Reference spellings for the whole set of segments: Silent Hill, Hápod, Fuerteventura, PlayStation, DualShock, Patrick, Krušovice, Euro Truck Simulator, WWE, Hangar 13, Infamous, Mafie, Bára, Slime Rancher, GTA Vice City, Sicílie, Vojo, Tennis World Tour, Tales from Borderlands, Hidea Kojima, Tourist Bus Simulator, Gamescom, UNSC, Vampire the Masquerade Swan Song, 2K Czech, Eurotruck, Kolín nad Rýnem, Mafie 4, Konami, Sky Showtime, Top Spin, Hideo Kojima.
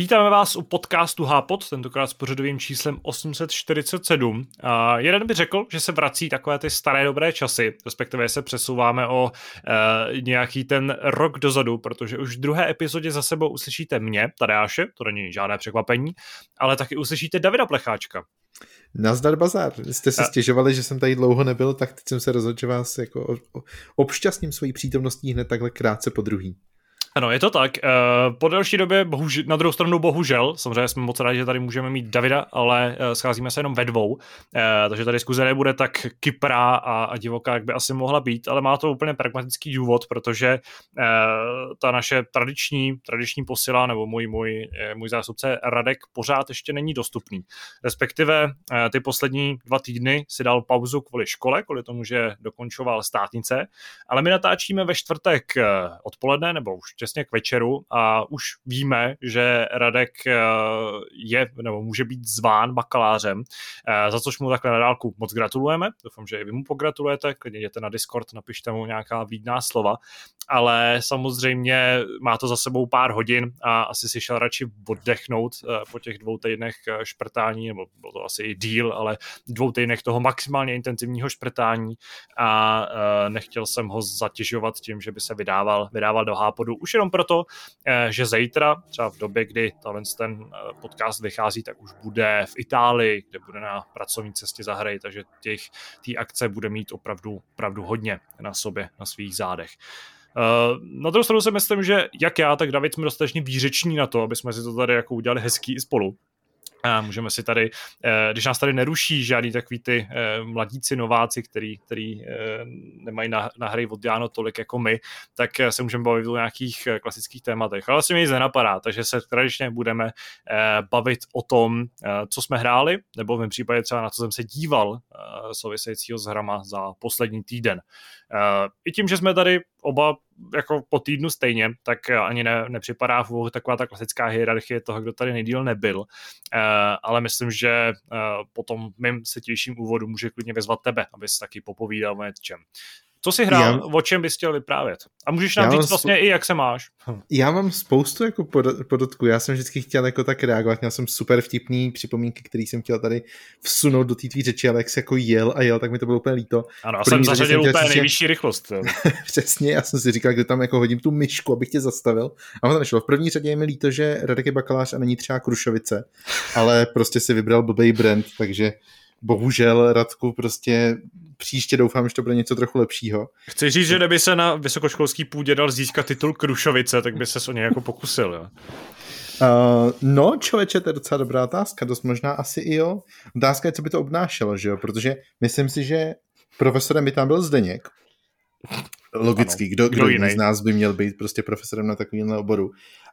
Vítáme vás u podcastu Hápod, tentokrát s pořadovým číslem 847. Jeden by řekl, že se vrací takové ty staré dobré časy, respektive se přesouváme o nějaký ten rok dozadu, protože už v druhé epizodě za sebou uslyšíte mě, Tadeáše, to není žádné překvapení, ale taky uslyšíte Davida Plecháčka. Nazdar bazár, jste si stěžovali, že jsem tady dlouho nebyl, tak teď jsem se rozhodl, že vás jako obšťastním svojí přítomností hned takhle krátce po druhý. Ano, je to tak. Po delší době, na druhou stranu bohužel, samozřejmě jsme moc rádi, že tady můžeme mít Davida, ale scházíme se jenom ve dvou, takže ta diskuze nebude tak kyprá a divoká, jak by asi mohla být, ale má to úplně pragmatický důvod, protože ta naše tradiční posila, nebo můj zástupce Radek pořád ještě není dostupný. Respektive ty poslední 2 týdny si dal pauzu kvůli škole, kvůli tomu, že dokončoval státnice, ale my natáčíme ve čtvrtek odpoledne, nebo už těsně k večeru, a už víme, že Radek je, nebo může být zván bakalářem, za což mu takhle na dálku moc gratulujeme. Doufám, že i vy mu pogratulujete, klidně jděte na Discord, napište mu nějaká vlídná slova, ale samozřejmě má to za sebou pár hodin a asi si šel radši oddechnout po těch 2 týdnech šprtání, nebo bylo to asi i díl, ale 2 týdnech toho maximálně intenzivního šprtání, a nechtěl jsem ho zatěžovat tím, že by se vydával do Hápodu, už jenom proto, že zítra, třeba v době, kdy ten podcast vychází, tak už bude v Itálii, kde bude na pracovní cestě za hry, takže tý akce bude mít opravdu hodně na sobě, na svých zádech. Na druhou stranu si myslím, že jak já, tak David jsme dostatečně výřeční na to, aby jsme si to tady jako udělali hezký i spolu. A můžeme si tady, když nás tady neruší žádný takový ty mladíci, nováci, který nemají na hry od Jáno tolik jako my, tak se můžeme bavit o nějakých klasických tématech. Ale vlastně mě nic nenapadá, takže se tradičně budeme bavit o tom, co jsme hráli, nebo v mém případě třeba na co jsem se díval souvisejícího s hrama za poslední týden. I tím, že jsme tady oba jako po týdnu stejně, tak ani nepřipadá v úvahu taková ta klasická hierarchie toho, kdo tady nejdýl nebyl. Ale myslím, že po tom mým setějším úvodu může klidně vyzvat tebe, abys taky popovídal o něčem. Co jsi hrál, o čem bys chtěl vyprávět? A můžeš nám říct vlastně i, jak se máš. Já mám spoustu jako podotků. Já jsem vždycky chtěl jako tak reagovat. Měl jsem super vtipný připomínky, který jsem chtěl tady vsunout do té tvý řeči, ale jak jsi jako jel, tak mi to bylo úplně líto. Ano, já jsem zařadil úplně nejvyšší rychlost. Přesně, já jsem si říkal, kde tam jako hodím tu myšku, abych tě zastavil. A ono to nešlo. V první řadě je mi líto, že Radek je bakalář a není třeba Krušovice, ale prostě si vybral blbej brand, takže bohužel, Radku, prostě příště doufám, že to bude něco trochu lepšího. Chci říct, že kdyby se na vysokoškolský půdě dal získat titul Krušovice, tak by ses o něj jako pokusil, jo? No, člověče, to je docela dobrá otázka, dost možná asi i jo. Otázka je, co by to obnášelo, že jo? Protože myslím si, že profesorem by tam byl Zdeněk. Logicky, ano, kdo jiný z nás by měl být prostě profesorem na takovýmhle oboru.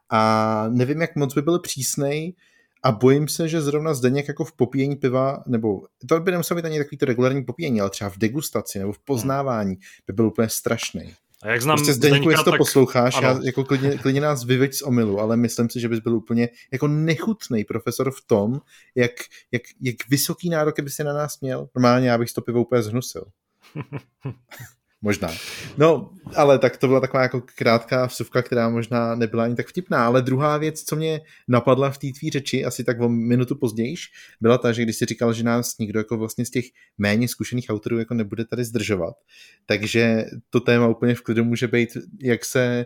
A nevím, jak moc by byl přísnej, a bojím se, že zrovna Zdeněk jako v popíjení piva, nebo to by nemuselo být ani takový to regulární popíjení, ale třeba v degustaci nebo v poznávání by byl úplně strašný. A jak znám prostě Zdeňku, jestli to tak posloucháš, já jako klidně nás vyveď z omylu, ale myslím si, že bys byl úplně jako nechutnej profesor v tom, jak vysoký nárok by si na nás měl. Normálně já bych to pivo úplně zhnusil. Možná. No, ale tak to byla taková jako krátká vsuvka, která možná nebyla ani tak vtipná, ale druhá věc, co mě napadla v té tvý řeči, asi tak o minutu pozdějiš, byla ta, že když jsi říkal, že nás nikdo jako vlastně z těch méně zkušených autorů jako nebude tady zdržovat, takže to téma úplně v klidu může být, jak se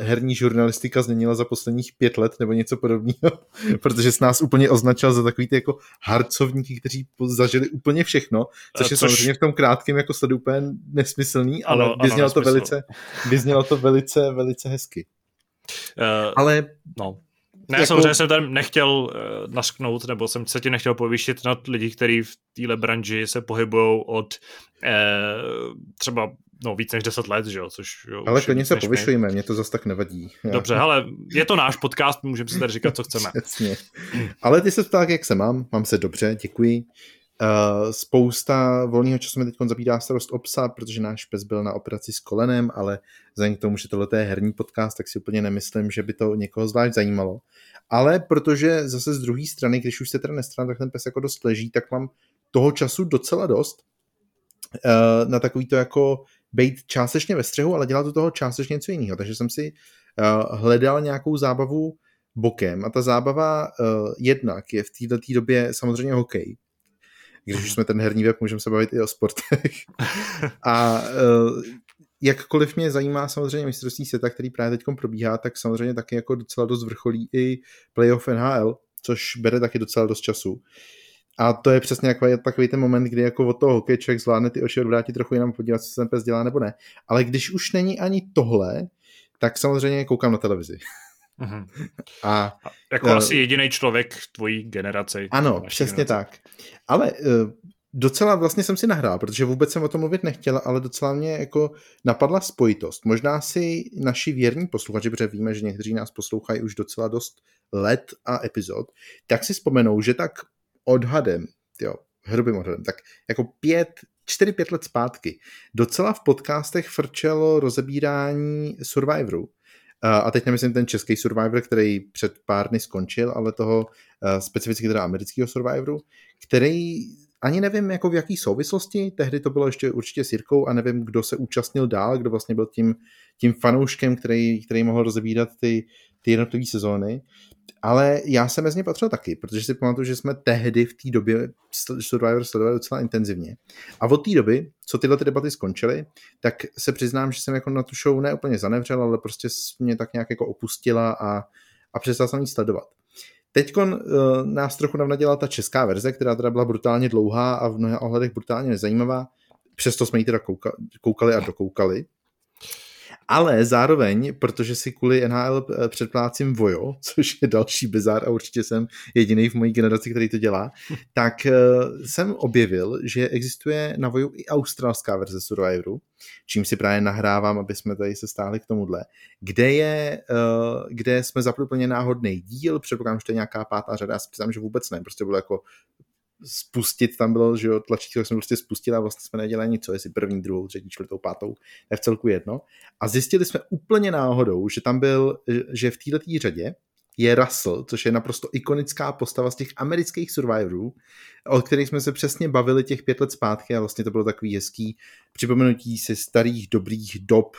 herní žurnalistika změnila za posledních 5 let nebo něco podobného, protože s nás úplně označil za takový ty jako harcovníky, kteří zažili úplně všechno, což je samozřejmě v tom krátkém jako sledu úplně nesmyslný, ale vyznělo to velice hezky. Ale no. Ne, samozřejmě jako jsem tady nechtěl nasknout, nebo jsem se ti nechtěl povýšit nad lidi, kteří v téhle branži se pohybují od třeba víc než 10 let, že jo, což... Jo, ale klidně se povyšujeme, mě to zase tak nevadí. Dobře, hele, je to náš podcast, můžeme si tady říkat, co chceme. Přesně. Ale ty se ptáš, jak se mám se dobře, děkuji. Spousta volného času mi teď zabírá starost o psa, protože náš pes byl na operaci s kolenem, ale vzhledem k tomu, že tohle je herní podcast, tak si úplně nemyslím, že by to někoho zvlášť zajímalo. Ale protože zase z druhé strany, když už se teda nestranu, tak ten pes jako dost leží, tak mám toho času docela dost na takový to jako být částečně ve střehu, ale dělat do toho částečně něco jiného. Takže jsem si hledal nějakou zábavu bokem a ta zábava jednak je v této době samozřejmě hokej. Když už jsme ten herní web, můžeme se bavit i o sportech. A jakkoliv mě zajímá samozřejmě mistrovství světa, který právě teď probíhá, tak samozřejmě taky jako docela dost vrcholí i playoff NHL, což bere taky docela dost času. A to je přesně jako takový ten moment, kdy jako od toho hokej člověk zvládne ty oči odvrátit trochu jinam, podívat, co se ten pes dělá nebo ne. Ale když už není ani tohle, tak samozřejmě koukám na televizi. Mm-hmm. A jako asi jediný člověk tvojí generace. Ano, přesně generace. Tak. Ale docela vlastně jsem si nahrál, protože vůbec jsem o tom mluvit nechtěla, ale docela mě jako napadla spojitost. Možná si naši věrní posluchači, protože víme, že někteří nás poslouchají už docela dost let a epizod, tak si vzpomenou, že tak odhadem, jo, hrubým odhadem, tak jako 4-5 let zpátky docela v podcastech frčelo rozebírání Survivoru. A teď nemyslím ten český Survivor, který před pár dny skončil, ale toho specificky teda amerického Survivoru, který ani nevím, jako v jaký souvislosti, tehdy to bylo ještě určitě s Jirkou a nevím, kdo se účastnil dál, kdo vlastně byl tím fanouškem, který mohl rozebírat ty jednotlivé sezóny. Ale já jsem mezi ně patřil taky, protože si pamatuju, že jsme tehdy v té době Survivor sledovali docela intenzivně. A od té doby, co tyhle debaty skončily, tak se přiznám, že jsem jako na tu show ne úplně zanevřel, ale prostě mě tak nějak jako opustila a přestal jsem jí sledovat. Teďkon nás trochu navnaděla ta česká verze, která teda byla brutálně dlouhá a v mnoha ohledech brutálně nezajímavá. Přesto jsme ji teda koukali a dokoukali. Ale zároveň, protože si kvůli NHL předplácím Vojo, což je další bizár a určitě jsem jediný v mojí generaci, který to dělá, tak jsem objevil, že existuje na Voju i australská verze Survivoru, čím si právě nahrávám, aby jsme tady se stáhli k tomuhle, kde jsme zapli úplně náhodný díl, předpokládám, že to je nějaká pátá řada, já si přiznám, že vůbec ne, prostě bylo jako spustit, tam bylo, že jo, tlačítko, jak jsme prostě spustili a vlastně jsme nedělali nic, jestli první, druhou, třetí, čtvrtou, pátou, je v celku jedno. A zjistili jsme úplně náhodou, že tam byl, že v této řadě je Russell, což je naprosto ikonická postava z těch amerických Survivorů, o kterých jsme se přesně bavili těch 5 let zpátky a vlastně to bylo takový hezký připomenutí si starých dobrých dob,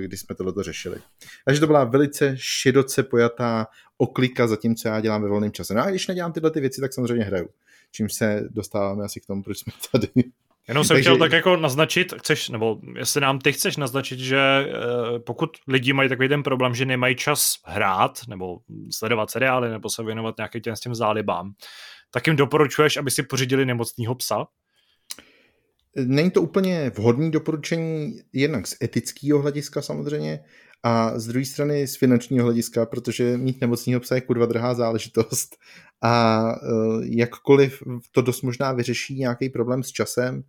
kdy jsme tohleto řešili. Takže to byla velice široce pojatá oklika za tím, co já dělám ve volném čase. No a když nedělám tyhle ty věci, tak samozřejmě hraju. Čím se dostáváme asi k tomu, proč jsme tady. Jenom jsem chtěl tak jako naznačit, jestli nám ty chceš naznačit, že pokud lidi mají takový ten problém, že nemají čas hrát, nebo sledovat seriály, nebo se věnovat nějakým těm zálibám, tak jim doporučuješ, aby si pořídili nemocnýho psa? Není to úplně vhodné doporučení, jednak z etického hlediska samozřejmě, a z druhé strany z finančního hlediska, protože mít nemocného psa je kurva drahá záležitost a jakkoliv to dost možná vyřeší nějaký problém s časem,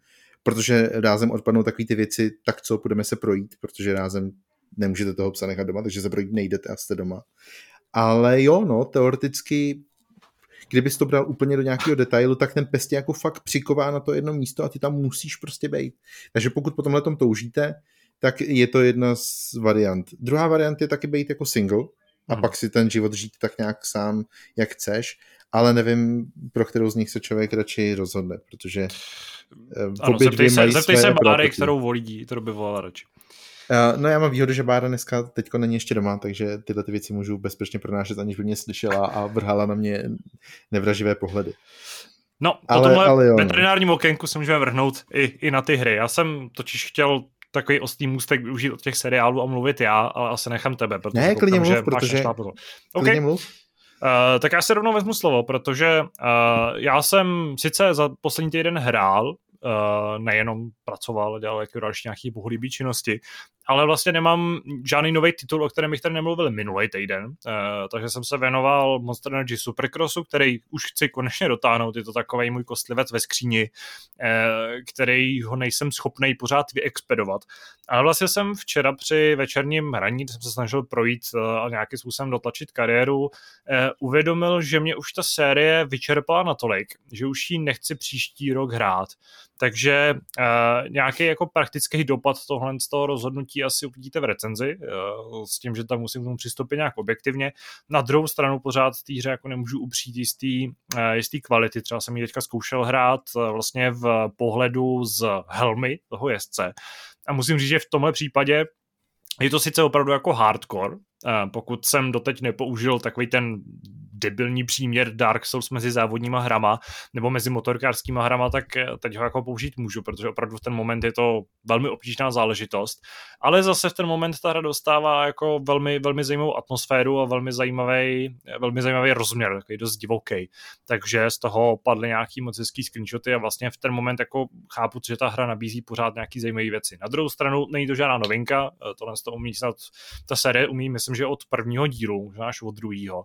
protože rázem odpadnou takový ty věci, tak co, půjdeme se projít, protože rázem nemůžete toho psa nechat doma, takže se projít nejdete a jste doma. Ale jo, no, teoreticky, kdybys to bral úplně do nějakého detailu, tak ten pes tě jako fakt přiková na to jedno místo a ty tam musíš prostě bejt. Takže pokud po tomhletom toužíte, tak je to jedna z variant. Druhá variant je taky být jako single a pak si ten život žít tak nějak sám, jak chceš, ale nevím, pro kterou z nich se člověk radši rozhodne, protože zeptej se Báry, kterou volí, kterou by volala radši. No já mám výhodu, že Bára dneska teďko není ještě doma, takže tyhle ty věci můžu bezpečně pronášet, aniž by mě slyšela a vrhala na mě nevraživé pohledy. No, po tomhle veterinárním okénku se můžeme vrhnout i na ty hry. Já jsem totiž chtěl takový oslý můstek využít od těch seriálů a mluvit já, ale asi nechám tebe. Protože ne, klidně mluv, protože... Okay. Tak já se rovnou vezmu slovo, protože já jsem sice za poslední týden hrál, nejenom pracoval, dělal jako další nějaký bohulibý činnosti, ale vlastně nemám žádný nový titul, o kterém bych tady nemluvil minulý týden, takže jsem se věnoval Monster Energy Supercrossu, který už chci konečně dotáhnout, je to takový můj kostlivec ve skříni, který ho nejsem schopnej pořád vyexpedovat. Ale vlastně jsem včera při večerním hraní, kdy jsem se snažil projít a nějakým způsobem dotlačit kariéru, uvědomil, že mě už ta série vyčerpala natolik, že už ji nechci příští rok hrát. Takže nějaký jako praktický dopad tohle z toho rozhodnutí asi uvidíte v recenzi, s tím, že tam musím k tomu přistoupit nějak objektivně. Na druhou stranu pořád té hře jako nemůžu upřít jistý kvality. Třeba jsem ji teďka zkoušel hrát vlastně v pohledu z helmy toho jezdce. A musím říct, že v tomhle případě Je to sice opravdu jako hardcore, pokud jsem doteď nepoužil takový ten debilní příměr Dark Souls mezi závodníma hrama nebo mezi motorkářskýma hrama, tak teď ho jako použít můžu, protože opravdu v ten moment je to velmi obtížná záležitost, ale zase v ten moment ta hra dostává jako velmi, velmi zajímavou atmosféru a velmi zajímavý rozměr, takový dost divoký, takže z toho padly nějaký moc hezký screenshoty a vlastně v ten moment jako chápu, že ta hra nabízí pořád nějaký zajímavé věci. Na druhou stranu není to žádná novinka, tohle to umí snad, ta série umí, myslím, že od prvního dílu, možná až od druhého.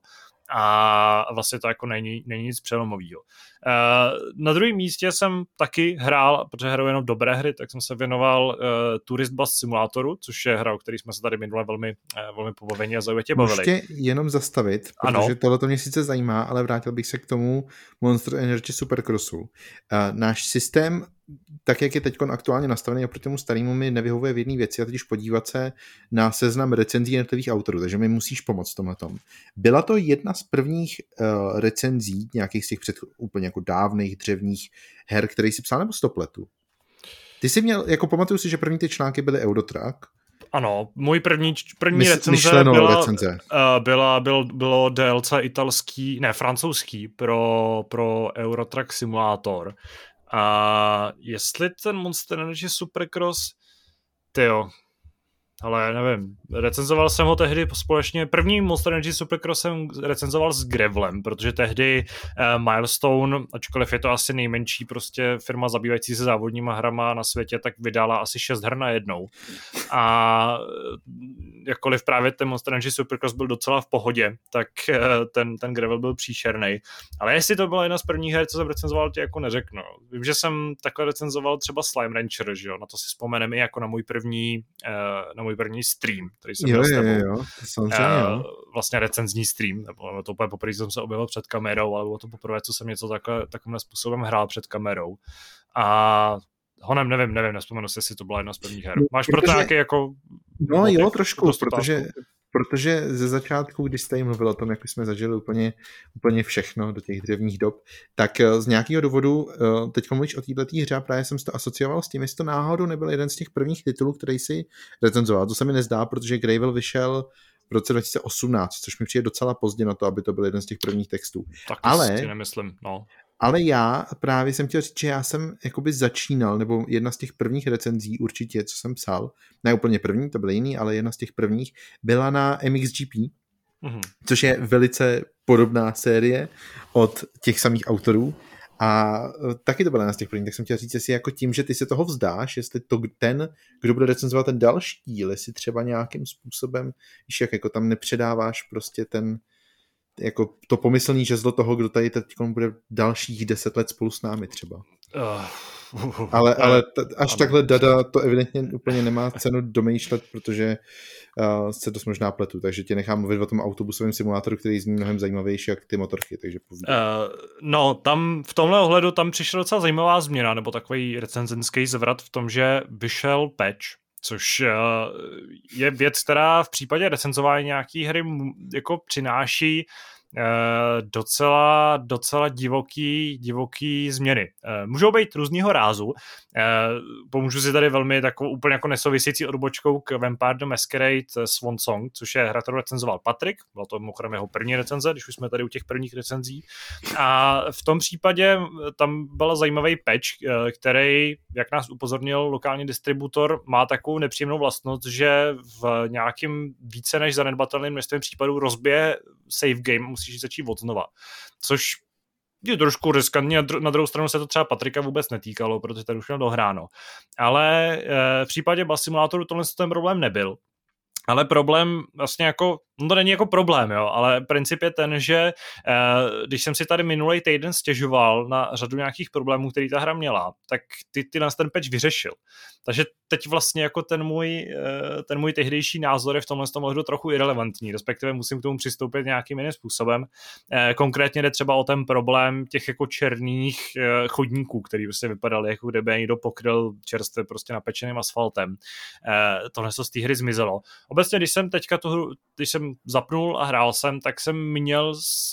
A vlastně to jako není nic přelomového. Na druhém místě jsem taky hrál, protože hraju jenom dobré hry, tak jsem se věnoval Tourist Bus Simulatoru, což je hra, o který jsme se tady minule velmi pobaveni a zaujetě bavili. Můžete jenom zastavit, protože tohle to mě sice zajímá, ale vrátil bych se k tomu Monster Energy Supercrossu. Náš systém, tak jak je teď aktuálně nastavený, oproti tomu starému mi nevyhovuje v jedné věci, a teď už podívat se na seznam recenzí jednotlivých autorů, takže mi musíš pomoct tomhle tom. Byla to jedna z prvních recenzí nějakých z těch úplně jako dávných dřevních her, který jsi psal, nebo stopletů? Ty jsi měl, jako pamatuju si, že první ty články byly Eurotruck. Ano, můj první recenze bylo DLC italský, ne, francouzský pro Eurotruck Simulator. A jestli ten Monster Energy Supercross, tyjo, ale nevím, recenzoval jsem ho tehdy společně, první Monster Energy Supercross jsem recenzoval s Gravelem, protože tehdy Milestone, ačkoliv je to asi nejmenší prostě firma zabývající se závodníma hrama na světě, tak vydala asi 6 her najednou. A jakkoliv právě ten Monster Energy Supercross byl docela v pohodě, tak ten Gravel byl příšernej. Ale jestli to byla jedna z prvních her, co jsem recenzoval, ti jako neřeknu. Vím, že jsem takhle recenzoval třeba Slime Rancher, že jo? Na to si vzpomenem i jako na můj první stream, který jsem byl s tebou. Vlastně recenzní stream, nebo to úplně poprvé jsem se objevil před kamerou, ale bylo to poprvé, co jsem něco takovým způsobem hrál před kamerou. A honem nevím, nespomenu si, jestli to byla jedna z prvních her. Máš proto nějaký jako... No jo, trošku, protože ze začátku, když jste jim mluvil o tom, jak jsme zažili úplně všechno do těch dřevních dob, tak z nějakého důvodu, teď mluvíš o této hře, právě jsem si to asocioval s tím, jestli to náhodou nebyl jeden z těch prvních titulů, který si recenzoval. To se mi nezdá, protože Gravel vyšel v roce 2018, což mi přijde docela pozdě na to, aby to byl jeden z těch prvních textů. Tak to si nemyslím, no. Ale já právě jsem chtěl říct, že já jsem jakoby začínal, nebo jedna z těch prvních recenzí určitě, co jsem psal, ne úplně první, to byl jiný, ale jedna z těch prvních byla na MXGP, což je velice podobná série od těch samých autorů. A taky to byla jedna z těch prvních, tak jsem chtěl říct, jestli jako tím, že ty se toho vzdáš, jestli to ten, kdo bude recenzovat ten další díl, jestli třeba nějakým způsobem, víš, jak jako tam nepředáváš prostě ten jako to pomyslný žezlo toho, kdo tady teď bude dalších 10 let spolu s námi třeba. Ale takhle dada to evidentně úplně nemá cenu domýšlet, protože se dost možná pletu, takže tě nechám mluvit o tom autobusovém simulátoru, který je mnohem zajímavější jak ty motorky, takže no, tam v tomhle ohledu tam přišla docela zajímavá změna, nebo takový recenzenský zvrat v tom, že vyšel patch, což je věc, která v případě recenzování nějaký hry jako přináší docela divoký změny. Můžou být různýho rázu. Pomůžu si tady velmi takovou úplně jako nesouvisící odbočkou k Vampire the Masquerade Swan Song, což je hra, kterou recenzoval Patrik. Byla to mimochodem jeho první recenze, když už jsme tady u těch prvních recenzí. A v tom případě tam byl zajímavý patch, který, jak nás upozornil lokální distributor, má takovou nepříjemnou vlastnost, že v nějakým více než zanedbatelným množstvím případů rozbije save game, musíš začít od znova. Což je trošku riskantně, na druhou stranu se to třeba Patrika vůbec netýkalo, protože tady už měl dohráno. Ale v případě Bus Simulatoru tohle ten problém nebyl. Ale problém vlastně jako, no to není jako problém, jo, ale princip je ten, že když jsem si tady minulý týden stěžoval na řadu nějakých problémů, který ta hra měla, tak ty nás ten patch vyřešil. Takže teď vlastně jako ten můj tehdejší názor je v tomhle ohledu trochu irelevantní, respektive musím k tomu přistoupit nějakým jiným způsobem. Konkrétně jde třeba o ten problém těch jako černých chodníků, který prostě vypadaly, jako kdyby někdo pokryl čerstvě prostě napečeným asfaltem. Tohle se z té hry zmizelo. Obecně, když jsem teďka tu hru, když jsem zapnul a hrál jsem, tak jsem měl z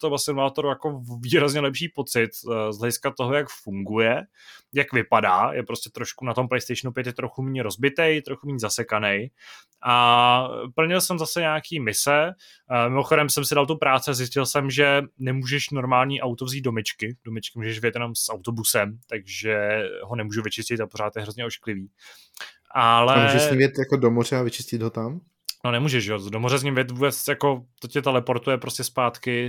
toho simulátoru jako výrazně lepší pocit z hlediska toho, jak funguje, jak vypadá, je prostě trošku na tom PlayStation PlayStationu 5 je trochu méně rozbitej, trochu méně zasekanej. A plnil jsem zase nějaký mise. Mimochodem jsem si dal tu práci, zjistil jsem, že nemůžeš normální auto vzít do myčky. Do myčky můžeš vjet jenom s autobusem, takže ho nemůžu vyčistit a pořád je hrozně ošklivý. Ale... A můžeš s ním vjet jako do moře a vyčistit ho tam? No nemůžeš, jo. Do moře s ním vjet vůbec, jako to tě teleportuje prostě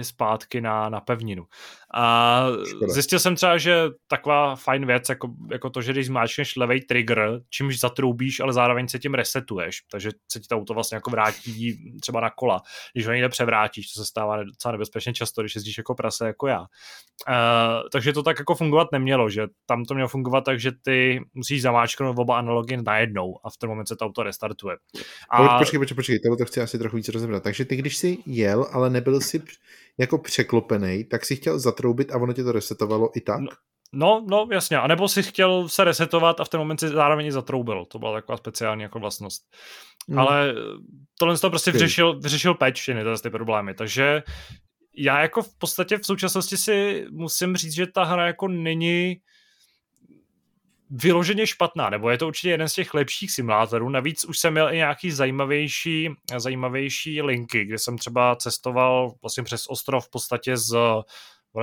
zpátky na pevninu. A zjistil jsem třeba, že taková fajn věc, jako to, že když zmáčkneš levej trigger, čímž zatroubíš, ale zároveň se tím resetuješ, takže se ti to auto vlastně jako vrátí třeba na kola. Když ho někde převrátíš, to se stává docela nebezpečně často, když jezdíš jako prase jako já. Takže to tak jako fungovat nemělo, že tam to mělo fungovat tak, že ty musíš zamáčknout oba analogy najednou a v ten moment se to auto restartuje. A... Počkej, to chci asi trochu víc rozebrat. Takže ty, když jsi jel, ale nebyl jsi jako překlopenej, tak jsi chtěl zatroubit a ono tě to resetovalo i tak? No, jasně. A nebo jsi chtěl se resetovat a v ten moment si zároveň i zatroubil. To byla taková speciální jako vlastnost. No. Ale tohle to prostě vyřešil patch, ty problémy. Takže já jako v podstatě v současnosti si musím říct, že ta hra jako není vyloženě špatná, nebo je to určitě jeden z těch lepších simulátorů, navíc už jsem měl i nějaký zajímavější linky, kde jsem třeba cestoval vlastně přes ostrov v podstatě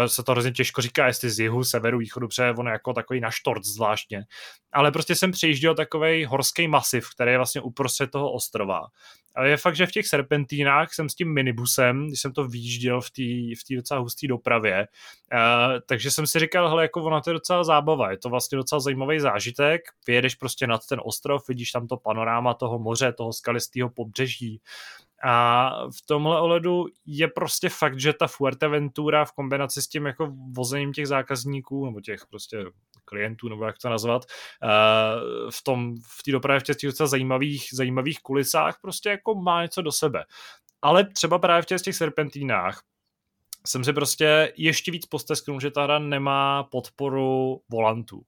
se to hrozně těžko říká, jestli z jihu, severu, východu, protože on je jako takový na štort zvláštně. Ale prostě jsem přijížděl takovej horský masiv, který je vlastně uprostřed toho ostrova. Ale je fakt, že v těch serpentínách jsem s tím minibusem, když jsem to výjížděl v té docela husté dopravě, takže jsem si říkal, hele, jako ona to je docela zábava, je to vlastně docela zajímavý zážitek, vyjedeš prostě nad ten ostrov, vidíš tam to panoráma toho moře, toho skalistého pobřeží. A v tomhle ohledu je prostě fakt, že ta Fuerteventura v kombinaci s tím jako vozením těch zákazníků nebo těch prostě klientů, nebo jak to nazvat, v té dopravě v těch zajímavých kulisách prostě jako má něco do sebe. Ale třeba právě v těch serpentínách jsem si prostě ještě víc postesknul, že ta hra nemá podporu volantů.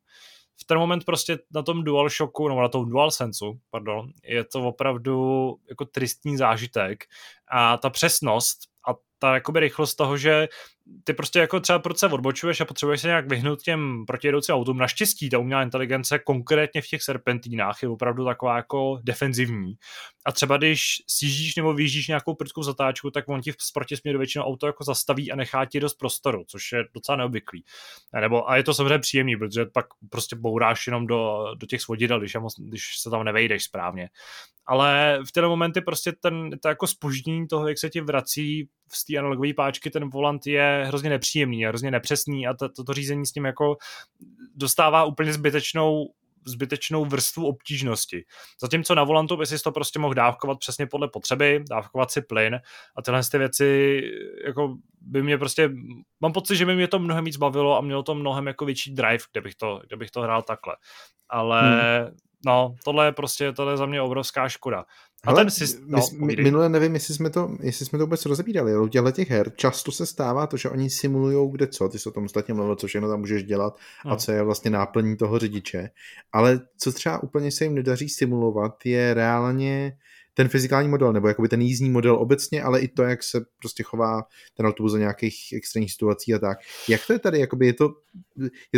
V ten moment prostě na tom DualShocku, nebo na tom DualSenseu, pardon, je to opravdu jako tristní zážitek a ta přesnost a ta jakoby rychlost toho, že ty prostě jako třeba proč se odbočuješ a potřebuješ se nějak vyhnout těm protijedoucím autům. Naštěstí ta umělá inteligence konkrétně v těch serpentínách je opravdu taková jako defenzivní. A třeba když sjíždíš nebo vyjíždíš nějakou prudkou zatáčku, tak on ti v protisměru většinou auto jako zastaví a nechá ti dost prostoru, což je docela neobvyklý. A je to samozřejmě příjemný, protože pak prostě bouráš jenom do těch svodidel, když se tam nevejdeš správně. Ale v tyhle momenty prostě to jako zpoždění toho, jak se ti vrací z té analogové páčky, ten volant je hrozně nepříjemný, je hrozně nepřesný a toto řízení s tím jako dostává úplně zbytečnou vrstvu obtížnosti. Zatímco na volantu by si to prostě mohl dávkovat přesně podle potřeby, dávkovat si plyn a tyhle ty věci jako by mě prostě, mám pocit, že by mě to mnohem víc bavilo a mělo to mnohem jako větší drive, kdybych to hrál takhle. Ale no, tohle je za mě obrovská škoda. A hele, minule nevím, jestli jsme to vůbec rozebírali, ale u těch her často se stává to, že oni simulujou kde co, ty jsi o tom ostatně mluvil, co všechno tam můžeš dělat a co je vlastně náplní toho řidiče, ale co třeba úplně se jim nedaří simulovat je reálně ten fyzikální model, nebo jakoby ten jízdní model obecně, ale i to, jak se prostě chová ten autobus za nějakých extrémních situací a tak. Jak to je tady, jakoby je to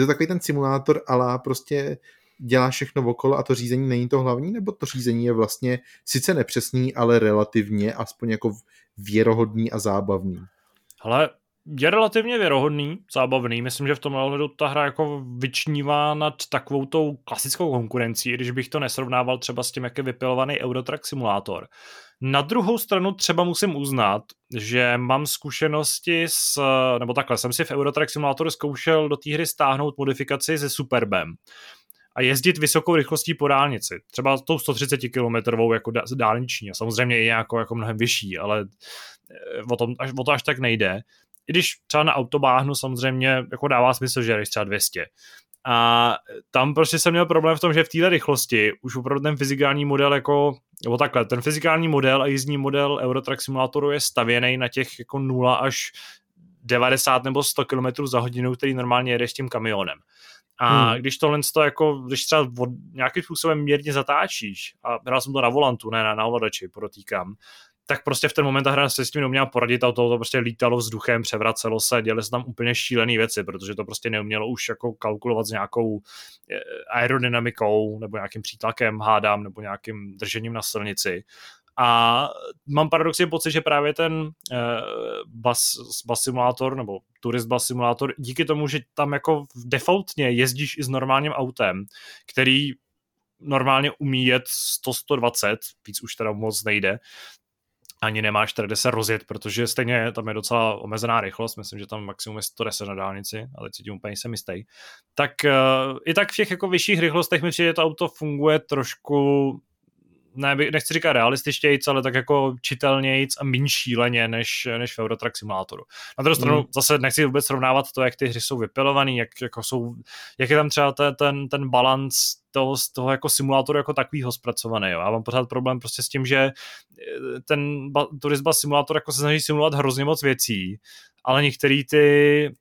takový ten simulátor ala prostě děláš všechno okolo a to řízení není to hlavní, nebo to řízení je vlastně sice nepřesný, ale relativně aspoň jako věrohodný a zábavný? Hele, je relativně věrohodný, zábavný. Myslím, že v tomhle ohledu ta hra jako vyčnívá nad takovou tou klasickou konkurencí, když bych to nesrovnával třeba s tím, jak je vypilovaný Euro Truck Simulator. Na druhou stranu třeba musím uznat, že mám zkušenosti jsem si v Euro Truck Simulatoru zkoušel do té hry stáhnout modifikaci se Superbem a jezdit vysokou rychlostí po dálnici. Třeba tou 130 km jako dálniční, a samozřejmě i nějakou jako mnohem vyšší, ale o to až tak nejde. I když třeba na autobáhnu samozřejmě jako dává smysl, že jdeš třeba 200. A tam prostě jsem měl problém v tom, že v téhle rychlosti už opravdu ten fyzikální model ten fyzikální model a jízdní model Euro Truck Simulatoru je stavěný na těch jako 0 až 90 nebo 100 km za hodinu, který normálně jedeš tím kamionem. A když tohle když třeba nějakým způsobem mírně zatáčíš, a hrál jsem to na volantu, ne na ovladači, podotýkám, tak prostě v ten moment ta hra se s tím neuměla poradit a o to prostě lítalo vzduchem, převracelo se, děly se tam úplně šílené věci, protože to prostě neumělo už jako kalkulovat s nějakou aerodynamikou nebo nějakým přítlakem, hádám, nebo nějakým držením na silnici. A mám paradoxně pocit, že právě ten bus simulátor nebo Tourist Bus Simulator, díky tomu, že tam jako defaultně jezdíš i s normálním autem, který normálně umí jet 100-120, víc už teda moc nejde, ani nemáš tady, kde se rozjet, protože stejně tam je docela omezená rychlost, myslím, že tam maximum je 110 na dálnici, ale cítím úplně jsem jistý. Tak i tak v těch jako vyšších rychlostech mi přijde, že to auto funguje trošku, ne, nechci říkat realističtějc, ale tak jako čitelnějc a méně šíleně než v Euro Truck Simulátoru. Na druhou stranu zase nechci vůbec srovnávat to, jak ty hry jsou vypilované, jak je tam třeba ten balanc toho jako simulátoru jako takovýho zpracovaný. Jo. Já mám pořád problém prostě s tím, že ten Tourist Bus Simulator jako se snaží simulovat hrozně moc věcí, ale některé ty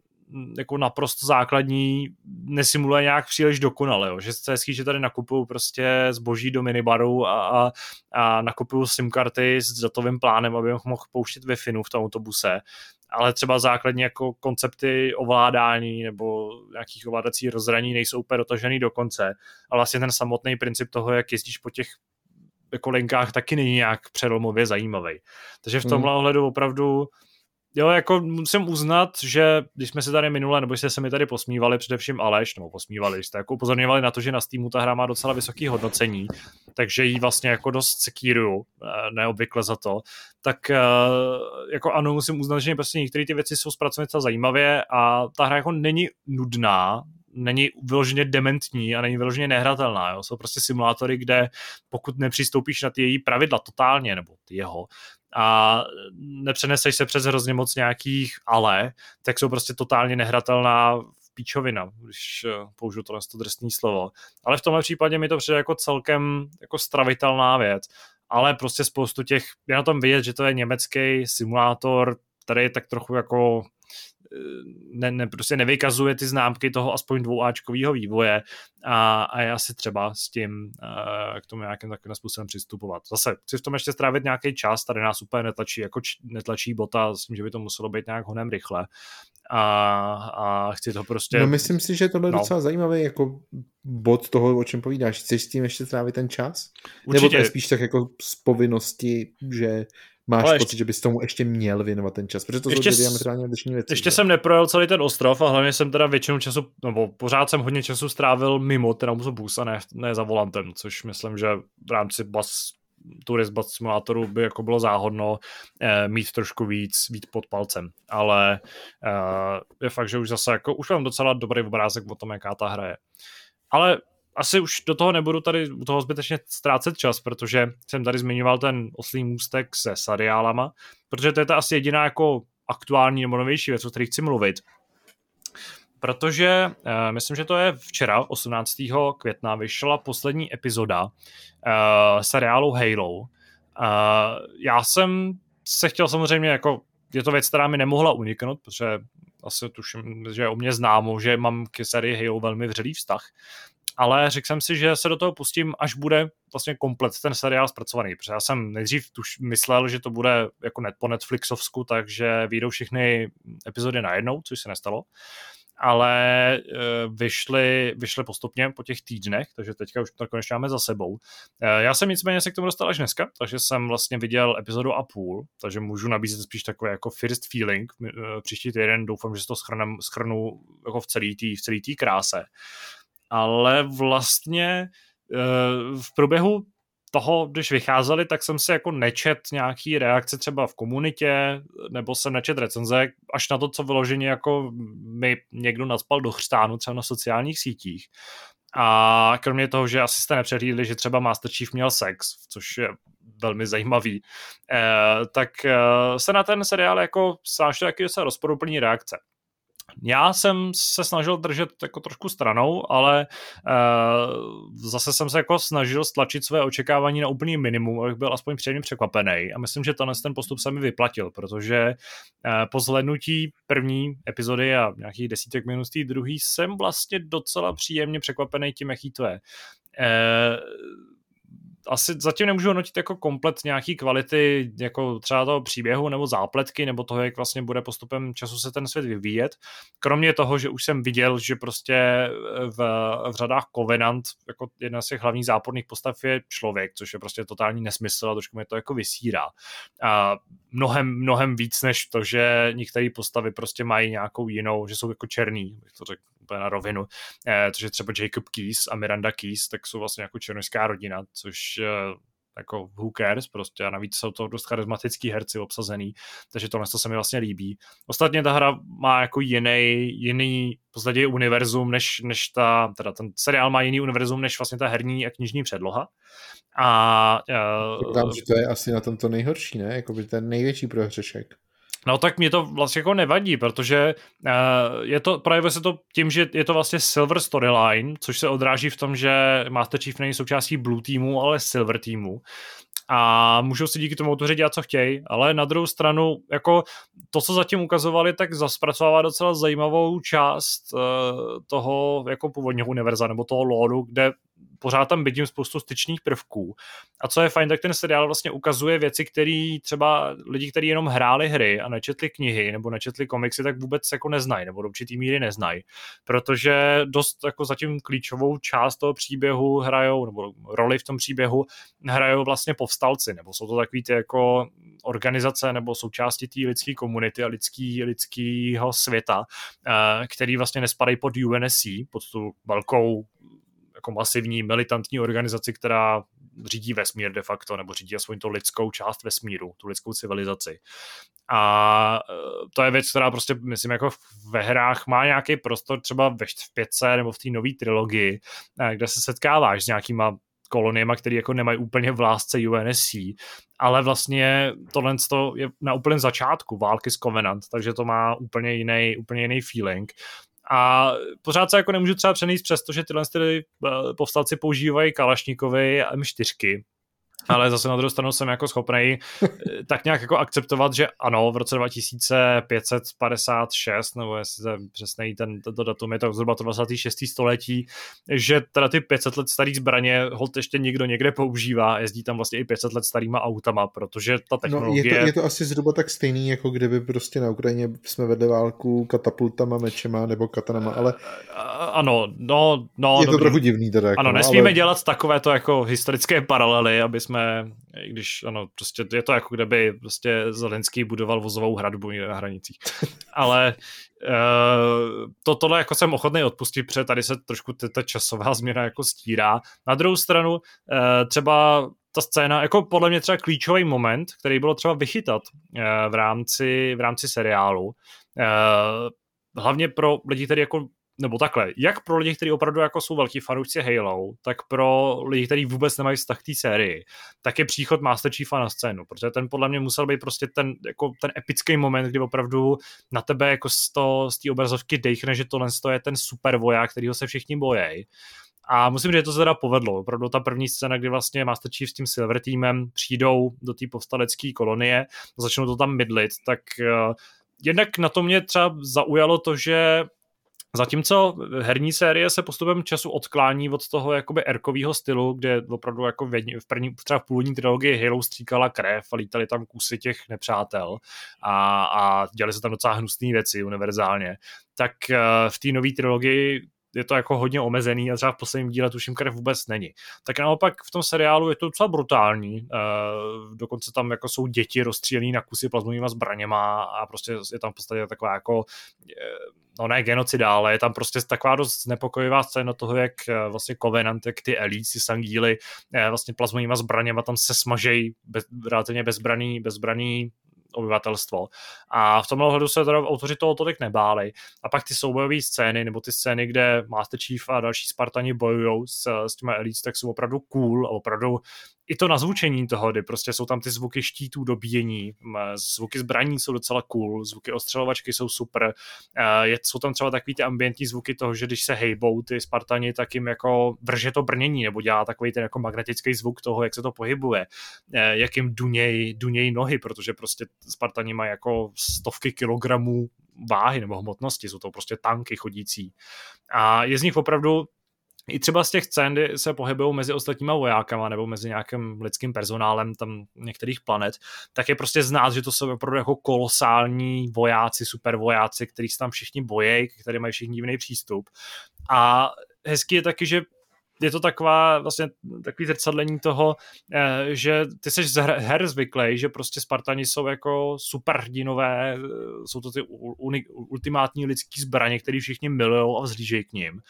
jako naprosto základní nesimuluje nějak příliš dokonale, jo. Že se hezký, že tady nakupuju prostě zboží do minibaru a nakupuju simkarty s datovým plánem, aby mohl pouštět Wi-Fi v tom autobuse, ale třeba základní jako koncepty ovládání nebo nějakých ovládací rozhraní nejsou úplně dotažený do konce, ale vlastně ten samotný princip toho, jak jezdíš po těch jako linkách, taky není nějak přelomově zajímavý. Takže v tomhle ohledu opravdu jo, jako musím uznat, že když jsme se tady minule, nebo jste se mi tady posmívali, především Aleš, nebo posmívali, jste jako upozorňovali na to, že na Steamu ta hra má docela vysoký hodnocení, takže jí vlastně jako dost sekíruju, neobvykle za to, tak jako ano, musím uznat, že prostě některé ty věci jsou zpracované zajímavě a ta hra jako není nudná, není vyloženě dementní a není vyloženě nehratelná. Jo? Jsou prostě simulátory, kde pokud nepřistoupíš na ty její pravidla totálně, nebo ty jeho, a nepřeneseš se přes hrozně moc nějakých ale, tak jsou prostě totálně nehratelná píčovina, když použiju tohle drsný slovo. Ale v tomhle případě mi to přijde jako celkem jako stravitelná věc. Ale prostě spoustu těch, je na tom vidět, že to je německý simulátor, který je tak trochu jako prostě nevykazuje ty známky toho aspoň dvouáčkového vývoje a je asi třeba s tím k tomu nějakým takovým způsobem přistupovat. Zase chci v tom ještě strávit nějaký čas, tady nás úplně netlačí bota s tím, že by to muselo být nějak honem rychle a chci to prostě... No myslím si, že tohle je docela zajímavý jako bod toho, o čem povídáš. Chceš s tím ještě strávit ten čas? Určitě. Nebo to je spíš tak jako z povinnosti, že máš ale pocit, že bys tomu ještě měl věnovat ten čas, protože to jsou diametrálně odlišné věci. Ještě jsem neprojel celý ten ostrov a hlavně jsem teda většinu času, nebo pořád jsem hodně času strávil mimo ten autobus a ne za volantem, což myslím, že v rámci Tourist Bus Simulatoru by jako bylo záhodno mít trošku víc pod palcem, ale je fakt, že už zase jako, už mám docela dobrý obrázek o tom, jaká ta hra je. Ale asi už do toho nebudu tady u toho zbytečně ztrácet čas, protože jsem tady zmiňoval ten oslý můstek se seriálama, protože to je ta asi jediná jako aktuální nebo novější věc, o které chci mluvit. Protože myslím, že to je včera, 18. května, vyšla poslední epizoda seriálu Halo. Já jsem se chtěl samozřejmě, jako je to věc, která mi nemohla uniknout, protože asi tuším, že je o mě známo, že mám k sérii Halo velmi vřelý vztah, ale řekl jsem si, že se do toho pustím, až bude vlastně komplet ten seriál zpracovaný, protože já jsem nejdřív myslel, že to bude jako po Netflixovsku, takže vyjdou všechny epizody najednou, což se nestalo, ale vyšly postupně po těch týdnech, takže teďka už to konečně máme za sebou. Já jsem nicméně se k tomu dostal až dneska, takže jsem vlastně viděl epizodu a půl, takže můžu nabízet spíš takový jako first feeling. Příští týden doufám, že se to schrnu jako v celý té kráse. Ale vlastně v průběhu toho, když vycházeli, tak jsem si jako nečet nějaký reakce třeba v komunitě, nebo jsem nečet recenze, až na to, co vyloženě jako mi někdo nacpal do chřtánu třeba na sociálních sítích. A kromě toho, že asi jste nepřehlídli, že třeba Master Chief měl sex, což je velmi zajímavý, tak se na ten seriál jako snášly taky docela rozporuplný reakce. Já jsem se snažil držet jako trošku stranou, ale zase jsem se jako snažil stlačit své očekávání na úplný minimum, abych byl aspoň příjemně překvapený. A myslím, že ten postup se mi vyplatil, protože po zhlédnutí první epizody a nějakých 10 minut z té druhé jsem vlastně docela příjemně překvapený tím, jaký to je. asi zatím nemůžu hodnotit jako komplet nějaký kvality, jako třeba toho příběhu nebo zápletky, nebo toho, jak vlastně bude postupem času se ten svět vyvíjet. Kromě toho, že už jsem viděl, že prostě v řadách Covenant, jako jedna z těch hlavních záporných postav je člověk, což je prostě totální nesmysl a trošku mě to jako vysírá. A mnohem víc než to, že některé postavy prostě mají nějakou jinou, že jsou jako černý, bych to řekl úplně na rovinu, což je třeba Jacob Keyes a Miranda Keyes, tak jsou vlastně jako černošská rodina, což jako who cares prostě a navíc jsou to dost charismatický herci obsazený, takže tohle se mi vlastně líbí. Ostatně ta hra má jako jiný v podstatě univerzum, než ta, teda ten seriál má jiný univerzum, než vlastně ta herní a knižní předloha. A tam, že to je asi na tom to nejhorší, ne? Jakoby ten největší prohřešek. No tak mě to vlastně jako nevadí, protože je to, právě se to tím, že je to vlastně silver storyline, což se odráží v tom, že Master Chief není součástí blue týmu, ale silver týmu. A můžou si díky tomu autoři dělat, co chtějí, ale na druhou stranu, jako to, co zatím ukazovali, tak zaspracovává docela zajímavou část toho jako původního univerza nebo toho lore, kde pořád tam vidím spoustu styčných prvků. A co je fajn, tak ten seriál vlastně ukazuje věci, které třeba lidi, kteří jenom hráli hry a nečetli knihy nebo nečetli komiksy, tak vůbec jako neznají nebo do určitý míry neznají. Protože dost jako zatím klíčovou část toho příběhu hrajou, nebo roli v tom příběhu hrajou vlastně povstalci, nebo jsou to takový ty jako organizace nebo součásti té lidské komunity a lidského světa, který vlastně nespadají pod UNSC, pod tu velkou jako masivní militantní organizaci, která řídí vesmír de facto, nebo řídí aspoň to lidskou část vesmíru, tu lidskou civilizaci. A to je věc, která prostě, myslím, jako ve hrách má nějaký prostor třeba v 5 nebo v té nové trilogii, kde se setkáváš s nějakýma koloniema, který jako nemají úplně v lásce UNSC, ale vlastně tohle je na úplném začátku války s Covenant, takže to má úplně jiný feeling. A pořád se jako nemůžu třeba přenést přes to, že tyhle povstalci používají kalašníkovy a M4, ale zase na druhou stranu jsem jako schopnej tak nějak jako akceptovat, že ano, v roce 2556, nebo jestli jsem přesnej to datum, je to zhruba to 26. století, že teda ty 500 let starý zbraně holt ještě někdo někde používá, jezdí tam vlastně i 500 let starýma autama, protože ta technologie... No, je to asi zhruba tak stejný, jako kdyby prostě na Ukrajině jsme vedli válku katapultama, mečema nebo katanama, ale... Ano, no... Je to trochu divný teda. Jako, ano, nesmíme dělat takovéto jako historické paralely, aby jsme, i když ano, prostě je to jako kdyby prostě Zelenský budoval vozovou hradbu na hranicích. Ale tohle jako jsem ochotný odpustit, protože tady se trošku ta časová změna jako stírá. Na druhou stranu třeba ta scéna, jako podle mě třeba klíčový moment, který bylo třeba vychytat v rámci seriálu. Hlavně pro lidi, kteří jako nebo takhle, jak pro lidi, kteří opravdu jako jsou velký fanoušci Halo, tak pro lidi, kteří vůbec nemají vztah k té sérii, tak je příchod Master Chiefa na scénu, protože ten podle mě musel být prostě ten epický moment, kdy opravdu na tebe jako z té obrazovky dejchne, že tohle je ten super voják, kterýho se všichni bojejí. A musím říct, že to se teda povedlo. Opravdu ta první scéna, kdy vlastně Master Chief s tím Silver týmem přijdou do té povstalecké kolonie, začnou to tam mydlit, tak jednak na to mě třeba zaujalo to, že zatímco herní série se postupem času odklání od toho jakoby erkovýho stylu, kde opravdu jako v původní trilogii Halo stříkala krev a lítali tam kusy těch nepřátel a dělali se tam docela hnusné věci univerzálně, tak v té nové trilogii je to jako hodně omezený a třeba v posledním díle tuším krev vůbec není. Tak naopak v tom seriálu je to docela brutální. Dokonce tam jako jsou děti rozstřílený na kusy plazmovýma zbraněma a prostě je tam v podstatě taková jako no ne genocida, ale je tam prostě taková dost znepokojivá scéna toho, jak vlastně Covenant, jak ty elíci sangíly vlastně plazmovýma zbraněma tam se smažejí relativně bezbraný obyvatelstvo. A v tomhle ohledu se teda autoři toho tolik nebáli. A pak ty soubojové scény, nebo ty scény, kde Master Chief a další Spartani bojujou s těmi elites, tak jsou opravdu cool a opravdu i to nazvučení toho, kdy prostě jsou tam ty zvuky štítů dobíjení, zvuky zbraní jsou docela cool, zvuky ostřelovačky jsou super, jsou tam třeba takový ty ambientní zvuky toho, že když se hejbou ty Spartani, tak jim jako vrže to brnění, nebo dělá takový ten jako magnetický zvuk toho, jak se to pohybuje, jak jim duněj nohy, protože prostě Spartani mají jako stovky kilogramů váhy nebo hmotnosti, jsou to prostě tanky chodící. A je z nich opravdu i třeba z těch scén, kdy se pohybují mezi ostatníma vojákama nebo mezi nějakým lidským personálem tam některých planet, tak je prostě znát, že to jsou opravdu jako kolosální vojáci, supervojáci, kterých se tam všichni bojejí, který mají všichni divný přístup. A hezký je taky, že je to taková, vlastně takový zrcadlení toho, že ty seš z her zvyklej, že prostě Spartani jsou jako superhrdinové, jsou to ty ultimátní lidský zbraně, který všichni milujou a vzlížejí k nim.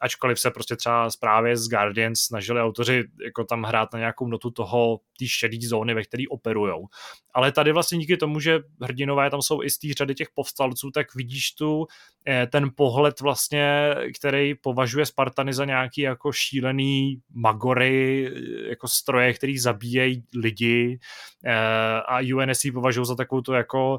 Ačkoliv se prostě třeba právě z Guardians snažili autoři jako tam hrát na nějakou notu toho, té šedý zóny, ve které operujou. Ale tady vlastně díky tomu, že hrdinové tam jsou i z té řady těch povstalců, tak vidíš tu ten pohled vlastně, který považuje Spartany za nějaký jako šílený magory, jako stroje, který zabíjejí lidi, a UNSC považují za takovou tu jako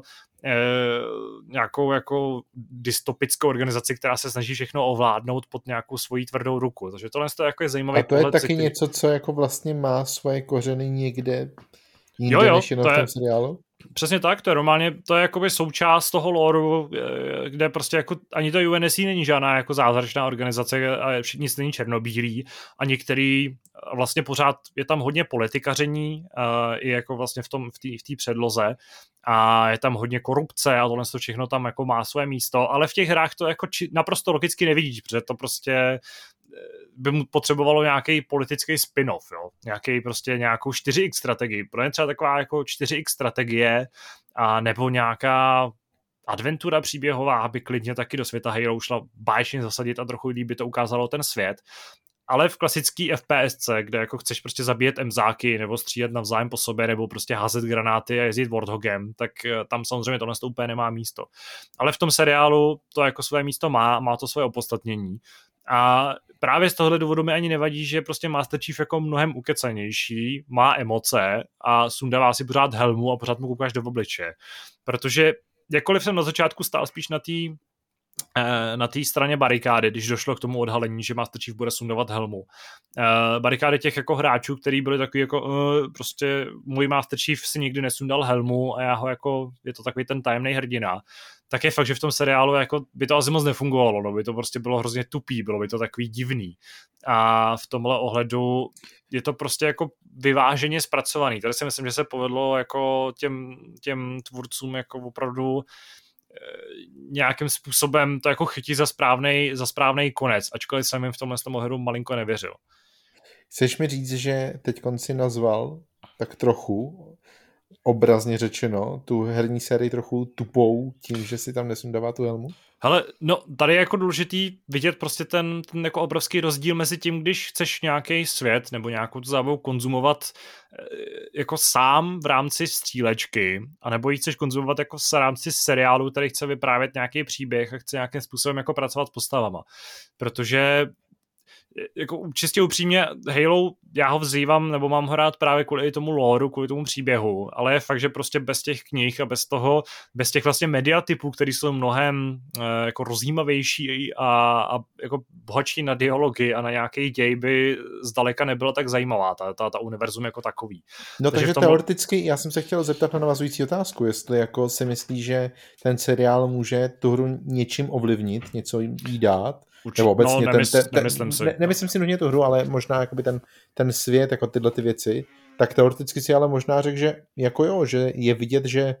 nějakou jako dystopickou organizaci, která se snaží všechno ovládnout pod nějakou svoji tvrdou ruku. Takže tohle je jako zajímavý pohled. A to je taky city. Něco, co jako vlastně má svoje kořeny někde jinde, jo, než jenom v tom seriálu? Přesně tak, to je normálně, to je jakoby součást toho loru, kde prostě jako ani to UNSC není žádná jako zázračná organizace a všichni není černobílí a některý vlastně pořád je tam hodně politikaření i jako vlastně v té předloze a je tam hodně korupce a tohle to všechno tam jako má své místo, ale v těch hrách to jako naprosto logicky nevidíš, protože to prostě by mu potřebovalo nějaký politický spin-off, jo? Nějakou 4x strategii. Pro ně třeba taková jako 4x strategie a nebo nějaká adventura příběhová, aby klidně taky do světa Halo šla báječně zasadit a trochu líp by to ukázalo ten svět. Ale v klasický FPSce, kde jako chceš prostě zabíjet emzáky nebo střílet navzájem po sobě nebo prostě házet granáty a jezdit Warthogem, tak tam samozřejmě tohle úplně nemá místo. Ale v tom seriálu to jako své místo má, má to své opodstatnění. A právě z tohohle důvodu mi ani nevadí, že prostě Master Chief jako mnohem ukecanější, má emoce a sundává si pořád helmu a pořád mu koukáš do obliče. Protože jakkoliv jsem na začátku stál spíš na té straně barikády, když došlo k tomu odhalení, že Master Chief bude sundovat helmu. Barikády těch jako hráčů, který byli takový jako prostě můj Master Chief si nikdy nesundal helmu a já ho jako, je to takový ten tajemný hrdina. Tak je fakt, že v tom seriálu jako by to asi moc nefungovalo, no, by to prostě bylo hrozně tupý, bylo by to takový divný. A v tomhle ohledu je to prostě jako vyváženě zpracovaný. Tady si myslím, že se povedlo jako těm tvůrcům jako opravdu nějakým způsobem to jako chytí za správnej konec, ačkoliv jsem jim v tomhle ohledu malinko nevěřil. Chceš mi říct, že teď konci nazval tak trochu obrazně řečeno, tu herní sérii trochu tupou tím, že si tam nesundává tu helmu? Hele, no tady je jako důležitý vidět prostě ten jako obrovský rozdíl mezi tím, když chceš nějaký svět nebo nějakou tu zábavu konzumovat jako sám v rámci střílečky, anebo ji chceš konzumovat jako v rámci seriálu, který chce vyprávět nějaký příběh a chce nějakým způsobem jako pracovat s postavama. Protože jako čistě upřímně Halo, já ho vzývám, nebo mám ho rád právě kvůli tomu lore, kvůli tomu příběhu, ale je fakt, že prostě bez těch knih a bez těch vlastně mediatypů, který jsou mnohem jako rozjímavější a jako bohatší na dialogy a na nějaký děj by zdaleka nebyla tak zajímavá ta univerzum jako takový. No takže tom... teoreticky, já jsem se chtěl zeptat na navazující otázku, jestli jako si myslí, že ten seriál může tu hru něčím ovlivnit, něco jí dát. Nebo obecně no, nemyslím si nutně tu hru, ale možná jakoby ten svět, jako tyhle ty věci, tak teoreticky si ale možná řekl, že jako jo, že je vidět, že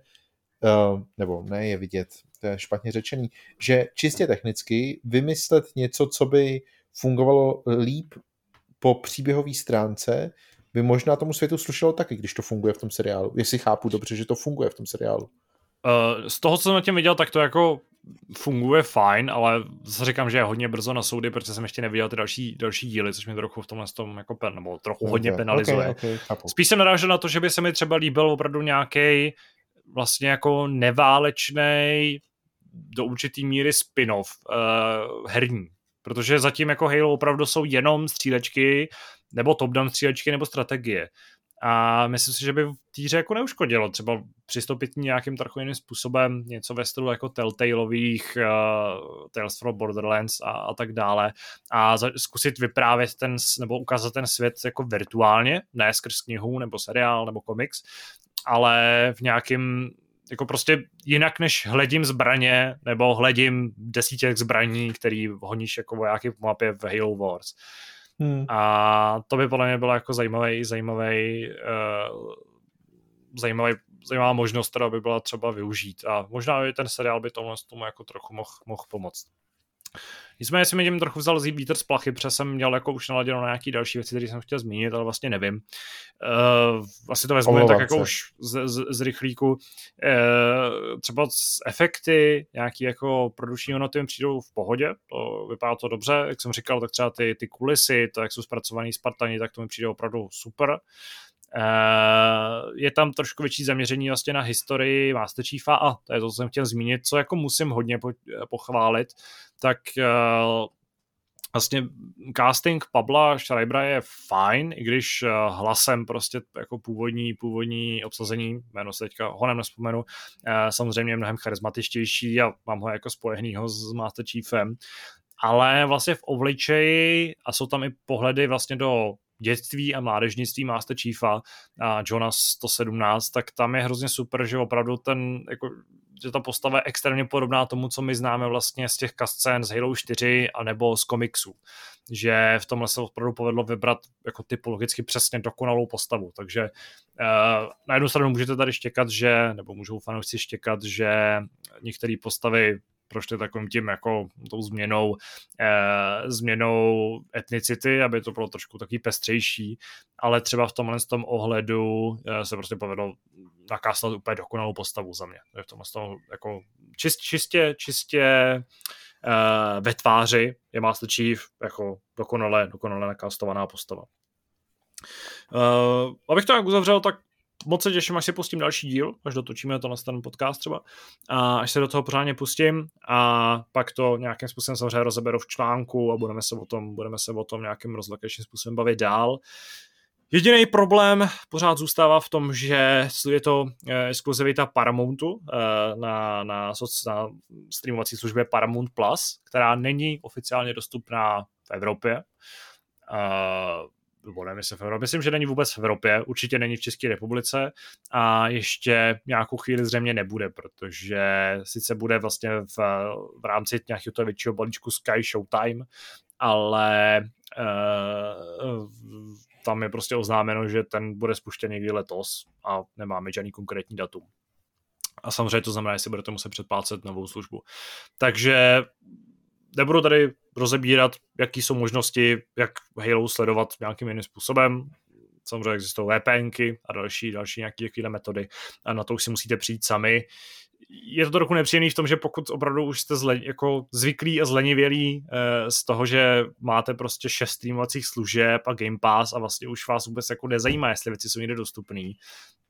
nebo ne je vidět, to je špatně řečený, že čistě technicky vymyslet něco, co by fungovalo líp po příběhové stránce, by možná tomu světu slušelo taky, když to funguje v tom seriálu. Jestli chápu dobře, že to funguje v tom seriálu. Z toho, co jsem na těm viděl, tak to jako funguje fajn, ale zase říkám, že je hodně brzo na soudy, protože jsem ještě neviděl ty další díly, což mě trochu v tomhle tom jako hodně penalizuje. Okay. Spíš jsem narážel na to, že by se mi třeba líbil opravdu nějaký vlastně jako neválečnej do určitý míry spin-off herní. Protože zatím jako Halo opravdu jsou jenom střílečky, nebo top-down střílečky, nebo strategie. A myslím si, že by v týře jako neuškodilo třeba přistoupit nějakým trochu jiným způsobem, něco ve stylu jako Telltaleových Tales from Borderlands a tak dále a zkusit vyprávět ten, nebo ukázat ten svět jako virtuálně, ne skrz knihu nebo seriál nebo komiks, ale v nějakým jako prostě jinak než hledím zbraně nebo hledím desítek zbraní, který honíš jako vojáky po mapě v Halo Wars. A to by podle mě bylo jako zajímavá možnost, která by byla třeba využít a možná i ten seriál by tomu jako trochu mohl pomoct. Nicméně si mi tím trochu vzal vítr z plachy, protože jsem měl jako už naladěno na nějaký další věci, které jsem chtěl zmínit, ale vlastně nevím. Asi to vezmu tak jako už z rychlíku. Třeba z efekty, nějaký jako produční hodnoty přijdou v pohodě, to vypadá to dobře, jak jsem říkal, tak třeba ty kulisy, to jak jsou zpracovaný Spartani, tak to mi přijde opravdu super. Je tam trošku větší zaměření vlastně na historii Master Chiefa a to je to, co jsem chtěl zmínit, co jako musím hodně pochválit, tak vlastně casting Pabla Schreibera je fajn, i když hlasem prostě jako původní obsazení, jméno se teďka honem nespomenu, samozřejmě je mnohem charismatičtější a mám ho jako spojehnýho s Master Chiefem, ale vlastně v obličeji a jsou tam i pohledy vlastně do dětství a mládežnictví Master Chiefa a Johna 117, tak tam je hrozně super, že opravdu že ta postava je extrémně podobná tomu, co my známe vlastně z těch cutscén z Halo 4 anebo z komiksů. Že v tomhle se opravdu povedlo vybrat jako typologicky přesně dokonalou postavu. Takže na jednu stranu můžete tady štěkat, nebo můžou fanoušci štěkat, že některé postavy prošli takovým tím jako tou změnou etnicity, aby to bylo trošku takový pestřejší, ale třeba v tomhle tom ohledu se prostě povedlo nakáslat úplně dokonalou postavu za mě. V tomhle tom jako čistě ve tváři je Master Chief jako dokonale nakastovaná postava. Abych to jak uzavřel, tak moc se těším, až si pustím další díl, až dotočíme to na ten podcast třeba, a až se do toho pořádně pustím a pak to nějakým způsobem samozřejmě rozeberu v článku a budeme se o tom nějakým rozlekečným způsobem bavit dál. Jediný problém pořád zůstává v tom, že je to exkluzivita Paramountu na streamovací službě Paramount+, která není oficiálně dostupná v Evropě. Myslím, že není vůbec v Evropě, určitě není v České republice a ještě nějakou chvíli zřejmě nebude, protože sice bude vlastně v rámci nějakého toho většího balíčku Sky Showtime, ale tam je prostě oznámeno, že ten bude spuštěn někdy letos a nemáme žádný konkrétní datum. A samozřejmě to znamená, že si budete muset předplácet novou službu. Takže nebudu tady rozebírat, jaký jsou možnosti, jak Halo sledovat nějakým jiným způsobem. Samozřejmě existují VPNky a další nějaké takové metody a na to už si musíte přijít sami. Je to trochu nepříjemný v tom, že pokud opravdu už jste jako zvyklí a zlenivělí z toho, že máte prostě 6 streamovacích služeb a Game Pass a vlastně už vás vůbec jako nezajímá, jestli věci jsou někde dostupný,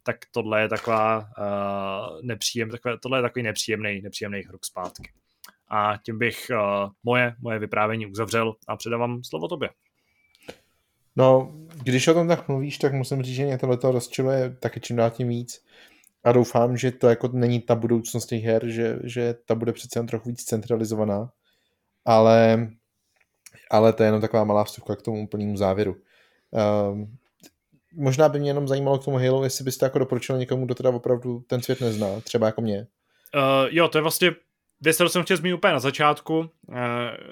tak tohle je takový nepříjemný hruk zpátky. A tím bych moje vyprávění uzavřel a předávám slovo tobě. No, když o tom tak mluvíš, tak musím říct, že mě tohleto rozčiluje taky čím dál tím víc. A doufám, že to jako není ta budoucnost těch her, že ta bude přece jen trochu víc centralizovaná. Ale to je jenom taková malá vstupka k tomu úplnému závěru. Možná by mě jenom zajímalo k tomu Halo, jestli byste jako doporučil někomu, kdo teda opravdu ten svět nezná, třeba jako mě. Jo, to je vlastně věc, kterou jsem chtěl zmínit úplně na začátku,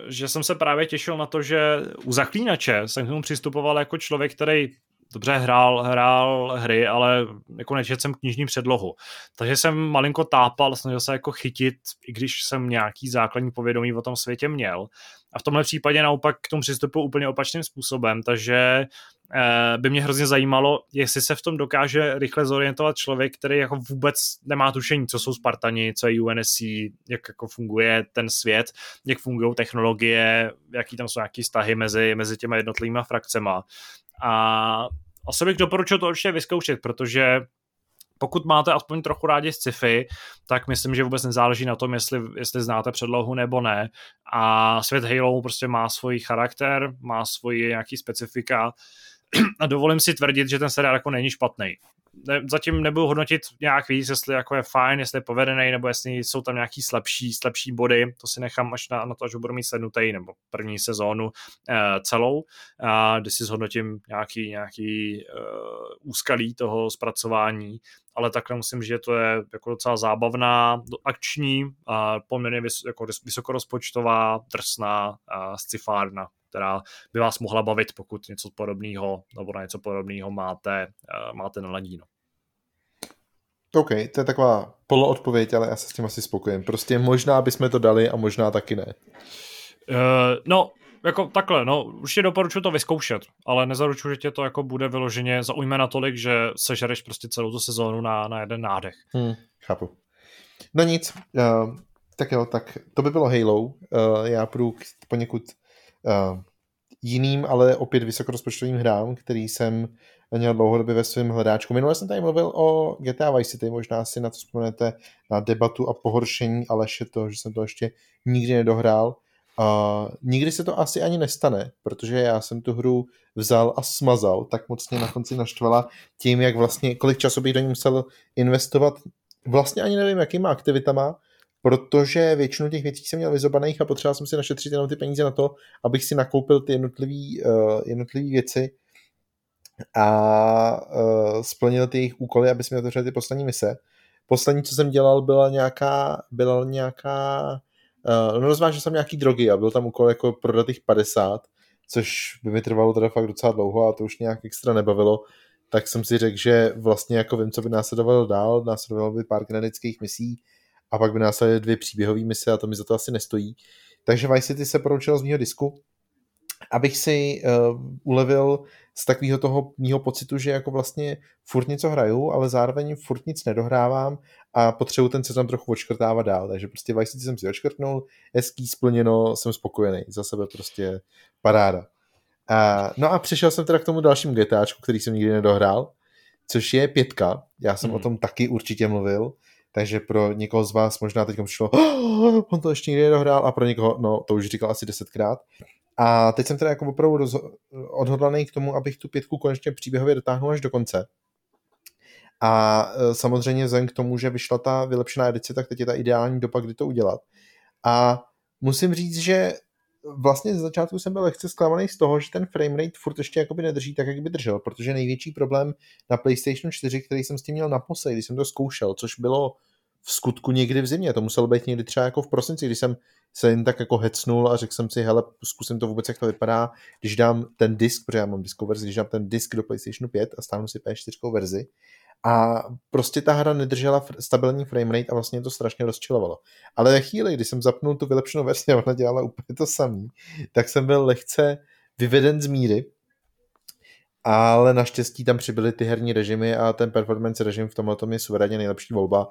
že jsem se právě těšil na to, že u Zaklínače jsem k tomu přistupoval jako člověk, který dobře hrál hry, ale jako nečetl jsem knižní předlohu. Takže jsem malinko tápal, snažil se jako chytit, i když jsem nějaký základní povědomí o tom světě měl. A v tomhle případě naopak k tomu přistupuji úplně opačným způsobem, takže by mě hrozně zajímalo, jestli se v tom dokáže rychle zorientovat člověk, který jako vůbec nemá tušení, co jsou Spartani, co je UNSC, jak jako funguje ten svět, jak fungují technologie, jaký tam jsou nějaký vztahy mezi těma jednotlivýma frakcema. A asi bych doporučil to určitě vyzkoušet, protože pokud máte aspoň trochu rádi sci-fi, tak myslím, že vůbec nezáleží na tom, jestli znáte předlohu nebo ne. A svět Halo prostě má svůj charakter, má svoji nějaký specifika a dovolím si tvrdit, že ten seriál jako není špatný. ne, zatím nebudu hodnotit nějak víc, jestli jako je fajn, jestli je povedený, nebo jestli jsou tam nějaký slabší body, to si nechám až na to, až budu mít sednutej, nebo první sezónu celou, kde si zhodnotím nějaký úskalí toho zpracování, ale takhle musím říct, že to je jako docela zábavná, akční, poměrně jako vysokorozpočtová, drsná scifárna, která by vás mohla bavit, pokud něco podobného nebo na něco podobného máte na ladíno. OK, to je taková poloodpověď, ale já se s tím asi spokojím. Prostě možná bychom to dali a možná taky ne. No, jako takhle, no, určitě doporučuji to vyzkoušet, ale nezaručuji, že tě to jako bude vyloženě zaujme natolik, že sežereš prostě celou tu sezónu na jeden nádech. Chápu. No nic, tak jo, tak to by bylo Halo. Já půjdu poněkud jiným, ale opět vysokorozpočtovým hrám, který jsem měl dlouhodobě ve svém hledáčku. Minule jsem tady mluvil o GTA Vice City, možná si na to vzpomenete, na debatu a pohoršení, ale to, že jsem to ještě nikdy nedohrál. Nikdy se to asi ani nestane, protože já jsem tu hru vzal a smazal, tak moc mě na konci naštvala tím, jak vlastně, kolik času bych do ní musel investovat, vlastně ani nevím, jakýma aktivitama, protože většinu těch věcí jsem měl vyzobaných a potřeboval jsem si našetřit jenom ty peníze na to, abych si nakoupil ty jednotlivý věci a splnil ty jejich úkoly, aby jsme otevřeli ty poslední mise. Poslední, co jsem dělal, byla nějaká rozvážel jsem nějaký drogy a byl tam úkol jako prodatých 50, což by mi trvalo teda fakt docela dlouho a to už nějak extra nebavilo, tak jsem si řekl, že vlastně jako vím, co by následovalo dál, následovalo by pár generických misí a pak by následovaly 2 příběhové mise a to mi za to asi nestojí. Takže Vice City se poroučilo z mýho disku, abych si ulevil z takového toho mýho pocitu, že jako vlastně furt něco hraju, ale zároveň furt nic nedohrávám a potřebuji ten seznam trochu odškrtávat dál, takže prostě Vice City jsem si odškrtnul, hezký, splněno, jsem spokojený, za sebe prostě paráda. No a přišel jsem teda k tomu dalšímu GTAčku, který jsem nikdy nedohrál, což je 5, já jsem o tom taky určitě mluvil, takže pro někoho z vás možná teď přišlo, on to ještě nikdy nedohrál a pro někoho, no to už říkal asi 10krát. A teď jsem teda jako opravdu odhodlaný k tomu, abych tu 5 konečně příběhově dotáhnul až do konce. A samozřejmě vzhledem k tomu, že vyšla ta vylepšená edice, tak teď je ta ideální doba, kdy to udělat. A musím říct, že vlastně ze začátku jsem byl lehce zklamaný z toho, že ten framerate furt ještě jakoby nedrží tak, jak by držel, protože největší problém na PlayStation 4, který jsem s tím měl naposled, když jsem to zkoušel, což bylo v skutku někdy v zimě, to muselo být někdy třeba jako v prosinci, když jsem se jen tak jako hecnul a řekl jsem si, hele, zkusím to vůbec, jak to vypadá, když dám ten disk, protože já mám diskovou verzi, když dám ten disk do PlayStation 5 a stáhnu si PS4 verzi a prostě ta hra nedržela stabilní framerate a vlastně to strašně rozčilovalo. Ale ve chvíli, kdy jsem zapnul tu vylepšenou verzi a ona dělala úplně to samý, tak jsem byl lehce vyveden z míry, ale naštěstí tam přibyly ty herní režimy a ten performance režim v tomhletom je suverénně nejlepší volba,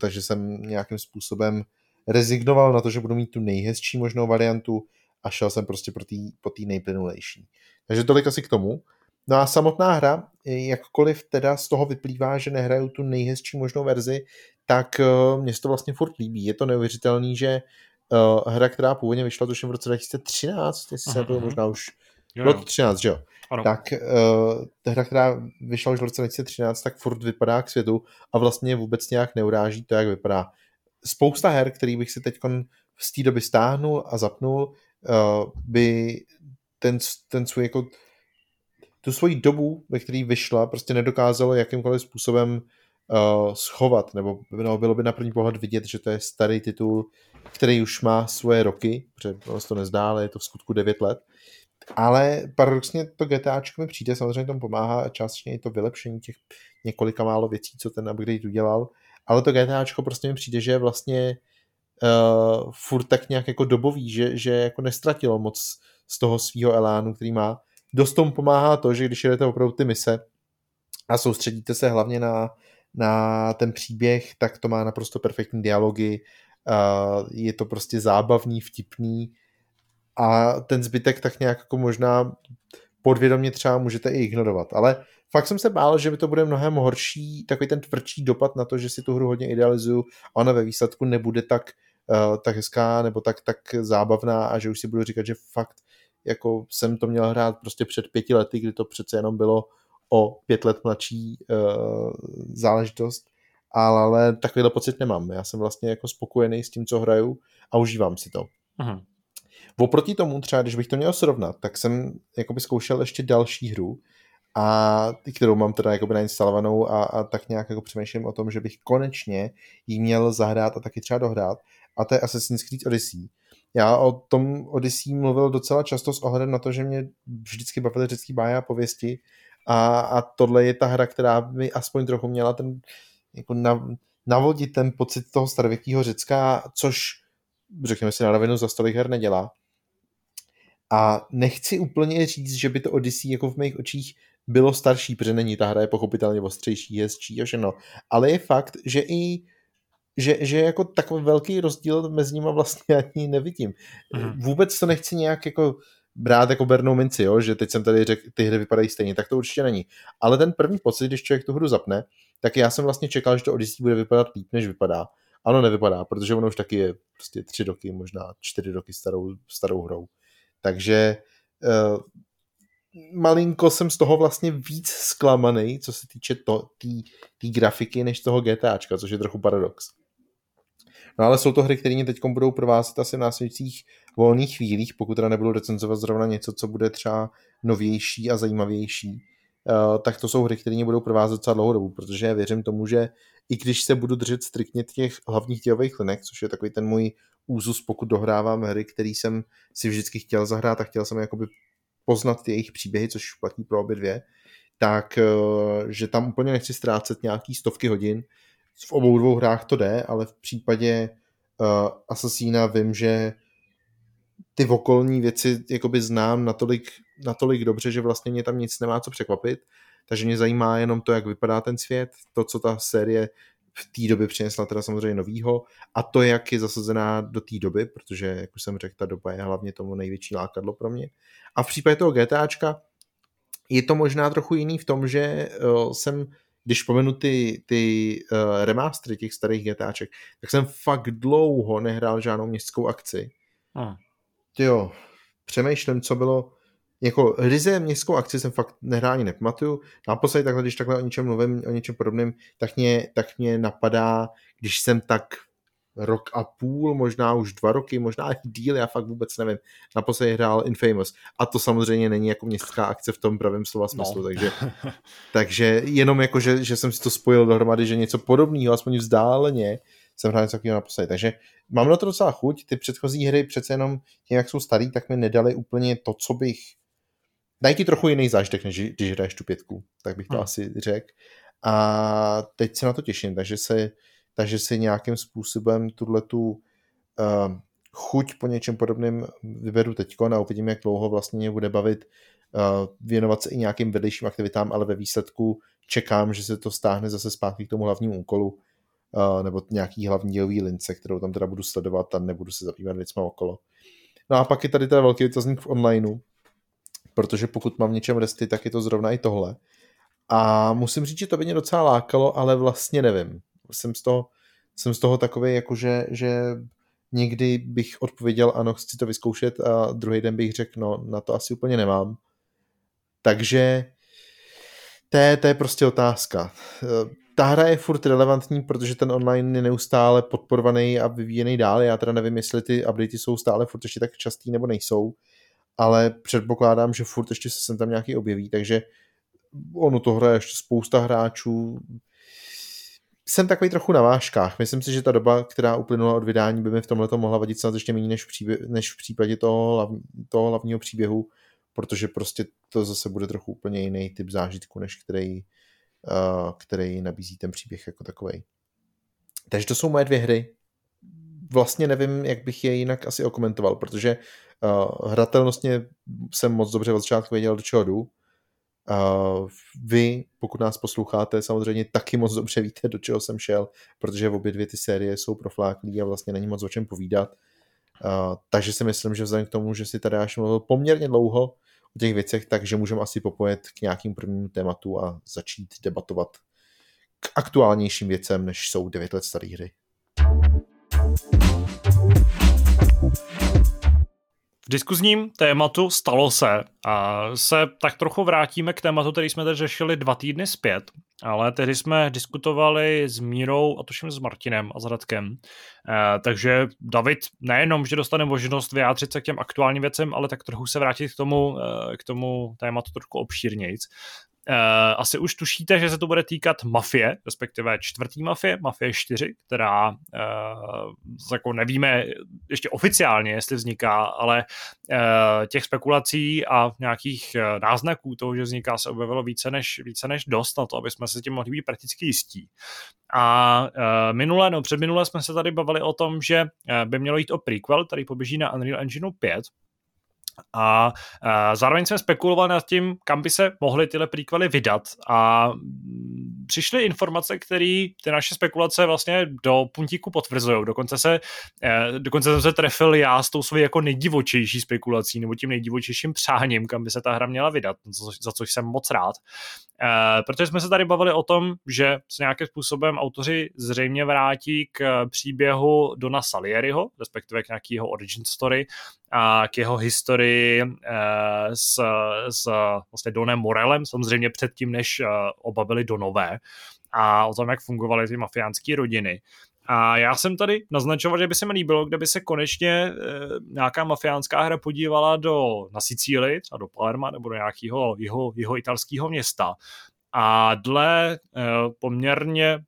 takže jsem nějakým způsobem rezignoval na to, že budu mít tu nejhezčí možnou variantu a šel jsem prostě po té nejplynulejší. Takže tolik asi k tomu. No a samotná hra, jakkoliv teda z toho vyplývá, že nehraju tu nejhezčí možnou verzi, tak mě se to vlastně furt líbí. Je to neuvěřitelný, že hra, která původně vyšla tuším v roce 2013, jestli se to možná už bylo to 13, že jo? Ano. Tak ta hra, která vyšla už v roce 2013, tak furt vypadá k světu a vlastně vůbec nějak neuráží to, jak vypadá. Spousta her, který bych si teď z té doby stáhnul a zapnul, by ten svůj jako tu svoji dobu, ve který vyšla, prostě nedokázalo jakýmkoliv způsobem schovat, nebo no, bylo by na první pohled vidět, že to je starý titul, který už má svoje roky, protože to nezdá, ale je to v skutku 9 let. Ale paradoxně to GTAčko mi přijde, samozřejmě tomu pomáhá a částečně i to vylepšení těch několika málo věcí, co ten upgrade udělal, ale to GTAčko prostě mi přijde, že je vlastně furt tak nějak jako dobový, že jako nestratilo moc z toho svýho elánu, který má. Dost tomu pomáhá to, že když jedete opravdu ty mise a soustředíte se hlavně na ten příběh, tak to má naprosto perfektní dialogy, je to prostě zábavný, vtipný a ten zbytek tak nějak jako možná podvědomě třeba můžete i ignorovat, ale fakt jsem se bál, že by to bude mnohem horší, takový ten tvrdší dopad na to, že si tu hru hodně idealizuju a ona ve výsledku nebude tak hezká nebo tak zábavná a že už si budu říkat, že fakt jako jsem to měl hrát prostě před 5 lety, kdy to přece jenom bylo o 5 let mladší záležitost, ale takovýhle pocit nemám. Já jsem vlastně jako spokojený s tím, co hraju a užívám si to. Aha. Oproti tomu třeba, když bych to měl srovnat, tak jsem jakoby zkoušel ještě další hru, a kterou mám teda jakoby nainstalovanou a tak nějak jako přemýšlím o tom, že bych konečně ji měl zahrát a taky třeba dohrát, a to je Assassin's Creed Odyssey. Já o tom Odyssey mluvil docela často s ohledem na to, že mě vždycky bavily řecký báje a pověsti a tohle je ta hra, která mi aspoň trochu měla ten, jako navodit ten pocit toho starověkého Řecka, což řekněme si na rovinu za stolik her nedělá. A nechci úplně říct, že by to Odyssey jako v mých očích bylo starší, protože není, ta hra je pochopitelně ostřejší, hezčí a všechno. Ale je fakt, že i že jako takový velký rozdíl mezi nimi vlastně ani nevidím. Vůbec to nechci nějak jako brát jako bernou minci, jo? Že teď jsem tady řekl, ty hry vypadají stejně, tak to určitě není. Ale ten první pocit, když člověk tu hru zapne, tak já jsem vlastně čekal, že to Odyssey bude vypadat líp, než vypadá. Ano, nevypadá, protože ono už taky je prostě 3 roky, možná 4 roky starou hrou. Takže malinko jsem z toho vlastně víc zklamaný, co se týče té grafiky, než toho GTAčka, což je trochu paradox. No ale jsou to hry, které mě teď budou provázet asi v následujících volných chvílích, pokud teda nebudu recenzovat zrovna něco, co bude třeba novější a zajímavější, tak to jsou hry, které mě budou provázet celou dlouhou dobu, protože věřím tomu, že i když se budu držet striktně těch hlavních dělových linek, což je takový ten můj úzus, pokud dohrávám hry, který jsem si vždycky chtěl zahrát a chtěl jsem jakoby poznat ty jejich příběhy, což platí pro obě dvě, tak že tam úplně nechci ztrácet nějaký stovky hodin. V obou dvou hrách to jde, ale v případě Assassina vím, že ty okolní věci jakoby znám natolik dobře, že vlastně mě tam nic nemá co překvapit, takže mě zajímá jenom to, jak vypadá ten svět, to, co ta série v té době přinesla teda samozřejmě novýho, a to, jak je zasazená do té doby, protože, jak už jsem řekl, ta doba je hlavně tomu největší lákadlo pro mě. A v případě toho GTAčka je to možná trochu jiný v tom, že jsem, když pomenu ty remastery těch starých GTAček, tak jsem fakt dlouho nehrál žádnou městskou akci. Jo, přemýšlím, co bylo, jako ryze městskou akci jsem fakt nehrál, ani nepamatuju. Naposledy takhle, když takhle o něčem mluvím, o něčem podobném, tak mě napadá, když jsem tak 1,5 roku, možná už 2 roky, možná i díl, já fakt vůbec nevím, naposledy hrál Infamous. A to samozřejmě není jako městská akce v tom pravém slova smyslu, no. takže jenom jako, že jsem si to spojil dohromady, že něco podobného, aspoň vzdáleně, jsem hrál něco takového naposledy. Takže mám na to docela chuť, ty předchozí hry přece jenom tím, jak jsou starý, tak mi nedali úplně to, co bych. Dají ti trochu jiný zážitek, než když hraješ tu 5, tak bych to asi řekl. A teď se na to těším, takže si nějakým způsobem tuhletu chuť po něčem podobném vyberu teďko a uvidím, jak dlouho vlastně mě bude bavit věnovat se i nějakým vedlejším aktivitám, ale ve výsledku čekám, že se to stáhne zase zpátky k tomu hlavnímu úkolu, nebo nějaký hlavní dělový lince, kterou tam teda budu sledovat a nebudu se zabývat věcma okolo. No a pak je tady ten velký otazník v onlineu, protože pokud mám v něčem resty, tak je to zrovna i tohle. A musím říct, že to by mě docela lákalo, ale vlastně nevím. Jsem z toho takovej, jakože že někdy bych odpověděl, ano, chci to vyzkoušet, a druhý den bych řekl, no, na to asi úplně nemám. Takže to je prostě otázka. Ta hra je furt relevantní, protože ten online je neustále podporovaný a vyvíjený dál. Já teda nevím, jestli ty updaty jsou stále furt ještě tak častý nebo nejsou, ale předpokládám, že furt ještě se sem tam nějaký objeví, takže ono to hraje ještě spousta hráčů. Jsem takový trochu na vážkách. Myslím si, že ta doba, která uplynula od vydání, by mi v tomhletom mohla vadit snad ještě méně než v případě toho hlavního příběhu, protože prostě to zase bude trochu úplně jiný typ zážitku, než který nabízí ten příběh jako takovej. Takže to jsou moje 2 hry. Vlastně nevím, jak bych je jinak asi okomentoval, protože hratelnostně jsem moc dobře od začátku věděl, do čeho jdu. Vy, pokud nás posloucháte, samozřejmě taky moc dobře víte, do čeho jsem šel, protože obě dvě ty série jsou profláklí a vlastně není moc o čem povídat. Takže si myslím, že vzhledem k tomu, že si Tadeáš mluvil poměrně dlouho o těch věcech, takže můžeme asi popojet k nějakým prvním tématu a začít debatovat k aktuálnějším věcem, než jsou 9 let staré hry. V diskuzním tématu stalo se a se tak trochu vrátíme k tématu, který jsme teď řešili 2 týdny zpět, ale tehdy jsme diskutovali s Mírou a tuším s Martinem a s Radkem. Takže David, nejenom, že dostane možnost vyjádřit se k těm aktuálním věcem, ale tak trochu se vrátit k tomu tématu trochu obšírnějc. Asi už tušíte, že se to bude týkat Mafie, respektive čtvrtý Mafie 4, která jako nevíme ještě oficiálně, jestli vzniká, ale těch spekulací a nějakých náznaků toho, že vzniká, se objevilo více než dost na to, aby jsme se tím mohli být prakticky jistí. A předminule jsme se tady bavili o tom, že by mělo jít o prequel, který poběží na Unreal Engineu 5, a zároveň jsem spekuloval nad tím, kam by se mohly tyhle prequely vydat a přišly informace, které ty naše spekulace vlastně do puntíku potvrzují. Dokonce jsem se trefil já s tou svojí jako nejdivočejší spekulací nebo tím nejdivočejším přáním, kam by se ta hra měla vydat, za což jsem moc rád. Protože jsme se tady bavili o tom, že se nějakým způsobem autoři zřejmě vrátí k příběhu Dona Salieriho, respektive k nějaký jeho origin story a k jeho historii s vlastně Donem Morelem, samozřejmě předtím, než oba byli Donové, a o tom, jak fungovaly ty mafiánské rodiny. A já jsem tady naznačoval, že by se mi líbilo, kdyby se konečně nějaká mafiánská hra podívala na Sicílii, třeba do Palerma nebo do nějakého jeho italského města. A dle poměrně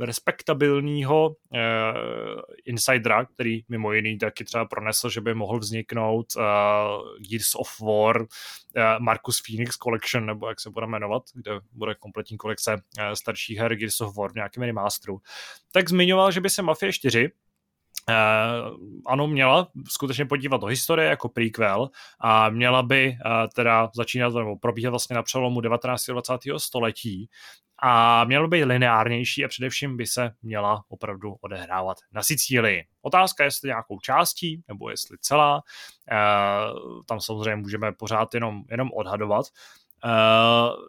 respektabilního insidera, který mimo jiný taky třeba pronesl, že by mohl vzniknout Gears of War Marcus Phoenix Collection, nebo jak se bude jmenovat, kde bude kompletní kolekce starších her Gears of War v nějakém remasteru, tak zmiňoval, že by se Mafie 4 ano, měla skutečně podívat do historie jako prequel a měla by teda začínat nebo probíhat vlastně na přelomu 19. a 20. století a měla by být lineárnější a především by se měla opravdu odehrávat na Sicílii. Otázka, jestli nějakou částí nebo jestli celá, tam samozřejmě můžeme pořád jenom odhadovat.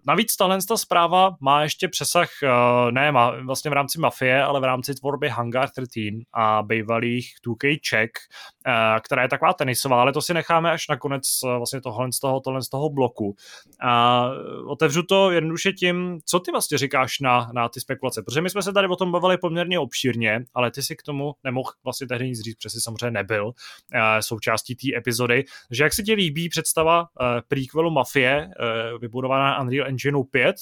Navíc tahle zpráva má ještě přesah vlastně v rámci Mafie, ale v rámci tvorby Hangar 13 a bývalých 2K Czech, která je taková tenisová, ale to si necháme až nakonec vlastně tohle z toho bloku. Otevřu to jednoduše tím, co ty vlastně říkáš na ty spekulace, protože my jsme se tady o tom bavili poměrně obšírně, ale ty si k tomu nemohl vlastně tehdy nic říct, protože jsi samozřejmě nebyl součástí té epizody, že jak se ti líbí představa prequelu Mafie, vybudovaná Unreal Engineu 5,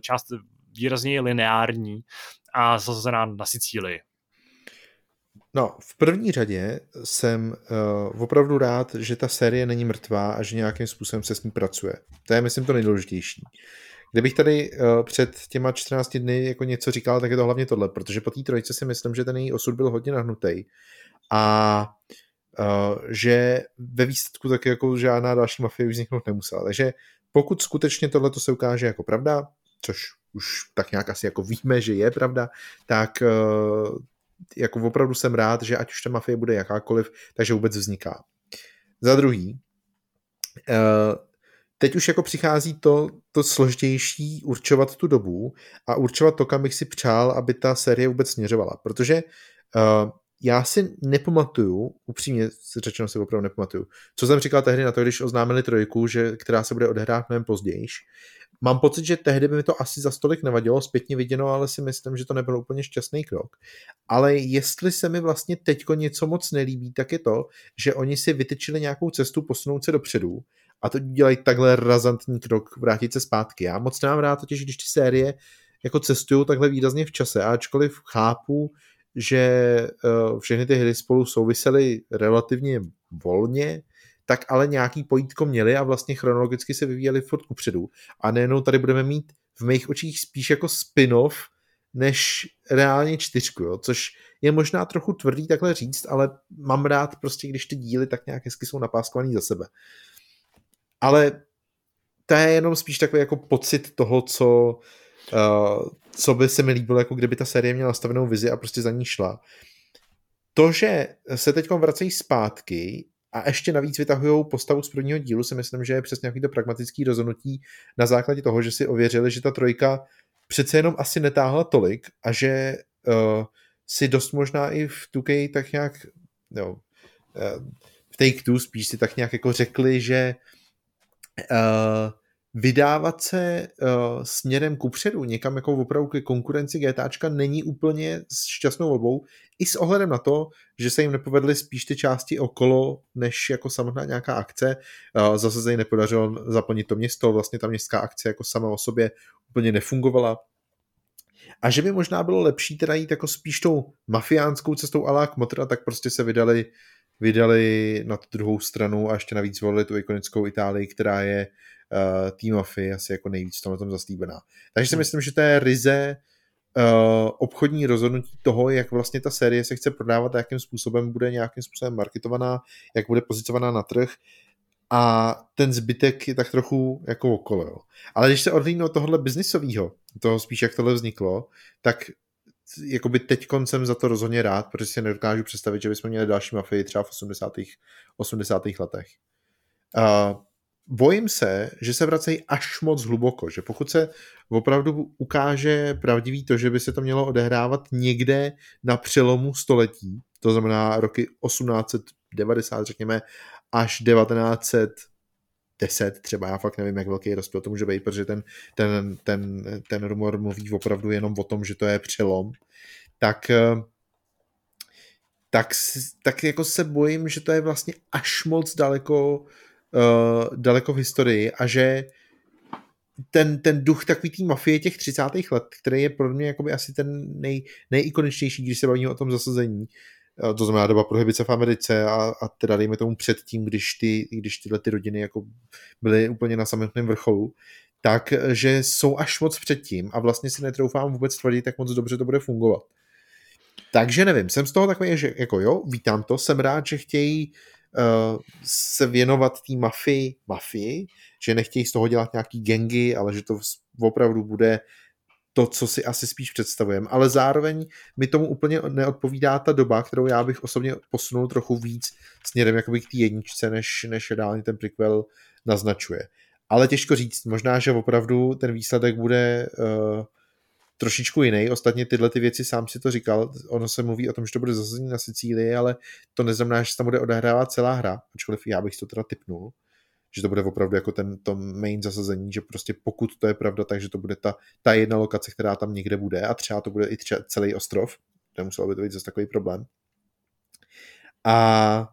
část výrazně lineární a zasazená na Sicílii. No, v první řadě jsem opravdu rád, že ta série není mrtvá a že nějakým způsobem se s ní pracuje. To je, myslím, to nejdůležitější. Kdybych tady před těma 14 dny jako něco říkal, tak je to hlavně tohle, protože po té trojce si myslím, že ten její osud byl hodně nahnutý a že ve výsledku taky jako žádná další mafie už vzniknout nemusela. Takže pokud skutečně tohleto se ukáže jako pravda, což už tak nějak asi jako víme, že je pravda, tak jako opravdu jsem rád, že ať už ta mafie bude jakákoliv, takže vůbec vzniká. Za druhý, teď už jako přichází to složitější určovat tu dobu a určovat to, kam bych si přál, aby ta série vůbec směřovala, protože já si nepamatuju, upřímně řečeno si opravdu nepamatuju, co jsem říkal tehdy na to, když oznámili trojku, která se bude odehrát mnohem později. Mám pocit, že tehdy by mi to asi za stolik nevadilo, zpětně viděno, ale si myslím, že to nebyl úplně šťastný krok. Ale jestli se mi vlastně teďko něco moc nelíbí, tak je to, že oni si vytyčili nějakou cestu posunout se dopředu a to dělají takhle razantní krok vrátit se zpátky. Já moc nemám rád totiž, když ty série jako cestují takhle výrazně v čase, ačkoliv chápu, že všechny ty hry spolu souvisely relativně volně, tak ale nějaký pojítko měli a vlastně chronologicky se vyvíjeli furt kupředu. A nejenom tady budeme mít v mých očích spíš jako spin-off, než reálně 4, jo? Což je možná trochu tvrdý takhle říct, ale mám rád prostě, když ty díly tak nějak hezky jsou napáskovaný za sebe. Ale to je jenom spíš takový jako pocit toho, co by se mi líbilo, jako kdyby ta série měla nastavenou vizi a prostě za ní šla. To, že se teď vracejí zpátky a ještě navíc vytahují postavu z prvního dílu, si myslím, že je přesně nějaký to pragmatický rozhodnutí na základě toho, že si ověřili, že ta trojka přece jenom asi netáhla tolik a že si dost možná i v 2K tak nějak Take-Two spíš si tak nějak jako řekli, že vydávat se směrem kupředu, někam jako opravdu ke konkurenci GTAčka není úplně šťastnou volbou, i s ohledem na to, že se jim nepovedly spíš ty části okolo, než jako samotná nějaká akce. Zase se jim nepodařilo zaplnit to město, vlastně ta městská akce jako sama o sobě úplně nefungovala. A že by možná bylo lepší teda jít jako spíš tou mafiánskou cestou à la Kmotra, tak prostě se vydali na tu druhou stranu a ještě navíc volili tu ikonickou Itálii, která je té mafie asi jako nejvíc na tom zaslíbená. Takže si myslím, že to je ryze obchodní rozhodnutí toho, jak vlastně ta série se chce prodávat a jakým způsobem bude nějakým způsobem marketovaná, jak bude pozicovaná na trh, a ten zbytek je tak trochu jako okolo. Jo. Ale když se odlínu od tohohle biznisového, toho spíš jak tohle vzniklo, tak jakoby teď koncem za to rozhodně rád, protože si nedokážu představit, že bychom měli další mafii třeba v 80. letech. Bojím se, že se vracejí až moc hluboko, že pokud se opravdu ukáže pravdivý to, že by se to mělo odehrávat někde na přelomu století, to znamená roky 1890, řekněme, až 1910 třeba, já fakt nevím, jak velký rozpěl to může být, protože ten rumor mluví opravdu jenom o tom, že to je přelom, tak jako se bojím, že to je vlastně až moc daleko v historii a že ten duch takový té mafie těch 30. let, který je pro mě jakoby asi ten nejikoničnější, když se bavíme o tom zasazení, to znamená doba prohibice v Americe a teda dejme tomu předtím, když tyhle ty rodiny jako byly úplně na samotném vrcholu, takže jsou až moc předtím a vlastně si netroufám vůbec tvrdit, jak moc dobře to bude fungovat. Takže nevím, jsem z toho takový, že jako jo, vítám to, jsem rád, že chtějí se věnovat té mafii, že nechtějí z toho dělat nějaký gangy, ale že to opravdu bude to, co si asi spíš představujeme. Ale zároveň mi tomu úplně neodpovídá ta doba, kterou já bych osobně posunul trochu víc směrem jakoby k té jedničce, než reálně ten prequel naznačuje. Ale těžko říct, možná, že opravdu ten výsledek bude trošičku jiný. Ostatně tyhle ty věci, sám si to říkal, ono se mluví o tom, že to bude zasazení na Sicílii, ale to neznamená, že se tam bude odehrávat celá hra, ačkoliv já bych to teda tipnul, že to bude opravdu jako to main zasazení, že prostě pokud to je pravda, takže to bude ta jedna lokace, která tam někde bude a třeba to bude i celý ostrov, nemuselo by to být zase takový problém. A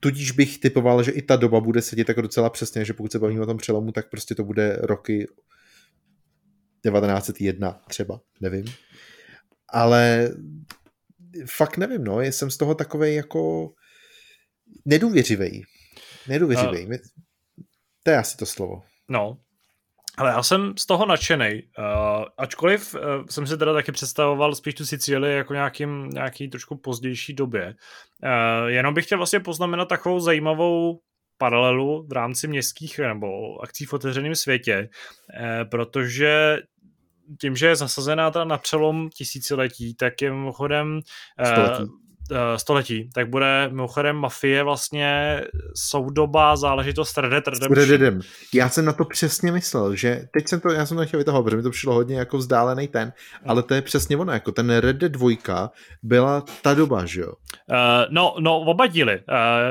tudíž bych typoval, že i ta doba bude sedět jako docela přesně, že pokud se bavíme o tom přelomu, tak prostě to bude roky 1901 třeba, nevím. Ale fakt nevím, no, jsem z toho takovej jako nedůvěřivej. To je asi to slovo. No, ale já jsem z toho nadšenej. Ačkoliv jsem si teda taky představoval spíš tu Sicílii jako nějaký trošku pozdější době. Jenom bych chtěl vlastně poznamenat takovou zajímavou paralelu v rámci městských nebo akcí v otevřeném světě, protože tím, že je zasazená teda na přelom tisíciletí, tak je mimochodem století, tak bude mimochodem mafie vlastně soudoba záležitost Red Dead Redemption. Já jsem na to přesně myslel, že já jsem to nechtěl vytahovat, protože mi to přišlo hodně jako vzdálený ale to je přesně ono, jako ten Red Dead 2 byla ta doba, že jo? No, oba díly.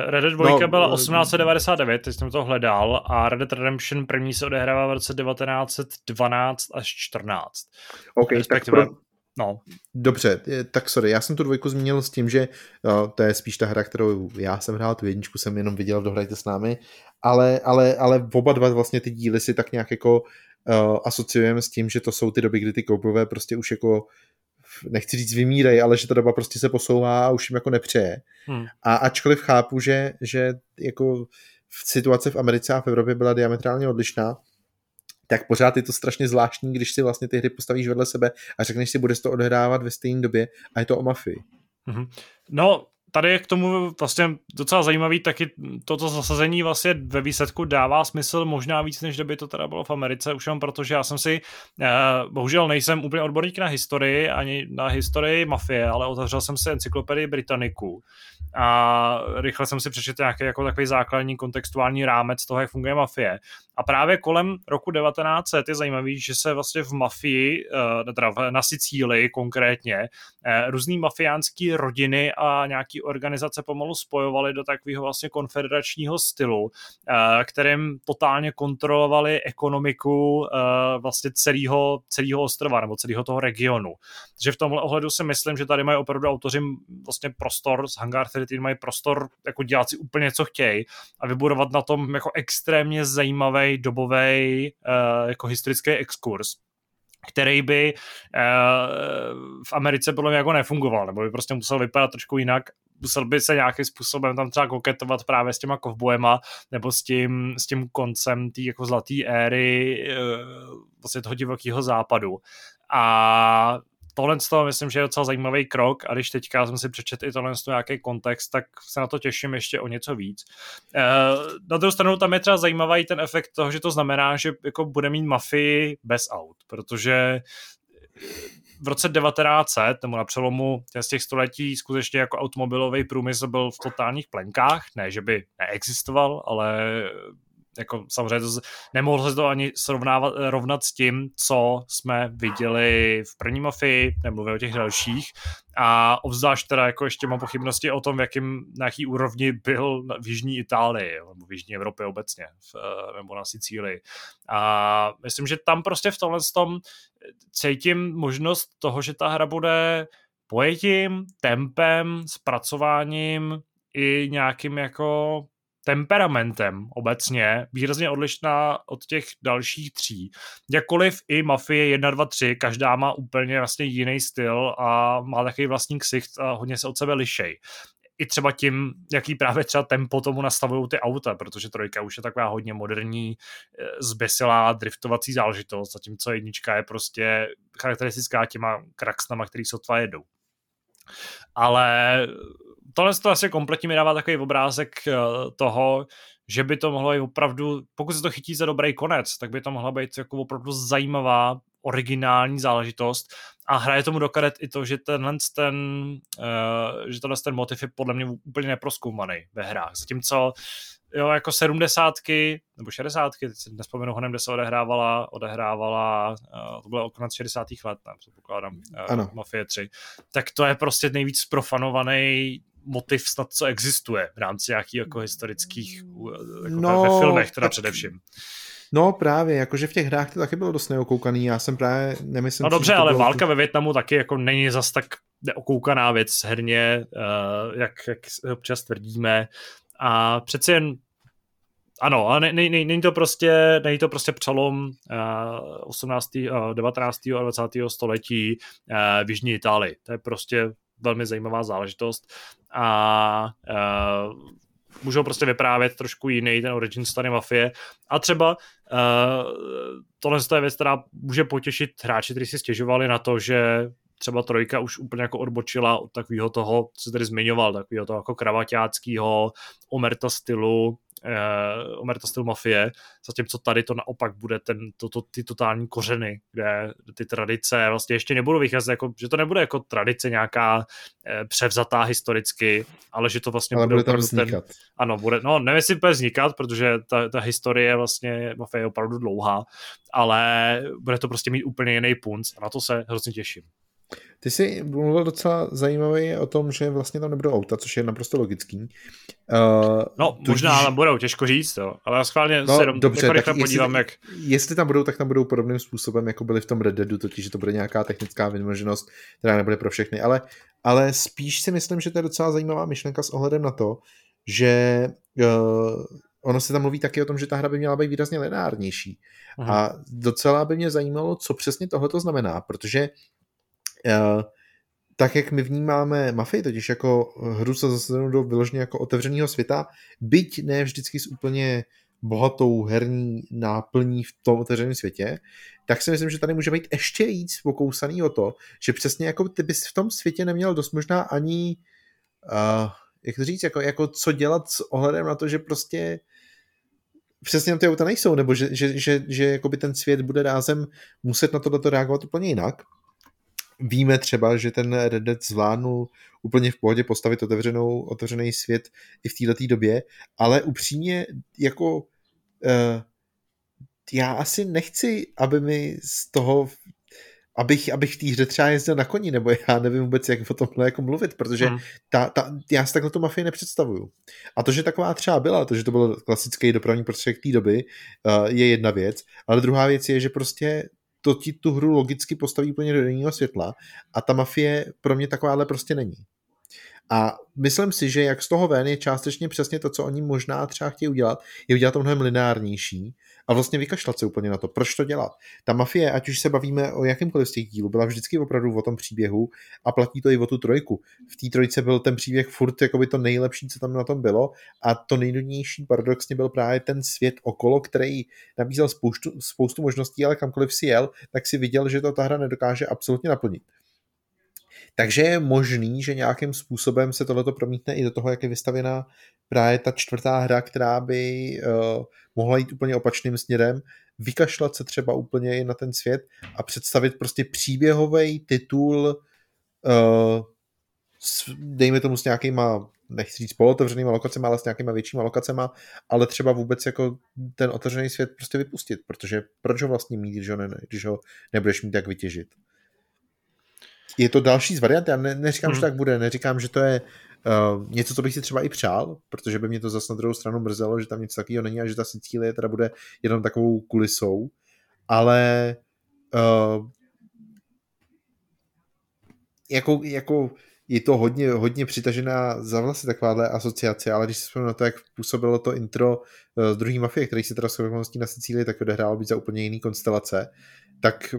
Red Dead 2 byla 1899, teď jsem to hledal, a Red Dead Redemption první se odehrává v roce 1912 až 14. Ok, respektive tak no. Dobře, tak sorry, já jsem tu dvojku zmínil s tím, že to je spíš ta hra, kterou já jsem hrál, tu jedničku jsem jenom viděl v Dohrajte s námi, ale oba dva vlastně ty díly si tak nějak jako asociujeme s tím, že to jsou ty doby, kdy ty koupové prostě už jako, nechci říct vymírají, ale že ta doba prostě se posouvá a už jim jako nepřeje. A ačkoliv chápu, že jako v situace v Americe a v Evropě byla diametrálně odlišná, tak pořád je to strašně zvláštní, když si vlastně ty hry postavíš vedle sebe a řekneš si, bude to odehrávat ve stejné době a je to o mafii. No, tady je k tomu vlastně docela zajímavý, taky toto zasazení vlastně ve výsledku dává smysl možná víc, než kdyby to teda bylo v Americe, už jenom protože já jsem si, bohužel nejsem úplně odborník na historii, ani na historii mafie, ale otevřel jsem si encyklopedii Britanniku a rychle jsem si přečetl nějaký jako takový základní kontextuální rámec toho, jak funguje mafie. A právě kolem roku 1900 je zajímavý, že se vlastně v mafii, na Sicílii konkrétně, různý mafiánský rodiny a nějaký té organizace pomalu spojovaly do takového vlastně konfederačního stylu, kterým totálně kontrolovali ekonomiku vlastně celého ostrova nebo celého toho regionu. Takže v tomhle ohledu si myslím, že tady mají opravdu autoři vlastně prostor, z Hangar 13 mají prostor jako dělat si úplně co chtějí a vybudovat na tom jako extrémně zajímavý dobový jako historický exkurs, který by v Americe podle mě jako nefungoval, nebo by prostě musel vypadat trošku jinak, musel by se nějakým způsobem tam třeba koketovat právě s těma kovbojema, nebo s tím koncem té jako zlaté éry vlastně toho divokého západu. A tohle z toho myslím, že je docela zajímavý krok a když teďka jsem si přečetl i tohle z toho nějaký kontext, tak se na to těším ještě o něco víc. Na druhou stranu tam je třeba zajímavý ten efekt toho, že to znamená, že jako bude mít mafii bez aut, protože v roce 1900, nebo na přelomu z těch století, skutečně jako automobilový průmysl byl v totálních plenkách, ne, že by neexistoval, ale jako samozřejmě nemohlo se to ani rovnat s tím, co jsme viděli v první mafii, nemluvím o těch dalších, a obzvlášť teda jako ještě mám pochybnosti o tom, na jaký úrovni byl v jižní Itálii, nebo v jižní Evropě obecně, nebo na Sicílii. A myslím, že tam prostě v tomhle tom cítím možnost toho, že ta hra bude pojetím, tempem, zpracováním i nějakým jako temperamentem obecně, výrazně odlišná od těch dalších tří. Jakkoliv i Mafie 1, 2, 3, každá má úplně vlastně jiný styl a má takový vlastní ksicht a hodně se od sebe lišej. I třeba tím, jaký právě třeba tempo tomu nastavují ty auta, protože trojka už je taková hodně moderní, zběsilá, driftovací záležitost, zatímco jednička je prostě charakteristická těma kraxnama, který sotva jedou. Ale tohle to asi kompletně mi dává takový obrázek toho, že by to mohlo být opravdu, pokud se to chytí za dobrý konec, tak by to mohla být jako opravdu zajímavá, originální záležitost a hraje tomu do karet i to, že tenhle ten motiv je podle mě úplně neprozkoumaný ve hrách. Zatímco jo, jako 70ky nebo 60ky, teď si nespomenu honem, kde se odehrávala to bylo konec 60. let, tam předpokládám, Mafie 3, tak to je prostě nejvíc profanovaný motiv snad, co existuje v rámci nějakých jako historických jako ve filmech teda především. No právě, jakože v těch hrách to taky bylo dost neokoukaný, já jsem právě nemyslím... No dobře, ale válka ve Vietnamu taky jako není zas tak neokoukaná věc herně, jak občas tvrdíme. A přeci jen, ano, ale není to prostě přelom 18., 19. a 20. století v jižní Itálii. To je prostě velmi zajímavá záležitost a můžou prostě vyprávět trošku jiný ten origin story mafie a třeba tohle je věc, která může potěšit hráči, kteří si stěžovali na to, že třeba trojka už úplně jako odbočila od takového toho, co tady zmiňoval, takového toho jako kravaťáckého omerta stylu mafie, zatímco tady to naopak bude ty totální kořeny, kde ty tradice vlastně ještě nebudou vycházet, jako, že to nebude jako tradice nějaká převzatá historicky, ale že to vlastně ale bude tam vznikat. Ano, bude, no nevím, jestli bude vznikat, protože ta historie vlastně mafie je opravdu dlouhá, ale bude to prostě mít úplně jiný punc a na to se hrozně těším. Ty jsi mluvil docela zajímavý o tom, že vlastně tam nebudou auta, což je naprosto logický. Možná tam budou, těžko říct, jo. Ale schválně se rychle podívám, jak... Jestli tam budou, tak tam budou podobným způsobem, jako byly v tom Red Deadu, totiž že to bude nějaká technická vymoženost, která nebude pro všechny, ale spíš si myslím, že to je docela zajímavá myšlenka s ohledem na to, že... Ono se tam mluví taky o tom, že ta hra by měla být výrazně lineárnější. Aha. A docela by mě zajímalo, co přesně tohleto znamená, protože tak, jak my vnímáme Mafii, totiž jako hru se zasadnou do vyloženě jako otevřeného světa, byť ne vždycky s úplně bohatou herní náplní v tom otevřeném světě, tak si myslím, že tady může být ještě víc pokousaný o to, že přesně jako ty bys v tom světě neměl dost možná ani jak to říct, jako co dělat s ohledem na to, že prostě přesně na ty auta nejsou, nebo že ten svět bude rázem muset na to reagovat úplně jinak. Víme třeba, že ten Red Dead zvládnul úplně v pohodě postavit otevřený svět i v této době, ale upřímně jako já asi nechci, aby mi z toho abych v té hře třeba jezdil na koni, nebo já nevím vůbec, jak o tomhle jako mluvit, protože já si takhle tu mafii nepředstavuju. A to, že taková třeba byla, to, že to byl klasický dopravní prostředek té doby, je jedna věc, ale druhá věc je, že prostě to ti tu hru logicky postaví úplně do denního světla a ta mafie pro mě takováhle prostě není. A myslím si, že jak z toho ven je částečně přesně to, co oni možná třeba chtějí udělat, je udělat to mnohem lineárnější a vlastně vykašlat se úplně na to, proč to dělat. Ta mafie, ať už se bavíme o jakýmkoliv z těch dílů, byla vždycky opravdu o tom příběhu a platí to i o tu trojku. V té trojce byl ten příběh furt jakoby to nejlepší, co tam na tom bylo, a to nejdůležitější paradoxně byl právě ten svět okolo, který nabízel spoustu možností, ale kamkoliv si jel, tak si viděl, že to ta hra nedokáže absolutně naplnit. Takže je možný, že nějakým způsobem se tohleto promítne i do toho, jak je vystavěna právě ta čtvrtá hra, která by mohla jít úplně opačným směrem, vykašlat se třeba úplně i na ten svět a představit prostě příběhový titul, dejme tomu s nějakýma, nechci říct polotevřenýma lokacema, ale s nějakýma většíma lokacema, ale třeba vůbec jako ten otevřený svět prostě vypustit, protože proč ho vlastně mít, když ho nebudeš mít tak vytěžit. Je to další z variant, já neříkám, že tak bude, neříkám, že to je něco, co bych si třeba i přál, protože by mě to zase na druhou stranu mrzelo, že tam nic takového není a že ta Sicílie teda bude jenom takovou kulisou, ale jako je to hodně, hodně přitažená za vlastně takováhle asociace, ale když se vzpomínám na to, jak působilo to intro z druhé mafie, který se teda shodností na Sicílii, tak odehrálo být za úplně jiný konstelace, tak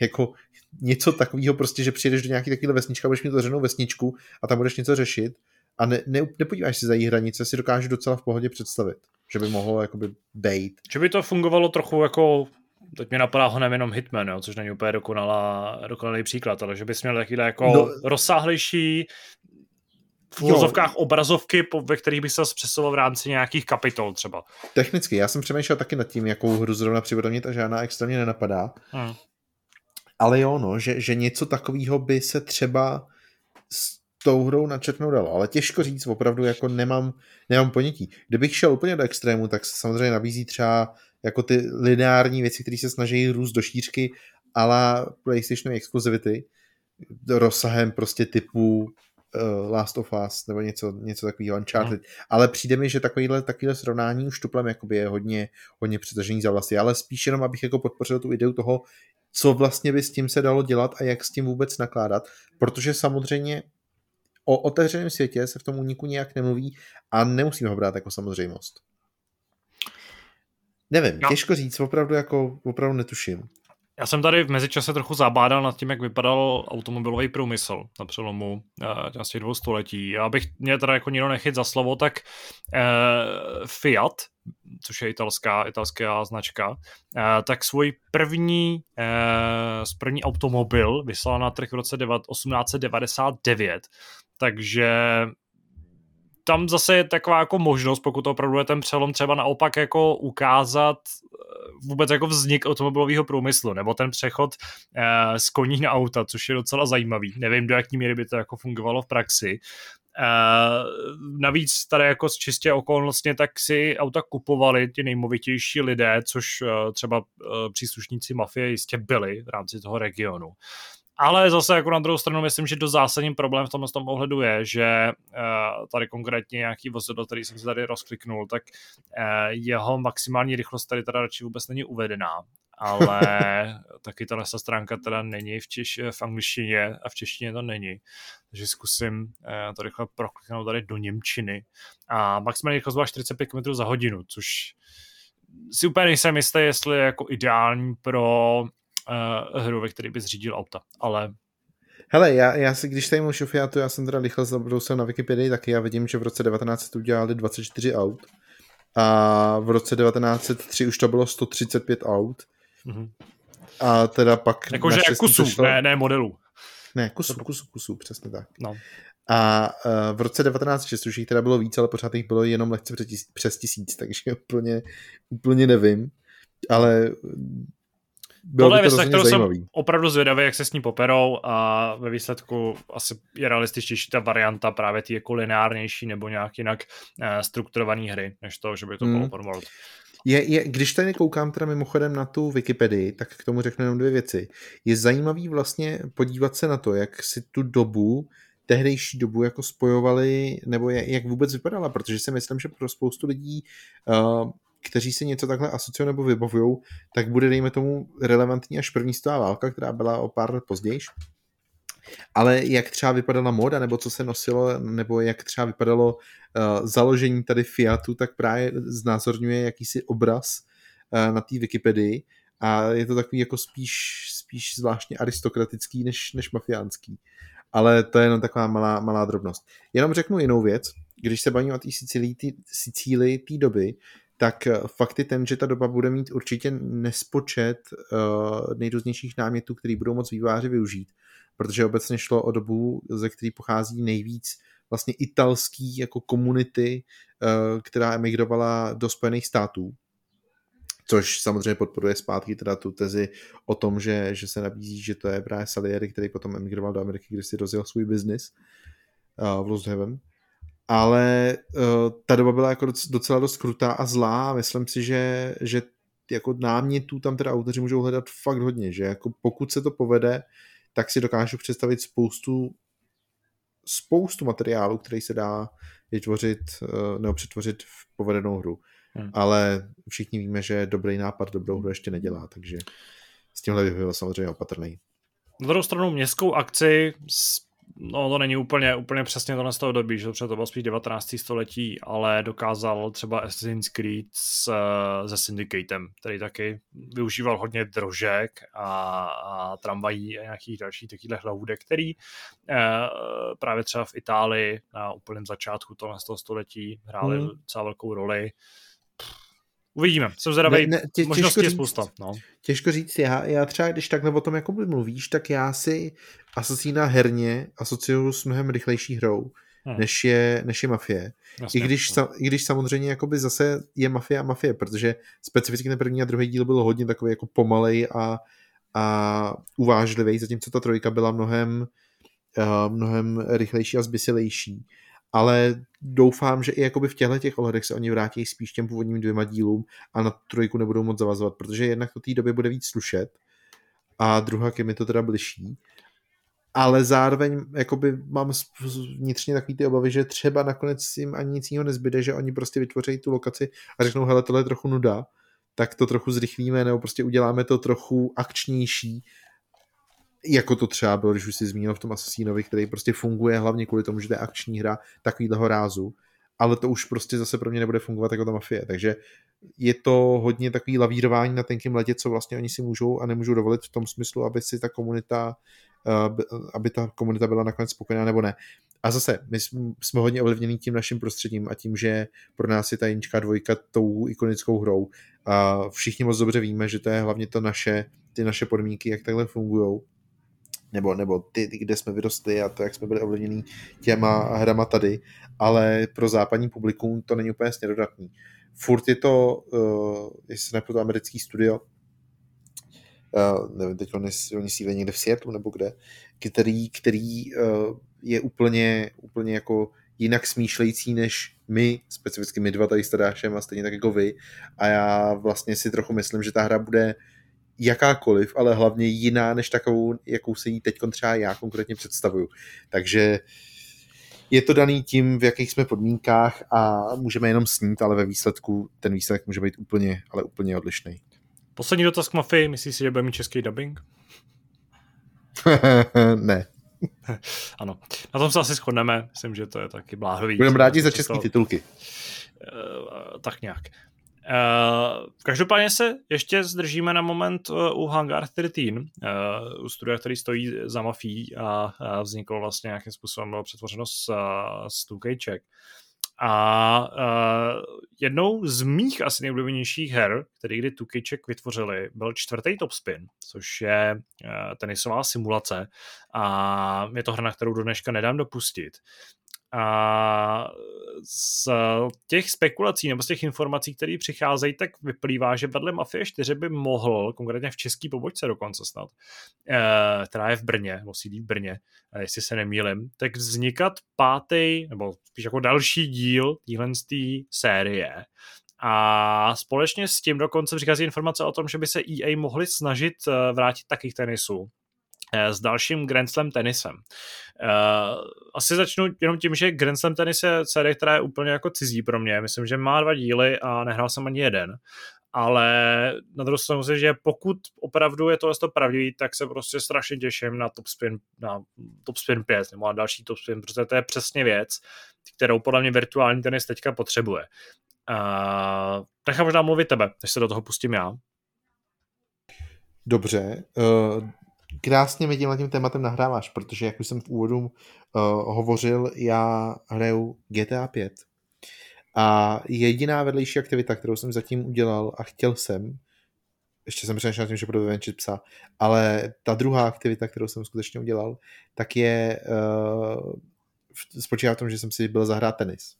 jako něco takového prostě, že přijedeš do nějaké takové vesničky, budeš mít otevřenou vesničku a tam budeš něco řešit a nepodíváš si za její hranice, si dokážu docela v pohodě představit, že by mohlo jakoby dejít. Že by to fungovalo trochu jako, teď mi napadá honem jenom Hitman, jo, což není úplně dokonalý příklad, ale že bys měl takovýhle jako rozsáhlejší v filozofkách obrazovky, ve kterých by se přesoval v rámci nějakých kapitol třeba. Technicky, já jsem přemýšlel taky nad tím, jakou hru zrovna připodobnit a žádná extrémně nenapadá. Ale jo, no, že něco takového by se třeba s tou hrou načetnout dalo, ale těžko říct, opravdu jako nemám ponětí. Kdybych šel úplně do extrému, tak se samozřejmě nabízí třeba jako ty lineární věci, které se snaží růst do šířky a la PlayStation exkluzivity rozsahem prostě typu Last of Us nebo něco takového Uncharted. Ale přijde mi, že takovýhle srovnání už tuplem jakoby je hodně přitažený za vlasy, ale spíš jenom, abych jako podpořil tu ideu toho, co vlastně by s tím se dalo dělat a jak s tím vůbec nakládat, protože samozřejmě o otevřeném světě se v tom úniku nějak nemluví a nemusíme ho brát jako samozřejmost. Nevím, těžko říct, opravdu netuším. Já jsem tady v mezičase trochu zabádal nad tím, jak vypadal automobilový průmysl na přelomu z těch 200 let. Abych mě teda jako nikdo nechyt za slovo, tak Fiat, což je italská značka, tak svůj první automobil vyslal na trh v roce 1899, takže tam zase je taková jako možnost, pokud to opravdu je ten přelom, třeba naopak jako ukázat vůbec jako vznik automobilového průmyslu, nebo ten přechod z koní na auta, což je docela zajímavý. Nevím, do jaký míry by to jako fungovalo v praxi. Navíc tady jako z čistě okolnostně tak si auta kupovali ti nejmovitější lidé, což třeba příslušníci mafie jistě byli v rámci toho regionu. Ale zase jako na druhou stranu myslím, že do zásadní problém v tomhle tom ohledu je, že tady konkrétně nějaký vozidlo, který jsem si tady rozkliknul, tak jeho maximální rychlost tady teda radši vůbec není uvedená. Ale taky tahle stránka teda není v angličtině a v češtině to není. Takže zkusím to rychle prokliknout tady do němčiny. A maximální rychlost byla 45 km za hodinu, což si úplně nejsem jistý, jestli je jako ideální pro hru, ve který bys řídil auta, ale... Hele, já si, když tady mluvíš o Fiatu, já jsem teda rychle zabrousil na Wikipedii taky, já vidím, že v roce 1900 udělali 24 aut a v roce 1903 už to bylo 135 aut a teda pak... Jakože kusů, šlo... ne modelů. Ne, kusů, přesně tak. No. A v roce 1906 už jich teda bylo víc, ale pořád jich bylo jenom lehce přes 1000, takže úplně nevím, ale... bylo tohle by to rozhodně zajímavý. Jsem opravdu zvědavý, jak se s ní poperou a ve výsledku asi je realističtější ta varianta právě ty jako lineárnější nebo nějak jinak strukturované hry, než to, že by to bylo open world. Když tady koukám teda mimochodem na tu Wikipedii, tak k tomu řeknu jenom dvě věci. Je zajímavý vlastně podívat se na to, jak si tu dobu, tehdejší dobu jako spojovali, nebo jak vůbec vypadala, protože si myslím, že pro spoustu lidí, kteří si něco takhle asociují nebo vybavují, tak bude dejme tomu relevantní až první světová válka, která byla o pár let později. Ale jak třeba vypadala moda, nebo co se nosilo, nebo jak třeba vypadalo založení tady Fiatu, tak právě znázorňuje jakýsi obraz na té Wikipedii a je to takový jako spíš zvláštně aristokratický než mafiánský. Ale to je jenom taková malá drobnost. Jenom řeknu jinou věc, když se bavím o té Sicílii té doby, tak fakt je ten, že ta doba bude mít určitě nespočet nejrůznějších námětů, který budou moc vývojáři využít, protože obecně šlo o dobu, ze které pochází nejvíc vlastně italský jako komunity, která emigrovala do Spojených států, což samozřejmě podporuje zpátky teda tu tezi o tom, že se nabízí, že to je právě Salieri, který potom emigroval do Ameriky, kde si rozjel svůj biznis v Lost Haven. Ale ta doba byla jako docela dost krutá a zlá. Myslím si, že jako námětů tam teda autoři můžou hledat fakt hodně, že jako pokud se to povede, tak si dokážu představit spoustu materiálu, který se dá vytvořit nebo přetvořit v povedenou hru. Ale všichni víme, že dobrý nápad dobrou hru ještě nedělá, takže s tímhle bych byl samozřejmě opatrný. Na druhou stranu městskou akci, no to není úplně přesně tohle z toho doby, že to bylo spíš 19. století, ale dokázal třeba Assassin's Creed se Syndicatem, který taky využíval hodně drožek a tramvají a nějakých dalších takových hlavůdek, který právě třeba v Itálii na úplném začátku tohle z toho století hráli celou velkou roli. Uvidíme, jsem zvědavý, možností je spousta. No. Těžko říct, já třeba, když takhle o tom jako mluvíš, tak já si Assassina herně asociuju s mnohem rychlejší hrou, než je Mafie. Jasně, i když samozřejmě jakoby zase je Mafie, protože specificky ten první a druhý díl byl hodně takový jako pomalej a uvážlivý, zatímco ta trojka byla mnohem rychlejší a zbysilejší. Ale doufám, že i jakoby v těchto těch ohledech se oni vrátí spíš těm původním dvěma dílům a na trojku nebudou moc zavazovat, protože jednak do té doby bude víc slušet a druhá je mi to teda bližší. Ale zároveň jakoby mám vnitřně takový ty obavy, že třeba nakonec jim ani nic jiného nezbyde, že oni prostě vytvoří tu lokaci a řeknou, hele, tohle je trochu nuda, tak to trochu zrychlíme nebo prostě uděláme to trochu akčnější, jako to třeba bylo, když už si zmínil v tom Assassinovi, který prostě funguje hlavně kvůli tomu, že to je akční hra takovýhleho rázu, ale to už prostě zase pro mě nebude fungovat jako ta Mafie, takže je to hodně takový lavírování na tenkým ledě, co vlastně oni si můžou a nemůžou dovolit v tom smyslu, aby ta komunita byla nakonec spokojená nebo ne. A zase, my jsme hodně ovlivněni tím naším prostředím a tím, že pro nás je ta jednička dvojka tou ikonickou hrou a všichni moc dobře víme, že to je hlavně ty naše podmínky, jak takhle fungujou. Nebo ty, kde jsme vyrostli a to, jak jsme byli ovlivněni těma hrama tady, ale pro západní publikum to není úplně směrodatný. Furt je to, jestli se nepletu, americký studio, nevím, teď oni sídlí někde v Seattlu nebo kde, který je úplně jako jinak smýšlející než my, specificky my dva tady s Tadeášem a stejně tak jako vy. A já vlastně si trochu myslím, že ta hra bude jakákoliv, ale hlavně jiná než takovou, jakou se jí teď třeba já konkrétně představuju. Takže je to daný tím, v jakých jsme podmínkách a můžeme jenom snít, ale ve výsledku ten výsledek může být úplně odlišný. Poslední dotaz k Mafii, myslíš si, že bude mít český dubbing? Ne. Ano, na tom se asi shodneme, myslím, že to je taky bláhový. Budeme rádi za české titulky. Tak nějak. Každopádně se ještě zdržíme na moment u Hangar 13, u studia, který stojí za Mafií a vzniklo vlastně nějakým způsobem přetvořeno z 2Kček. A jednou z mých asi nejoblíbenějších her, který kdy 2Kček vytvořili, byl 4. Topspin, což je tenisová simulace a je to hra, na kterou do dneška nedám dopustit. A z těch spekulací nebo z těch informací, které přicházejí, tak vyplývá, že vedle Mafie 4 by mohl, konkrétně v české pobočce dokonce snad, která je v Brně, nebo sídlí v Brně, jestli se nemýlim, tak vznikat pátý, nebo spíš jako další díl téhle série. A společně s tím dokonce přichází informace o tom, že by se EA mohli snažit vrátit taky k tenisu s dalším Grenzlem tenisem. Asi začnu jenom tím, že Grenzlem tenis je série, která je úplně jako cizí pro mě. Myslím, že má 2 díly a nehrál jsem ani jeden. Ale na druhou stranu, že pokud opravdu je to pravdivý, tak se prostě strašně těším na Topspin 5 nebo na další Topspin, protože to je přesně věc, kterou podle mě virtuální tenis teďka potřebuje. Nechám možná mluvit tebe, než se do toho pustím já. Dobře, krásně mi tímhle tím tématem nahráváš, protože jak už jsem v úvodu hovořil, já hraju GTA 5 a jediná vedlejší aktivita, kterou jsem zatím udělal a chtěl jsem, ještě jsem přemýšlel tím, že budu vyvenčit psa, ale ta druhá aktivita, kterou jsem skutečně udělal, tak je spočívá v tom, že jsem si byl zahrát tenis.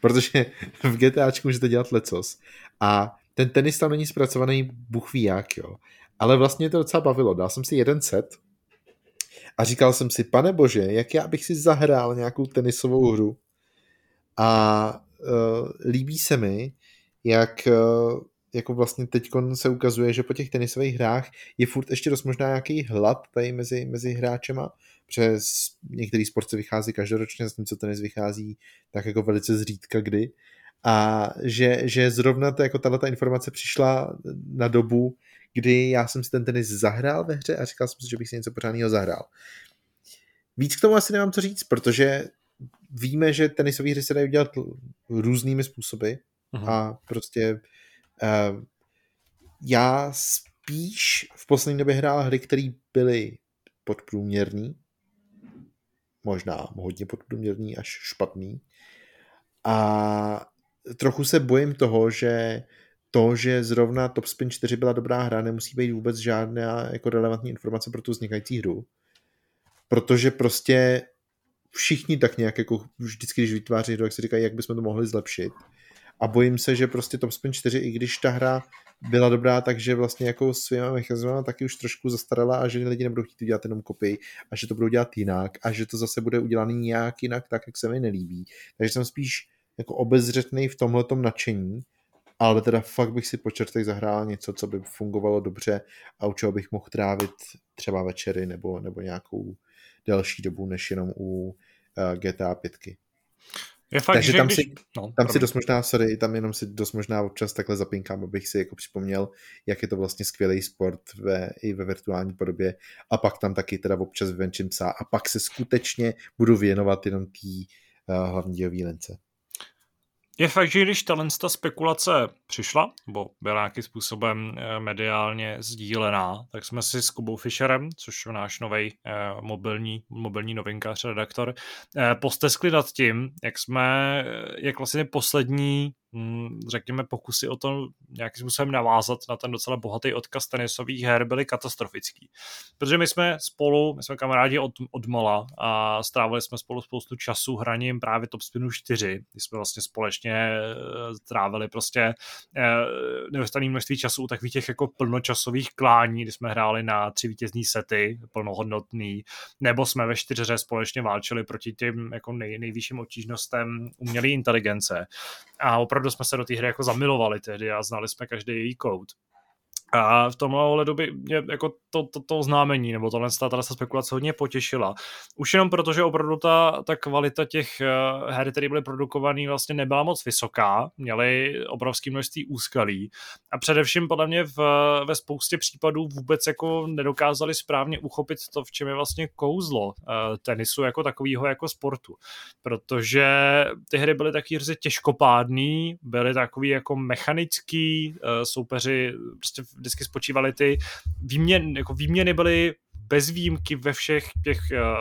Protože v GTAčku můžete dělat lecos a ten tenis tam není zpracovaný buchví jak, jo. Ale vlastně to docela bavilo. Dal jsem si jeden set a říkal jsem si, pane bože, jak já bych si zahrál nějakou tenisovou hru. A líbí se mi, jak jako vlastně teďkon se ukazuje, že po těch tenisových hrách je furt ještě dost možná nějaký hlad tady mezi hráčema, protože některý sporty vychází každoročně, s tím, co tenis vychází, tak jako velice zřídka kdy. A že zrovna to, jako tato informace přišla na dobu, kdy já jsem si ten tenis zahrál ve hře a říkal jsem si, že bych si něco pořádného zahrál. Víc k tomu asi nemám co říct, protože víme, že tenisové hry se dají dělat různými způsoby. Aha. A prostě já spíš v poslední době hrál hry, které byly podprůměrný, možná hodně podprůměrný až špatný. A trochu se bojím toho, že zrovna Topspin 4 byla dobrá hra, nemusí být vůbec žádná jako relevantní informace pro tu vznikající hru. Protože prostě všichni tak nějak jako vždycky, když vytváří hru, jak se říkají, jak bychom to mohli zlepšit. A bojím se, že prostě Topspin 4, i když ta hra byla dobrá, takže vlastně jako svýma mechanismama taky už trošku zastarala a že lidi nebudou chtít udělat jenom kopii a že to budou dělat jinak a že to zase bude udělané nějak jinak, tak jak se mi nelíbí. Takže jsem spíš jako obezřetnej v tomhletom nadšení, ale teda fakt bych si po čertech zahrál něco, co by fungovalo dobře a u čeho bych mohl trávit třeba večery nebo nějakou delší dobu, než jenom u GTA 5. Je fakt, takže tam, když... si dost možná občas takhle zapinkám, abych si jako připomněl, jak je to vlastně skvělý sport i ve virtuální podobě a pak tam taky teda občas vyvenčím psa a pak se skutečně budu věnovat jenom té hlavní dějové lince. Je fakt, že když ta spekulace přišla, nebo byla nějakým způsobem mediálně sdílená, tak jsme si s Kubou Fischerem, což je náš novej mobilní novinkář, redaktor, posteskli nad tím, jak vlastně poslední, řekněme, pokusy o tom nějakým způsobem navázat na ten docela bohatý odkaz tenisových her byly katastrofický. Protože my jsme kamarádi odmala a strávili jsme spolu spoustu času hraním právě Topspinu 4, kdy jsme vlastně společně trávili prostě neuvěřitelné množství času u takových těch jako plnočasových klání, kdy jsme hráli na 3 vítězný sety, plnohodnotný, nebo jsme ve 4hře společně válčili proti těm jako nejvyšším obtížnostem umělé inteligence. A opravdu jsme se do té hry jako zamilovali tehdy a znali jsme každý její kód. A v tomhle ohledu by mě jako to oznámení, nebo tohle ta spekulace hodně potěšila. Už jenom proto, že opravdu ta kvalita těch her, které byly produkované, vlastně nebyla moc vysoká, měly obrovské množství úskalí a především podle mě ve spoustě případů vůbec jako nedokázali správně uchopit to, v čem je vlastně kouzlo tenisu jako takového jako sportu. Protože ty hry byly taky hře těžkopádný, byly takový jako mechanický, soupeři prostě vždycky spočívaly ty výměny byly bez výjimky ve všech těch,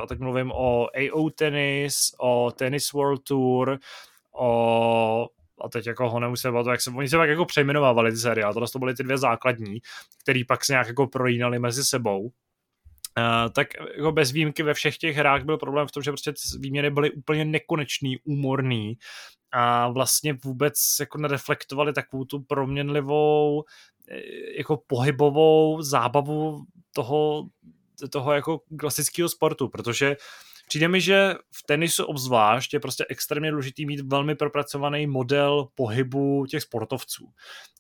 tak mluvím o AO tenis, o Tennis World Tour, a teď jako ho nemusím bavit, oni se pak jako přejmenovávali ty série, ale to byly ty 2 základní, které pak se nějak jako prolínaly mezi sebou. tak jako bez výjimky ve všech těch hrách byl problém v tom, že prostě výměny byly úplně nekonečný, úmorný a vlastně vůbec jako nereflektovali takovou tu proměnlivou jako pohybovou zábavu toho jako klasického sportu, protože přijde mi, že v tenisu obzvlášť je prostě extrémně důležitý mít velmi propracovaný model pohybu těch sportovců.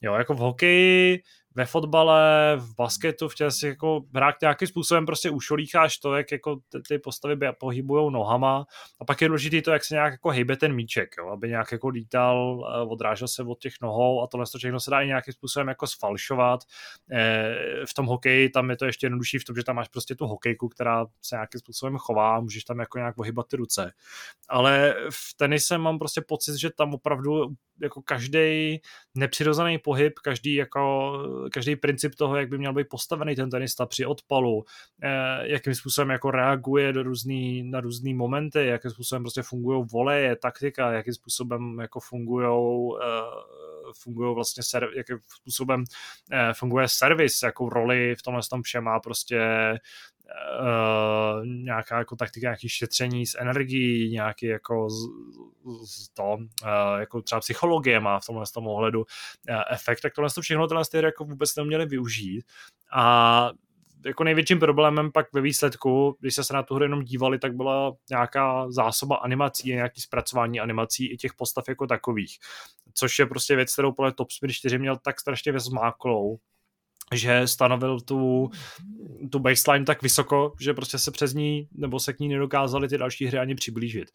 Jo, jako v hokeji, ve fotbale, v basketu, v těch si jako hrách nějakým způsobem prostě ušolícháš to, jak jako ty postavy pohybujou nohama a pak je důležitý to, jak se nějak jako hejbe ten míček, jo, aby nějak jako lítal, odrážel se od těch nohou a tohle to všechno se dá i nějakým způsobem jako sfalšovat. V tom hokeji tam je to ještě jednodušší v tom, že tam máš prostě tu hokejku, která se nějakým způsobem chová, můžeš tam jako nějak pohybat ty ruce. Ale v tenise mám prostě pocit, že tam opravdu jako každý nepřirozený pohyb, každý princip toho, jak by měl být postavený ten tenista při odpalu, jakým způsobem jako reaguje na různý momenty, jakým způsobem prostě fungují voleje, taktika, jakým způsobem jako jakým způsobem funguje servis, jakou roli v tomhle tom všem má prostě nějaká jako taktika, nějaký šetření s energií, nějaký jako jako třeba psychologie má v tomhle tom ohledu efekt, tak tohle všechno tenhle jako vůbec neměli využít a jako největším problémem pak ve výsledku, když se na tu hru jenom dívali, tak byla nějaká zásoba animací a nějaký zpracování animací i těch postav jako takových, což je prostě věc, kterou podle Top Speed 4 měl tak strašně ve zmáklou, že stanovil tu baseline tak vysoko, že prostě se přes ní, nebo se k ní nedokázaly ty další hry ani přiblížit.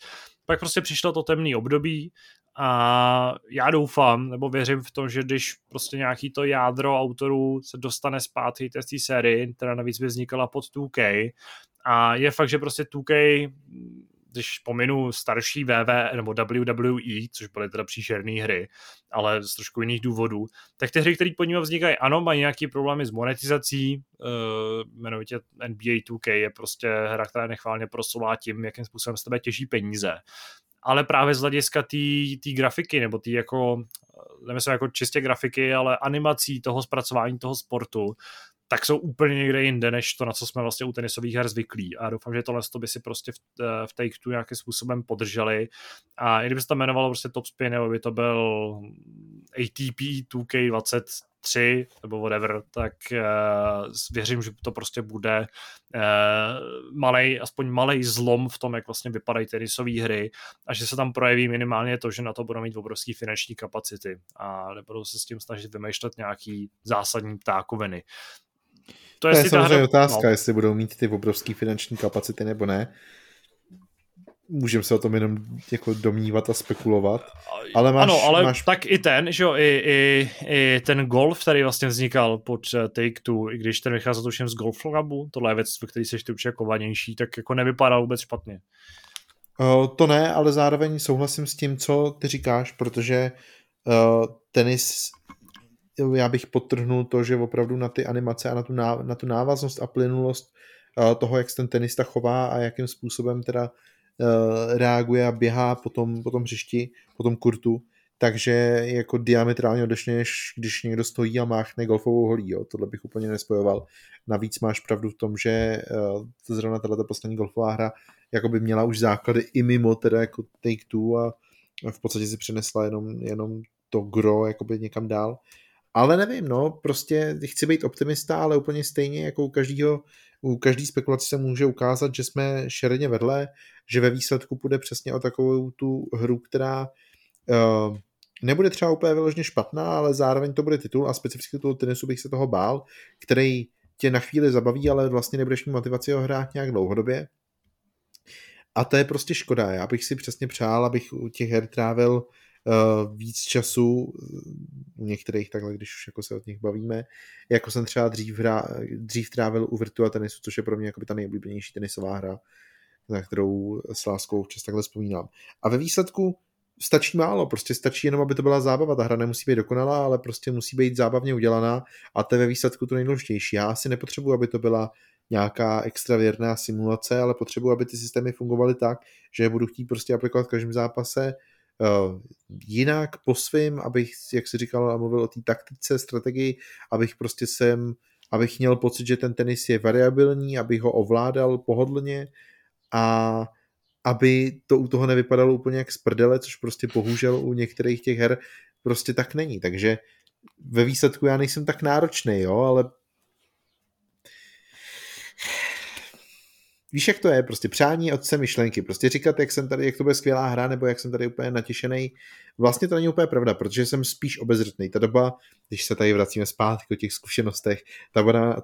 Pak prostě přišlo to temné období a já doufám, nebo věřím v to, že když prostě nějaký to jádro autorů se dostane zpátky z té série, která navíc by vznikala pod 2K a je fakt, že prostě 2K, když pominu starší WWE nebo WWE, což byly teda příšerné hry, ale z trošku jiných důvodů, tak ty hry, které pod nimi vznikají, ano, mají nějaké problémy s monetizací, jmenovitě NBA 2K je prostě hra, která nechválně prosoulá tím, jakým způsobem z tebe těží peníze. Ale právě z hlediska té grafiky, nebo té jako, nemyslím jako čistě grafiky, ale animací toho zpracování toho sportu, tak jsou úplně někde jinde, než to, na co jsme vlastně u tenisových her zvyklí. A doufám, že tohle by si prostě v Take-Two nějakým způsobem podrželi. A i kdyby se to jmenovalo prostě Top Spin, nebo by to byl ATP 2K23, nebo whatever, tak věřím, že to prostě bude aspoň malej zlom v tom, jak vlastně vypadají tenisové hry a že se tam projeví minimálně to, že na to budou mít obrovský finanční kapacity a nebudou se s tím snažit vymýšlet nějaký zásadní ptákoviny. To je samozřejmě otázka, jestli budou mít ty obrovský finanční kapacity nebo ne. Můžeme se o tom jenom jako domnívat a spekulovat. Ale máš... tak i ten, že jo, i ten golf, který vlastně vznikal pod Take-Two, i když ten vycházel to všem z Golf Clubu, tohle je věc, ve který jsi ty určitě kovanější, tak jako nevypadal vůbec špatně. To ne, ale zároveň souhlasím s tím, co ty říkáš, protože tenis... Já bych podtrhnul to, že opravdu na ty animace a na tu návaznost a plynulost toho, jak se ten tenista chová a jakým způsobem teda reaguje a běhá po tom hřišti, po tom kurtu, takže jako diametrálně odlišně, když někdo stojí a máchne golfovou holí, jo. Tohle bych úplně nespojoval. Navíc máš pravdu v tom, že zrovna tato poslední golfová hra jako by měla už základy i mimo teda jako Take-Two a v podstatě si přenesla jenom to gro jakoby někam dál. Ale nevím, no, prostě chci být optimista, ale úplně stejně jako u každý spekulace se může ukázat, že jsme šeredně vedle, že ve výsledku půjde přesně o takovou tu hru, která nebude třeba úplně vyloženě špatná, ale zároveň to bude titul a specificky toho tenisu bych se toho bál, který tě na chvíli zabaví, ale vlastně nebudeš mít motivaci ho hrát nějak dlouhodobě. A to je prostě škoda. Já bych si přesně přál, abych u těch her trávil víc času, u některých takhle, když už jako se od nich bavíme, jako jsem třeba dřív trávil u Virtua tenisu, což je pro mě jakoby ta nejoblíbenější tenisová hra, na kterou s láskou občas takhle vzpomínám. A ve výsledku stačí málo, prostě stačí jenom, aby to byla zábava, ta hra nemusí být dokonalá, ale prostě musí být zábavně udělaná a to je ve výsledku to nejdůležitější. Já asi nepotřebuji, aby to byla nějaká extravěrná simulace, ale potřebuji, aby ty systémy fungovaly tak, že je budu chtít prostě aplikovat v každém zápase jinak po svým, abych, jak si říkal a mluvil o té taktice, strategii, abych prostě sem abych měl pocit, že ten tenis je variabilní, abych ho ovládal pohodlně a aby to u toho nevypadalo úplně jak z prdele, což prostě bohužel u některých těch her prostě tak není. Takže ve výsledku já nejsem tak náročný, jo, ale víš, jak to je, prostě přání otce myšlenky, prostě říkat, jak jsem tady, jak to bude skvělá hra, nebo jak jsem tady úplně natěšený. Vlastně to není úplně pravda, protože jsem spíš obezřetný. Ta doba, když se tady vracíme zpátky o těch zkušenostech,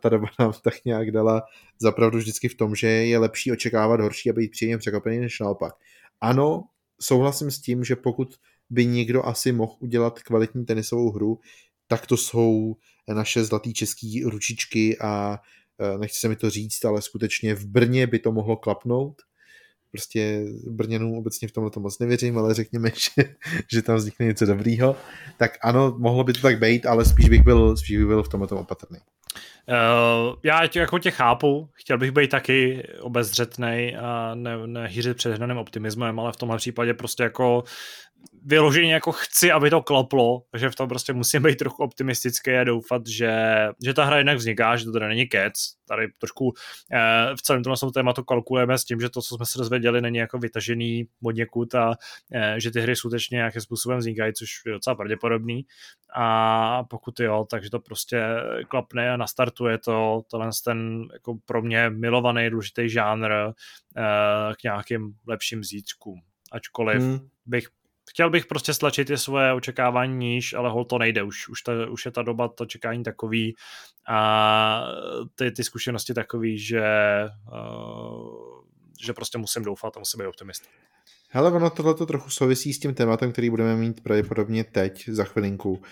ta doba nám tak nějak dala zapravdu vždycky v tom, že je lepší očekávat horší a být příjemně překvapený, než naopak. Ano, souhlasím s tím, že pokud by někdo asi mohl udělat kvalitní tenisovou hru, tak to jsou naše zlatý český ručičky a nechci se mi to říct, ale skutečně v Brně by to mohlo klapnout. Prostě Brněnům obecně v tomhle to moc nevěřím, ale řekněme, že tam vznikne něco dobrýho. Tak ano, mohlo by to tak být, ale spíš bych byl v tomhle opatrný. Já jako tě chápu, chtěl bych být taky obezřetnej a nehýřit přehnaným optimismem, ale v tomhle případě prostě jako vyloženě jako chci, aby to klaplo, takže v tom prostě musím být trochu optimistický a doufat, že ta hra jednak vzniká, že to teda není kec. Tady trošku v celém tomhle tématu kalkulujeme s tím, že to, co jsme se dozvěděli, není jako vytažený od někud a že ty hry skutečně nějakým způsobem vznikají, což je docela pravděpodobný. A pokud jo, takže to prostě klapne a nastartuje to ten jako pro mě milovaný, důležitý žánr k nějakým lepším zítřkům. Ačkoliv Chtěl bych prostě stlačit ty svoje očekávání níž, ale hol to nejde, už je ta doba, to čekání takový a ty zkušenosti takový, že prostě musím doufat a musím být optimista. Hele, ono tohleto trochu souvisí s tím tématem, který budeme mít pravděpodobně teď, za chvilinku.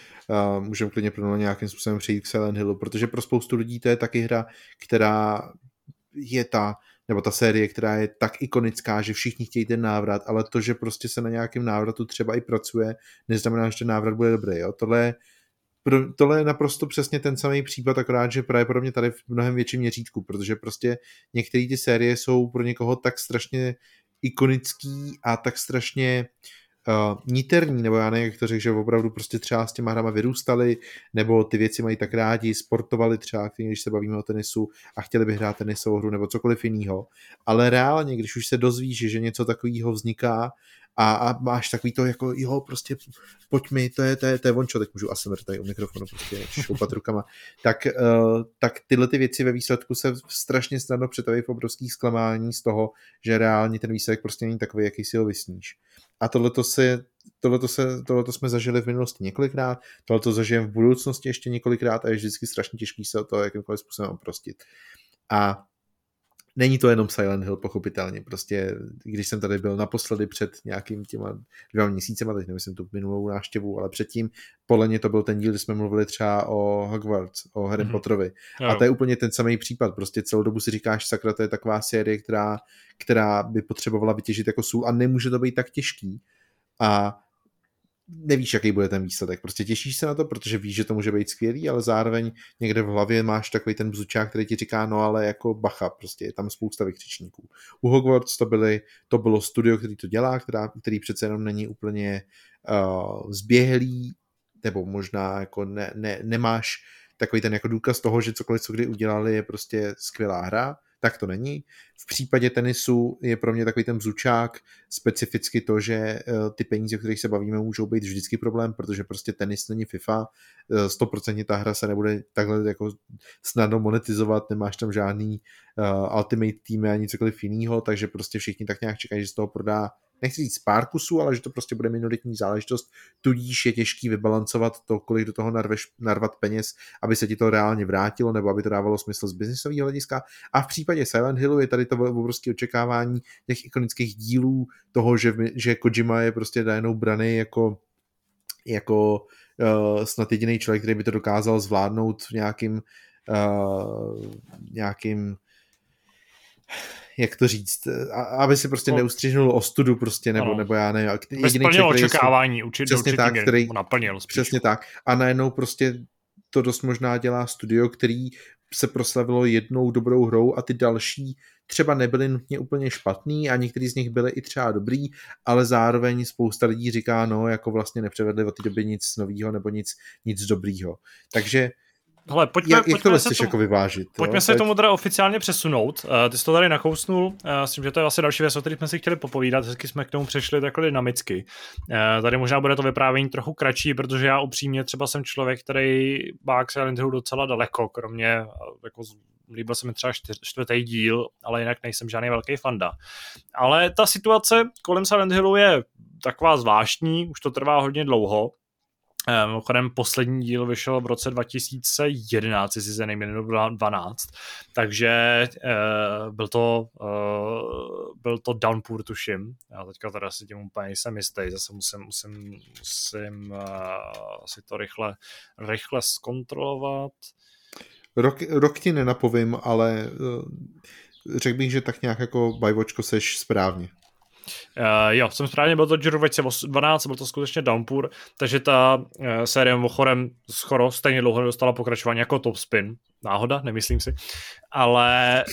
Můžeme klidně plně nějakým způsobem přejít k Silent Hillu, protože pro spoustu lidí to je taky hra, která je ta série, která je tak ikonická, že všichni chtějí ten návrat, ale to, že prostě se na nějakém návratu třeba i pracuje, neznamená, že ten návrat bude dobrý. Jo? Tohle je naprosto přesně ten samý případ, akorát, že pravděpodobně tady v mnohem větším měřítku, protože prostě některé ty série jsou pro někoho tak strašně ikonický a tak strašně niterní, nebo já nevím, jak to řekl, že opravdu prostě třeba s těma hrama vyrůstali, nebo ty věci mají tak rádi, sportovali třeba, když se bavíme o tenisu a chtěli by hrát tenisovou hru nebo cokoliv jinýho, ale reálně, když už se dozvíš, že něco takového vzniká a máš takový to jako, jo, prostě pojď mi, to je vončo, teď můžu ASMR tady u mikrofonu prostě šoupat rukama, tak tyhle ty věci ve výsledku se strašně snadno přetaví v obrovských zklamání z toho, že reálně ten výsledek prostě není takový, jaký si ho vysníš. A tohleto jsme zažili v minulosti několikrát, tohleto zažijeme v budoucnosti ještě několikrát a je vždycky strašně těžký se o to jakýmkoliv způsobem oprostit. A není to jenom Silent Hill, pochopitelně. Prostě, když jsem tady byl naposledy před nějakým těma 2 měsícema, teď nemyslím tu minulou návštěvu, ale předtím, podle mě to byl ten díl, kdy jsme mluvili třeba o Hogwarts, o Harry Potterovi. A to je úplně ten samý případ. Prostě celou dobu si říkáš, sakra, to je taková série, která by potřebovala vytěžit jako sůl a nemůže to být tak těžký. A nevíš, jaký bude ten výsledek. Prostě těšíš se na to, protože víš, že to může být skvělý, ale zároveň někde v hlavě máš takový ten bzučák, který ti říká, no ale jako bacha, prostě je tam spousta vykřičníků. U Hogwarts to bylo studio, který to dělá, který přece jenom není úplně zběhlý, nebo možná jako nemáš takový ten jako důkaz toho, že cokoliv, co kdy udělali, je prostě skvělá hra. Tak to není. V případě tenisu je pro mě takový ten bzučák specificky to, že ty peníze, o kterých se bavíme, můžou být vždycky problém, protože prostě tenis není FIFA, 100% ta hra se nebude takhle jako snadno monetizovat, nemáš tam žádný ultimate týmy ani cokoliv jinýho, takže prostě všichni tak nějak čekají, že z toho prodá, nechci říct pár kusů, ale že to prostě bude minoritní záležitost, tudíž je těžký vybalancovat to, kolik do toho narvat peněz, aby se ti to reálně vrátilo, nebo aby to dávalo smysl z biznisového hlediska. A v případě Silent Hillu je tady to obrovské očekávání těch ikonických dílů, toho, že Kojima je prostě danou braný jako snad jediný člověk, který by to dokázal zvládnout v nějakým jak to říct, aby si prostě neustřihnul ostudu prostě, nebo já nevím. Splnil očekávání, který naplnil. Spíš. Přesně tak. A najednou prostě to dost možná dělá studio, který se proslavilo jednou dobrou hrou a ty další třeba nebyly nutně úplně špatný a některý z nich byly i třeba dobrý, ale zároveň spousta lidí říká, no, jako vlastně nepřevedli od té doby nic novýho nebo nic dobrýho. Takže Hele, pojďme se tomu teda oficiálně přesunout. Ty jsi to tady nakousnul, s tím, že to je asi další věc, o který jsme si chtěli popovídat, hezky jsme k tomu přešli takhle dynamicky. Tady možná bude to vyprávění trochu kratší, protože já upřímně třeba jsem člověk, který má k Silent Hillu docela daleko, kromě, jako líbil se mi třeba čtvrtý díl, ale jinak nejsem žádný velký fanda. Ale ta situace kolem Silent Hillu je taková zvláštní, už to trvá hodně dlouho. Mimochodem poslední díl vyšel v roce 2011, jestli se nejméně 12, takže byl to Downpour, tuším. Já teďka teda si tím úplně nejsem jistý, zase musím si to rychle zkontrolovat. Rok ti nenapovím, ale řekl bych, že tak nějak jako bajvočko seš správně. Jo, jsem správně, byl to Giro 2012, byl to skutečně Downpour, takže ta série Mochorem skoro stejně dlouho dostala pokračování jako Top Spin. Náhoda, nemyslím si. Ale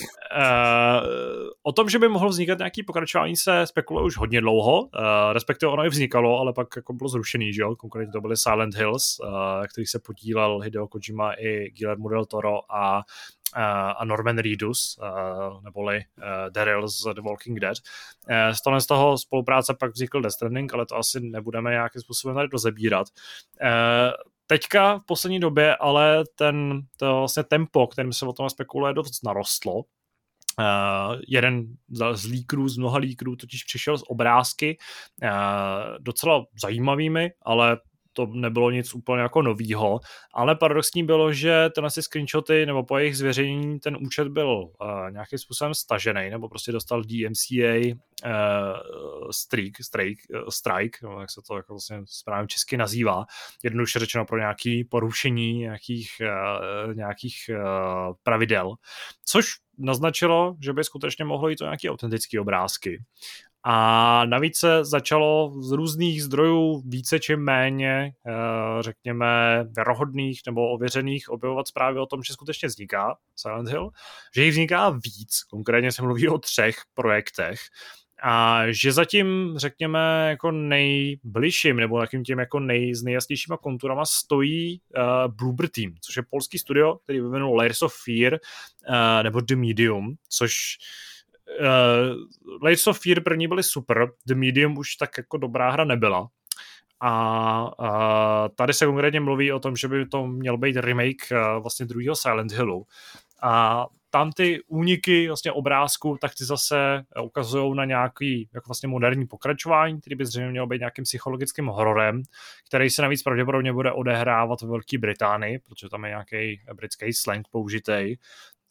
o tom, že by mohlo vznikat nějaké pokračování, se spekuluje už hodně dlouho, respektive ono i vznikalo, ale pak jako bylo zrušený, že jo? Konkrétně to byly Silent Hills, kterých se podílel Hideo Kojima i Guillermo del Toro a Norman Reedus, neboli Daryl z The Walking Dead. Z toho spolupráce pak vznikl Death Stranding, ale to asi nebudeme nějakým způsobem tady dozebírat. Teďka v poslední době ale to vlastně tempo, kterým se o tom spekuluje, dost narostlo. Jeden z líkrů, z mnoha líkrů, totiž přišel z obrázky docela zajímavými, ale to nebylo nic úplně jako novýho, ale paradoxní bylo, že tyhle screenshoty nebo po jejich zveřejnění ten účet byl nějakým způsobem stažený, nebo prostě dostal DMCA strike, no, jak se to jako vlastně správně česky nazývá, jednoduše řečeno pro nějaké porušení nějakých pravidel, což naznačilo, že by skutečně mohlo jít o nějaké autentické obrázky. A navíc se začalo z různých zdrojů více či méně, řekněme, věrohodných nebo ověřených objevovat zprávy o tom, že skutečně vzniká Silent Hill, že jich vzniká víc, konkrétně se mluví o 3 projektech, a že zatím, řekněme, jako nejbližším nebo takým tím jako z nejjasnějšíma konturama stojí Bloober Team, což je polský studio, který vyvinul Layers of Fear nebo The Medium, což Layers of Fear první byly super, The Medium už tak jako dobrá hra nebyla. A tady se konkrétně mluví o tom, že by to měl být remake vlastně druhého Silent Hillu. A tam ty úniky vlastně obrázku, tak ty zase ukazují na nějaký jako vlastně moderní pokračování, který by zřejmě měl být nějakým psychologickým hororem, který se navíc pravděpodobně bude odehrávat ve Velké Británii, protože tam je nějaký britský slang použitej.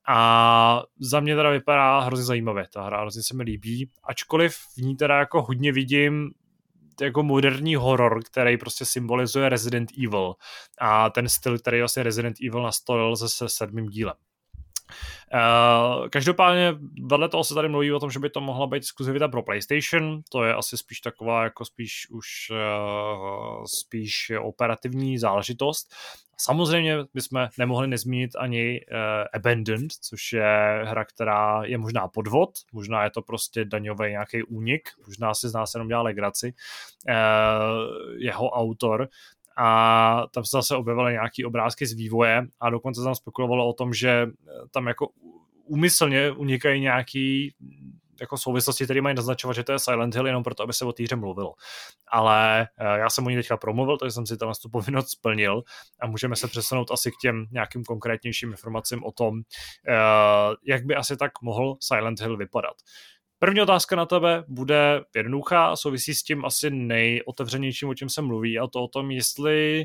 A za mě teda vypadá hrozně zajímavě, ta hra hrozně se mi líbí, ačkoliv v ní teda jako hodně vidím jako moderní horor, který prostě symbolizuje Resident Evil a ten styl, který vlastně Resident Evil nastolil se 7. dílem. Každopádně vedle toho se tady mluví o tom, že by to mohla být exkluzivita pro PlayStation, to je asi spíš taková jako spíš operativní záležitost. Samozřejmě bychom nemohli nezmínit ani Abandoned, což je hra, která je možná podvod, možná je to prostě daňový nějaký únik, možná si z nás jenom dělá legraci jeho autor. A tam se zase objevily nějaké obrázky z vývoje a dokonce tam spekulovalo o tom, že tam jako úmyslně unikají nějaký jako souvislosti, které mají naznačovat, že to je Silent Hill jenom proto, aby se o té hře mluvilo. Ale já jsem o ní teďka promluvil, takže jsem si tam tu povinnost splnil a můžeme se přesunout asi k těm nějakým konkrétnějším informacím o tom, jak by asi tak mohl Silent Hill vypadat. První otázka na tebe bude jednoduchá a souvisí s tím asi nejotevřenějším, o čem se mluví, a to o tom, jestli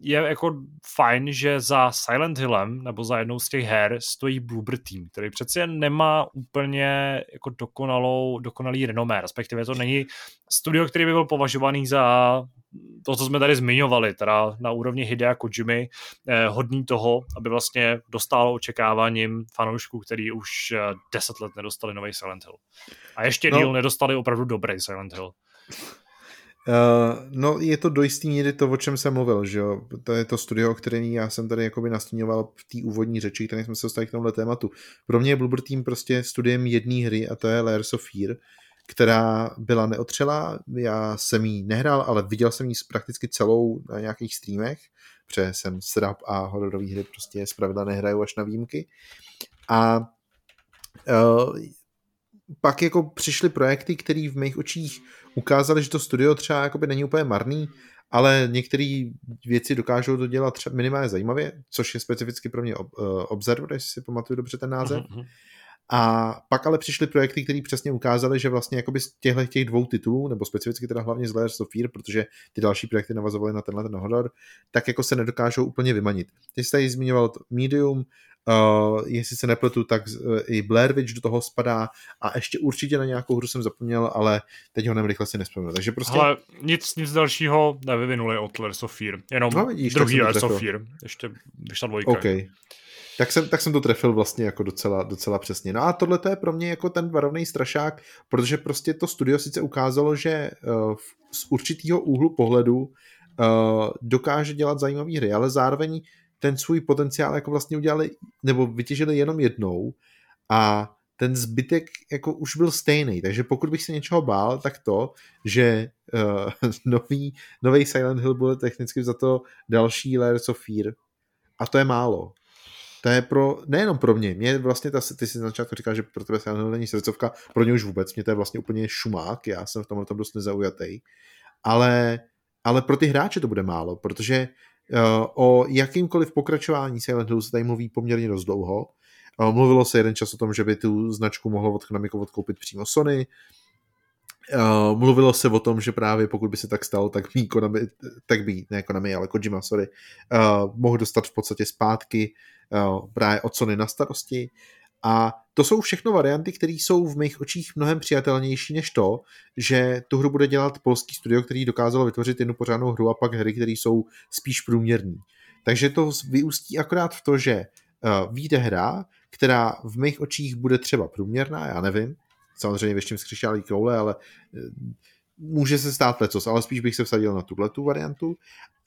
je jako fajn, že za Silent Hillem nebo za jednou z těch her stojí Bloober Team, který přece nemá úplně jako dokonalý renomé, respektive to není studio, který by byl považovaný za to, co jsme tady zmiňovali, teda na úrovni Hidea Kojimy, hodný toho, aby vlastně dostalo očekáváním fanoušků, který už 10 let nedostali nový Silent Hill. A ještě díl nedostali opravdu dobrý Silent Hill. No, je to do jistý míry to, o čem jsem mluvil, že jo, to je to studio, o kterém já jsem tady jakoby nastíňoval v té úvodní řeči, které jsme se dostali k tomhle tématu. Pro mě je Bloober Team prostě studiem jedné hry a to je Layers of Fear, která byla neotřelá, já jsem ji nehrál, ale viděl jsem ji prakticky celou na nějakých streamech, protože jsem srab a hororový hry prostě zpravidla nehraju až na výjimky. A pak jako přišly projekty, které v mých očích ukázaly, že to studio třeba jakoby není úplně marný, ale některé věci dokážou to dělat třeba minimálně zajímavě, což je specificky pro mě Observer, jestli si pamatuju dobře ten název. Mm-hmm. A pak ale přišly projekty, které přesně ukázaly, že vlastně jakoby z těch dvou titulů, nebo specificky teda hlavně z Layers of Fear, protože ty další projekty navazovaly na tenhle ten horor, tak jako se nedokážou úplně vymanit. Ty jsi tady zmiňoval Medium, jestli se nepletu, tak i Blair Witch do toho spadá a ještě určitě na nějakou hru jsem zapomněl, ale teď ho rychle si nespomněl. Takže prostě... Hele, nic dalšího nevyvinuli od Layers of Fear, jenom no, vidíš, druhý Layers of Fear, ještě vyšla dvojka. Okay. Tak jsem to trefil vlastně jako docela přesně. No a tohle je pro mě jako ten varovný strašák, protože prostě to studio sice ukázalo, že z určitýho úhlu pohledu dokáže dělat zajímavé hry, ale zároveň ten svůj potenciál jako vlastně udělali, nebo vytěžili jenom jednou a ten zbytek jako už byl stejný, takže pokud bych se něčeho bál, tak to, že nový Silent Hill bude technicky za to další Layers of Fear a to je málo. To je nejenom pro mě. Mě vlastně ty si na začátku říkal, že pro tebe Silent Hill není srdcovka, pro ně už vůbec. Mě to je vlastně úplně šumák, já jsem v tomhle tom dost nezaujatý. Ale pro ty hráče to bude málo, protože o jakýmkoliv pokračování Silent Hillu se tady mluví poměrně dost dlouho. Mluvilo se jeden čas o tom, že by tu značku mohlo od Konami odkoupit přímo Sony. Mluvilo se o tom, že právě pokud by se tak stalo, tak by Kojima mohl dostat v podstatě zpátky právě od Sony na starosti. A to jsou všechno varianty, které jsou v mých očích mnohem přijatelnější než to, že tu hru bude dělat polský studio, který dokázalo vytvořit jednu pořádnou hru a pak hry, které jsou spíš průměrné. Takže to vyústí akorát v to, že vyjde hra, která v mých očích bude třeba průměrná, já nevím, samozřejmě věštím z křišťálí koule, ale může se stát lecos, ale spíš bych se vsadil na tuhletu variantu,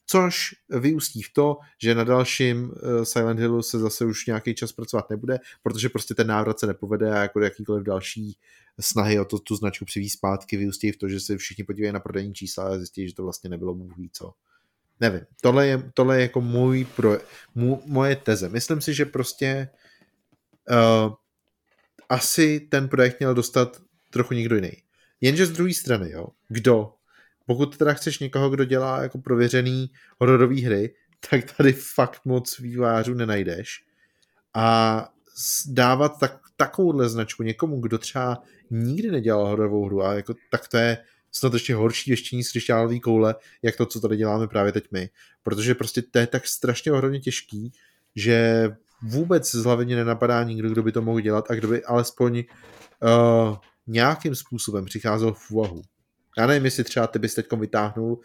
což vyústí v to, že na dalším Silent Hillu se zase už nějaký čas pracovat nebude, protože prostě ten návrat se nepovede a jako jakýkoliv další snahy o to, tu značku přivést zpátky vyústí v to, že se všichni podívají na prodejní čísla a zjistí, že to vlastně nebylo bůh ví co. Nevím, tohle je jako moje teze. Myslím si, že prostě asi ten projekt měl dostat trochu někdo jiný. Jenže z druhé strany, jo, kdo? Pokud teda chceš někoho, kdo dělá jako prověřený hororový hry, tak tady fakt moc vývářů nenajdeš. A dávat takovouhle značku někomu, kdo třeba nikdy nedělal hororovou hru, a jako, tak to je snad ještě horší věštění z křišťálové koule, jak to, co tady děláme právě teď my. Protože prostě to je tak strašně ohromně těžký, že vůbec z hlavy mě nenapadá nikdo, kdo by to mohl dělat a kdo by alespoň nějakým způsobem přicházel v úvahu. Já nevím, jestli třeba ty bys teďkom vytáhnul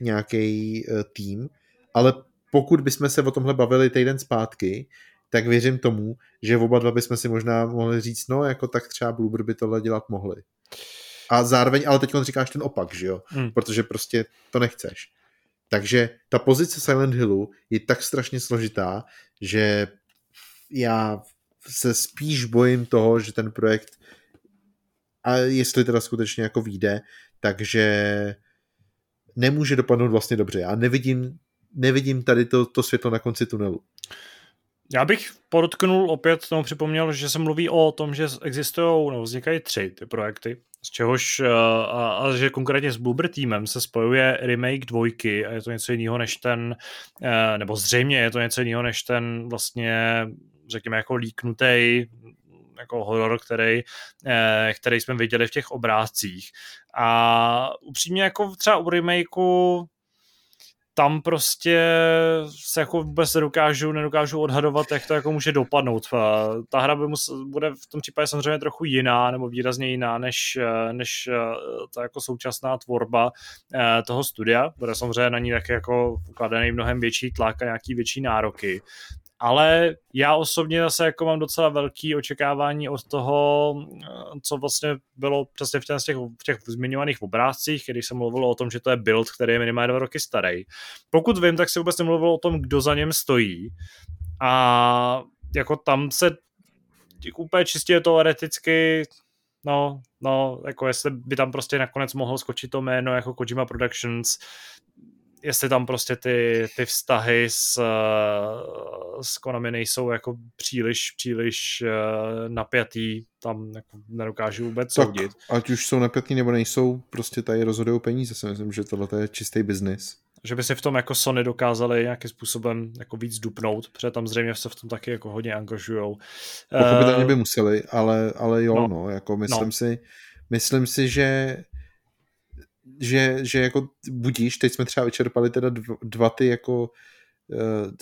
nějaký tým, ale pokud bychom se o tomhle bavili týden zpátky, tak věřím tomu, že oba dva bychom si možná mohli říct, no jako tak třeba Bloober by tohle dělat mohli. A zároveň, ale teď říkáš ten opak, že jo? Protože prostě to nechceš. Takže ta pozice Silent Hillu je tak strašně složitá, že já se spíš bojím toho, že ten projekt, a jestli teda skutečně jako vyjde, takže nemůže dopadnout vlastně dobře. Já nevidím tady to světlo na konci tunelu. Já bych podotknul opět, tomu připomněl, že se mluví o tom, že existují, nebo vznikají 3 ty projekty, z čehož, a že konkrétně s Bloober týmem se spojuje remake 2 a je to něco jiného než ten, nebo zřejmě je to něco jiného než ten vlastně, řekněme, jako líknutej, jako horor, který jsme viděli v těch obrázcích. A upřímně jako třeba u remakeu tam prostě se jako vůbec nedokážu odhadovat, jak to jako může dopadnout. Ta hra bude v tom případě samozřejmě trochu jiná, nebo výrazně jiná, než ta jako současná tvorba toho studia. Bude samozřejmě na ní taky jako ukladený mnohem větší tlak a nějaký větší nároky. Ale já osobně zase jako mám docela velký očekávání od toho, co vlastně bylo přesně v těch zmiňovaných obrázcích, když se mluvilo o tom, že to je build, který je minimálně 2 roky starý. Pokud vím, tak se vůbec nemluvilo o tom, kdo za něm stojí. A jako tam se úplně čistě teoreticky, no, no, jako jestli by tam prostě nakonec mohlo skočit to jméno jako Kojima Productions, jestli tam prostě ty vztahy s Konami nejsou jako příliš napjatý, tam jako nedokážu vůbec soudit. Ať už jsou napjatý nebo nejsou, prostě tady rozhodují peníze, si myslím, že tohle je čistý biznis. Že by si v tom jako Sony dokázali nějakým způsobem jako víc dupnout, protože tam zřejmě se v tom taky jako hodně angažujou. Pochopitelně by museli, ale jo, no jako myslím si, že jako budíš, teď jsme třeba vyčerpali teda dva ty jako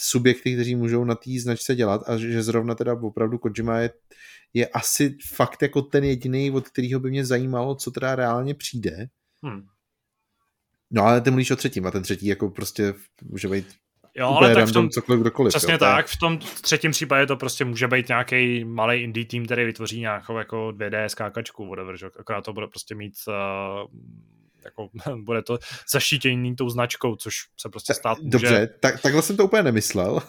subjekty, kteří můžou na té značce dělat, a že zrovna teda opravdu Kojima je asi fakt jako ten jediný, od kterého by mě zajímalo, co teda reálně přijde. No ale ty mluvíš o třetím a ten třetí jako prostě může být úplně random cokoliv kdokoliv. Přesně jo, tak, v tom třetím případě to prostě může být nějaký malý indie tým, který vytvoří nějakou jako 2D skákačku, akorát to bude prostě mít jako, bude to zaštítěný tou značkou, což se prostě stát může. Dobře, takhle jsem to úplně nemyslel.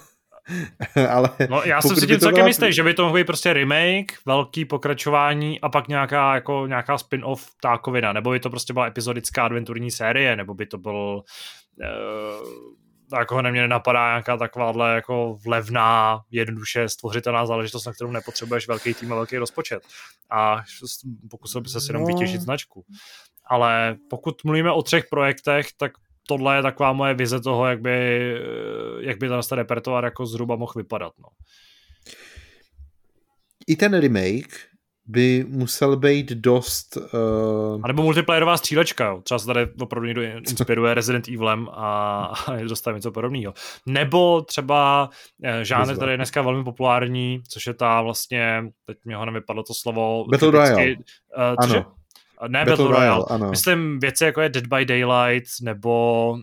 Ale no, já jsem si tím celkem jistý, že by to mohl být prostě remake, velký pokračování a pak nějaká spin-off ptákovina, nebo by to prostě byla epizodická adventurní série, nebo by to byl jako na mě nenapadá nějaká takováhle jako levná, jednoduše stvořitelná záležitost, na kterou nepotřebuješ velký tým a velký rozpočet. A pokusil by se jenom vytěžit značku. Ale pokud mluvíme o 3 projektech, tak tohle je taková moje vize toho, jak by ten repertoár jako zhruba mohl vypadat. No. I ten remake by musel být dost... A nebo multiplayerová střílečka, jo. Třeba se tady opravdu někdo inspiruje Resident Evilem a dostane něco podobného. Nebo třeba žánr, který je dneska velmi populární, což je ta vlastně, teď mi ho nevypadlo to slovo... Battle Royale. Ano. Ne Battle Royale. Myslím věci jako je Dead by Daylight nebo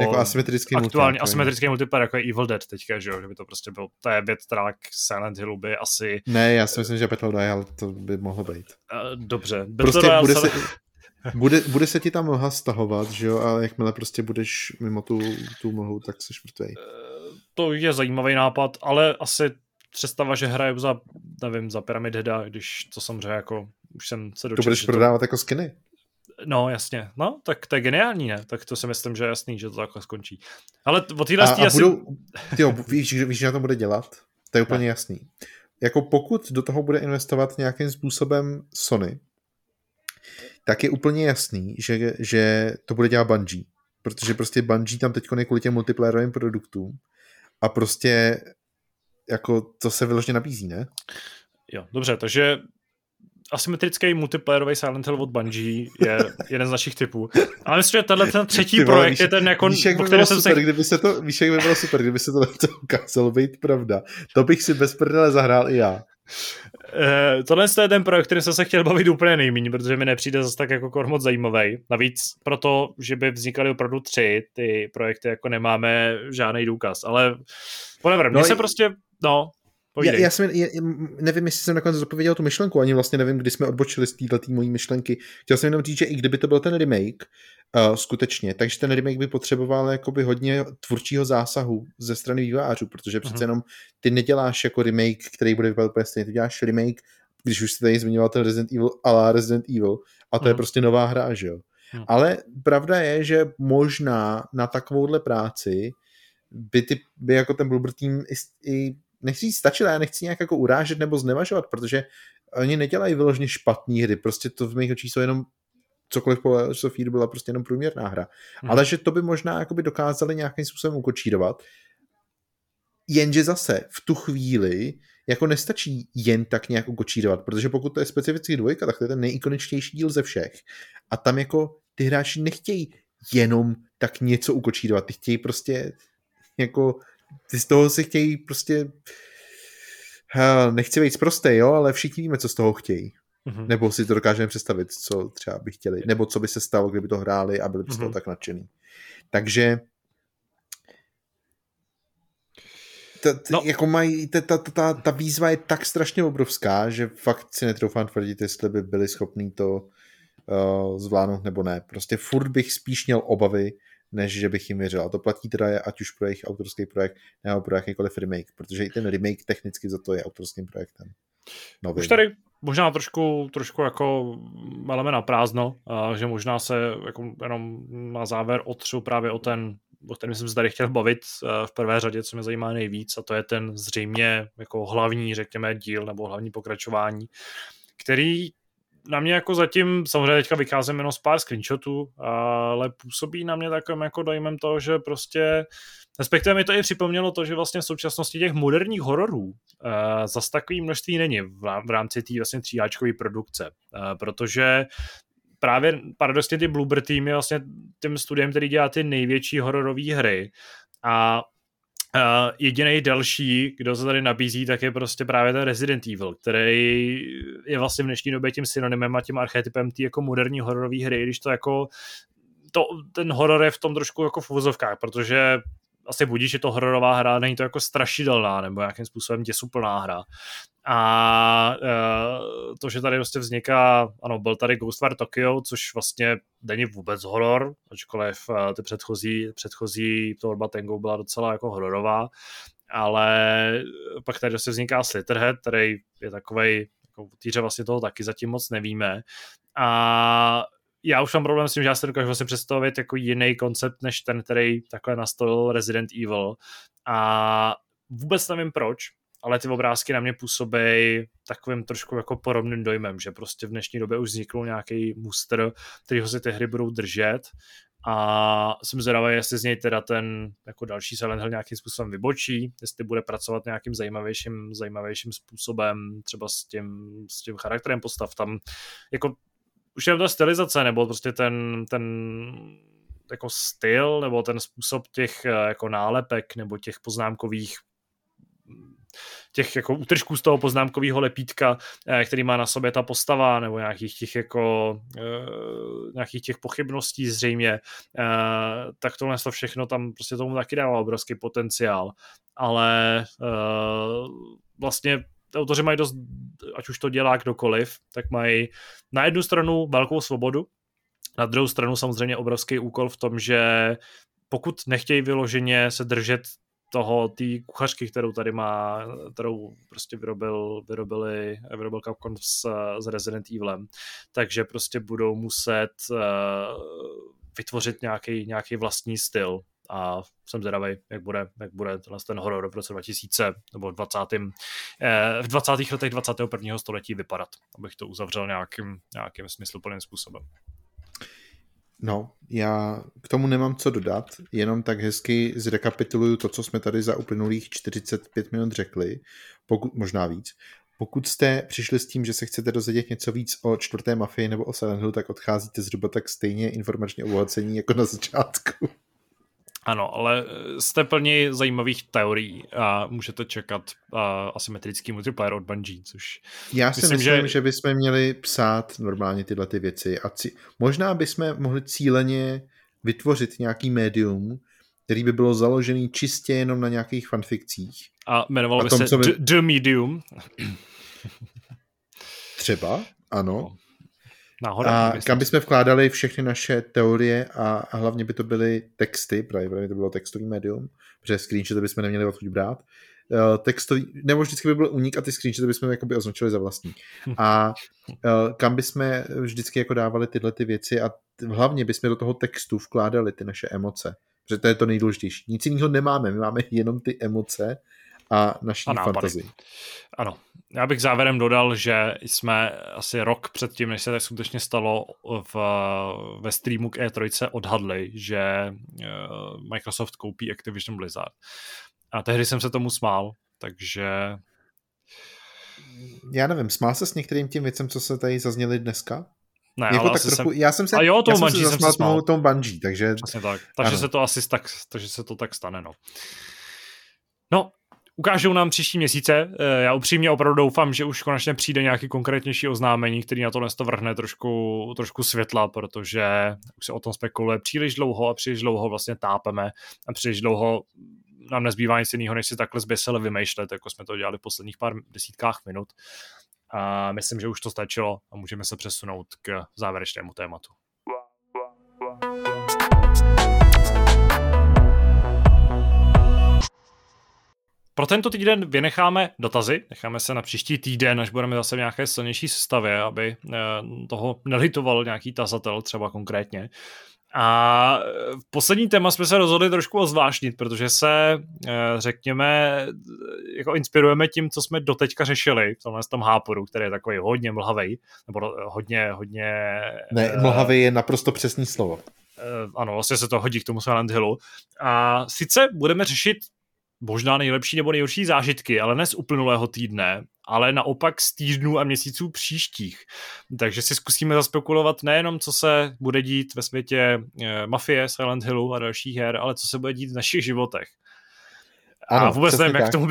jako asymetrický multiplayer, jako je Evil Dead teďka, že jo, že by to prostě byl, to je věc, která k Silent Hillu by asi... Ne, já si myslím, že Battle Royale to by mohlo být. Dobře. Battle Royale bude se ti tam mlha stahovat, že jo, a jakmile prostě budeš mimo tu mlhu, tak se šmrtvej. To je zajímavý nápad, ale asi představa, že hraju za Pyramid Heada, když to samozřejmě jako už jsem se dočetl. To budeš prodávat jako skiny. No, jasně. No, tak to je geniální, ne? Tak to si myslím, že je jasný, že to takhle skončí. Ale od téhle asi... Jo, víš, že na tom bude dělat? To je úplně jasný. Jako pokud do toho bude investovat nějakým způsobem Sony, tak je úplně jasný, že to bude dělat Bungie. Protože prostě Bungie tam teď je kvůli těm multiplayerovým produktům a prostě jako to se vyložně nabízí, ne? Jo, dobře, takže asymetrický multiplayerový Silent Hill od Bungie je jeden z našich typů. Ale myslím, že tenhle ten třetí projekt je ten jako... Víš, jak by bylo super, kdyby se to ukázalo být pravda. To bych si bez prdele zahrál i já. Tohle je ten projekt, který jsem se chtěl bavit úplně nejméně, protože mi nepřijde zase tak jako moc zajímavý. Navíc proto, že by vznikaly opravdu 3 ty projekty, jako nemáme žádný důkaz. Ale whatever, mně se prostě... No, já nevím, jestli jsem nakonec odpověděl tu myšlenku, ani vlastně nevím, kdy jsme odbočili z této mojí myšlenky. Chtěl jsem jenom říct, že i kdyby to byl ten remake, skutečně, takže ten remake by potřeboval jakoby hodně tvůrčího zásahu ze strany vývojářů, protože přece jenom ty neděláš jako remake, který bude vypadat úplně stejně, ty děláš remake, když už jste tady zmiňoval ten Resident Evil à la Resident Evil, a to je prostě nová hra, že jo. Ale pravda je, že možná na takovouhle práci by jako ten Bloober Team i nechci stačit, já nechci nějak jako urážet nebo znevažovat, protože oni nedělají vyloženě špatný hry, prostě to v mých očích jsou jenom cokoliv po Sofíru byla prostě jenom průměrná hra. Ale že to by možná jakoby dokázali nějakým způsobem ukočírovat. Jenže zase v tu chvíli jako nestačí jen tak nějak ukočírovat, protože pokud to je specificky 2, tak to je ten nejikoničtější díl ze všech. A tam jako ty hráči nechtějí jenom tak něco ukočírovat, ty chtějí prostě jako... Ty z toho si chtějí prostě... Nechci být prostej, jo, ale všichni víme, co z toho chtějí. Nebo si to dokážeme představit, co třeba by chtěli. Nebo co by se stalo, kdyby to hráli a byli by z toho tak nadšený. Takže... Jako mají... Ta výzva je tak strašně obrovská, že fakt si netroufám tvrdit, jestli by byli schopní to zvládnout nebo ne. Prostě furt bych spíš měl obavy než že bych jim věřil. A to platí teda ať už pro jejich autorský projekt nebo pro jakýkoliv remake, protože i ten remake technicky za to je autorským projektem. Novým. Už tady možná trošku jako maleme na prázdno, že možná se jako jenom na závěr otřu právě o kterém jsem se tady chtěl bavit v prvé řadě, co mě zajímá nejvíc, a to je ten zřejmě jako hlavní, řekněme, díl nebo hlavní pokračování, který na mě jako zatím, samozřejmě teďka vykázem jenom z pár screenshotů, ale působí na mě takovým jako dojmem toho, že prostě, respektive mi to i připomnělo to, že vlastně v současnosti těch moderních hororů zas takový množství není v rámci té vlastně tříáčkové produkce, protože právě paradoxně ty Bloober Team je vlastně tím studiem, který dělá ty největší hororové hry, a jedinej další, kdo se tady nabízí, tak je prostě právě ten Resident Evil, který je vlastně v dnešní době tím synonymem a tím archetypem té jako moderní hororové hry, když to jako ten horor je v tom trošku jako v uvozovkách, protože asi budíš, je to hororová hra, není to jako strašidelná nebo nějakým způsobem děsuplná hra. A to, že tady prostě vzniká, ano, byl tady Ghostwire Tokyo, což vlastně není vůbec horor, ačkoliv ty předchozí tvorba Tengu byla docela jako hororová, ale pak tady prostě vzniká Slitherhead, který je takovej, jako týře vlastně toho taky zatím moc nevíme. A já už mám problém s tím, že já se dokážu vlastně představit jako jiný koncept, než ten, který takhle nastolil Resident Evil. A vůbec nevím proč, ale ty obrázky na mě působí takovým trošku jako podobným dojmem, že prostě v dnešní době už vznikl nějaký mustr, kterýho si ty hry budou držet, a jsem zvědavý, jestli z něj teda ten jako další Silent Hill nějakým způsobem vybočí, jestli bude pracovat nějakým zajímavějším způsobem, třeba s tím charakterem postav. Tam jako už jenom ta stylizace, nebo prostě ten jako styl, nebo ten způsob těch jako nálepek, nebo těch poznámkových, těch jako útržků z toho poznámkového lepítka, který má na sobě ta postava, nebo nějakých těch pochybností zřejmě, tak tohle všechno tam prostě tomu taky dává obrovský potenciál. Ale vlastně autoři mají dost, ať už to dělá kdokoliv, tak mají na jednu stranu velkou svobodu, na druhou stranu samozřejmě obrovský úkol v tom, že pokud nechtějí vyloženě se držet toho, té kuchařky, kterou tady má, kterou prostě vyrobil Capcom s Resident Evilem, takže prostě budou muset vytvořit nějaký vlastní styl. A jsem zvědavej, jak bude ten horor v roce 2000 nebo v 20. letech 21. století vypadat, abych to uzavřel nějakým smysluplným způsobem. No, já k tomu nemám co dodat, jenom tak hezky zrekapituluju to, co jsme tady za uplynulých 45 minut řekli, možná víc. Pokud jste přišli s tím, že se chcete dozvědět něco víc o čtvrté mafii nebo o Silent Hill, tak odcházíte zhruba tak stejně informačně obohacení jako na začátku. Ano, ale jste plně zajímavých teorií a můžete čekat asymetrický multiplayer od Bungie, což... Já si myslím, že bychom měli psát normálně tyhle ty věci a možná bychom mohli cíleně vytvořit nějaký médium, který by bylo založený čistě jenom na nějakých fanfikcích. A jmenovalo by se The Medium. Třeba, ano. Náhoda, a kam bychom vkládali všechny naše teorie a hlavně by to byly texty, právě by to bylo textový médium, protože screenshoty bychom neměli odkud brát. Textový, nebo vždycky by byl únik a ty screenshoty bychom jakoby označili za vlastní. A kam bychom vždycky jako dávali tyhle ty věci a hlavně bychom do toho textu vkládali ty naše emoce, protože to je to nejdůležitější. Nic jiného nemáme, my máme jenom ty emoce a naší fantazii. Ano, já bych závěrem dodal, že jsme asi rok před tím, než se tak skutečně stalo ve streamu k E3 odhadli, že Microsoft koupí Activision Blizzard. A tehdy jsem se tomu smál, takže... Já nevím, smál se s některým tím věcem, co se tady zazněly dneska? Ne, jako ale tak trochu, jsem... Já jsem se zasmál tomu Bungie, takže... Přesně tak, takže se to asi tak, takže se to tak stane, no. No, ukážou nám příští měsíce. Já upřímně opravdu doufám, že už konečně přijde nějaký konkrétnější oznámení, který na tohle to vrhne trošku světla, protože už se o tom spekuluje příliš dlouho vlastně tápeme a příliš dlouho nám nezbývá nic jiného, než si takhle zběsele vymýšlet, jako jsme to dělali v posledních pár desítkách minut. A myslím, že už to stačilo a můžeme se přesunout k závěrečnému tématu. Pro tento týden vynecháme dotazy, necháme se na příští týden, až budeme zase v nějaké silnější sestavě, aby toho nelitoval nějaký tazatel třeba konkrétně. A poslední téma jsme se rozhodli trošku ozvláštnit, protože se, řekněme, jako inspirujeme tím, co jsme doteďka řešili v tomhle tom Hápodu, který je takový hodně mlhavej, nebo hodně... Ne, mlhavej je naprosto přesný slovo. Ano, vlastně se to hodí k tomu Silent Hillu. A sice budeme řešit možná nejlepší nebo nejhorší zážitky, ale ne z uplynulého týdne, ale naopak z týdnů a měsíců příštích. Takže si zkusíme zaspekulovat nejenom, co se bude dít ve světě Mafie, Silent Hillu a dalších her, ale co se bude dít v našich životech. Ano, a vůbec nevím, jak k tomu...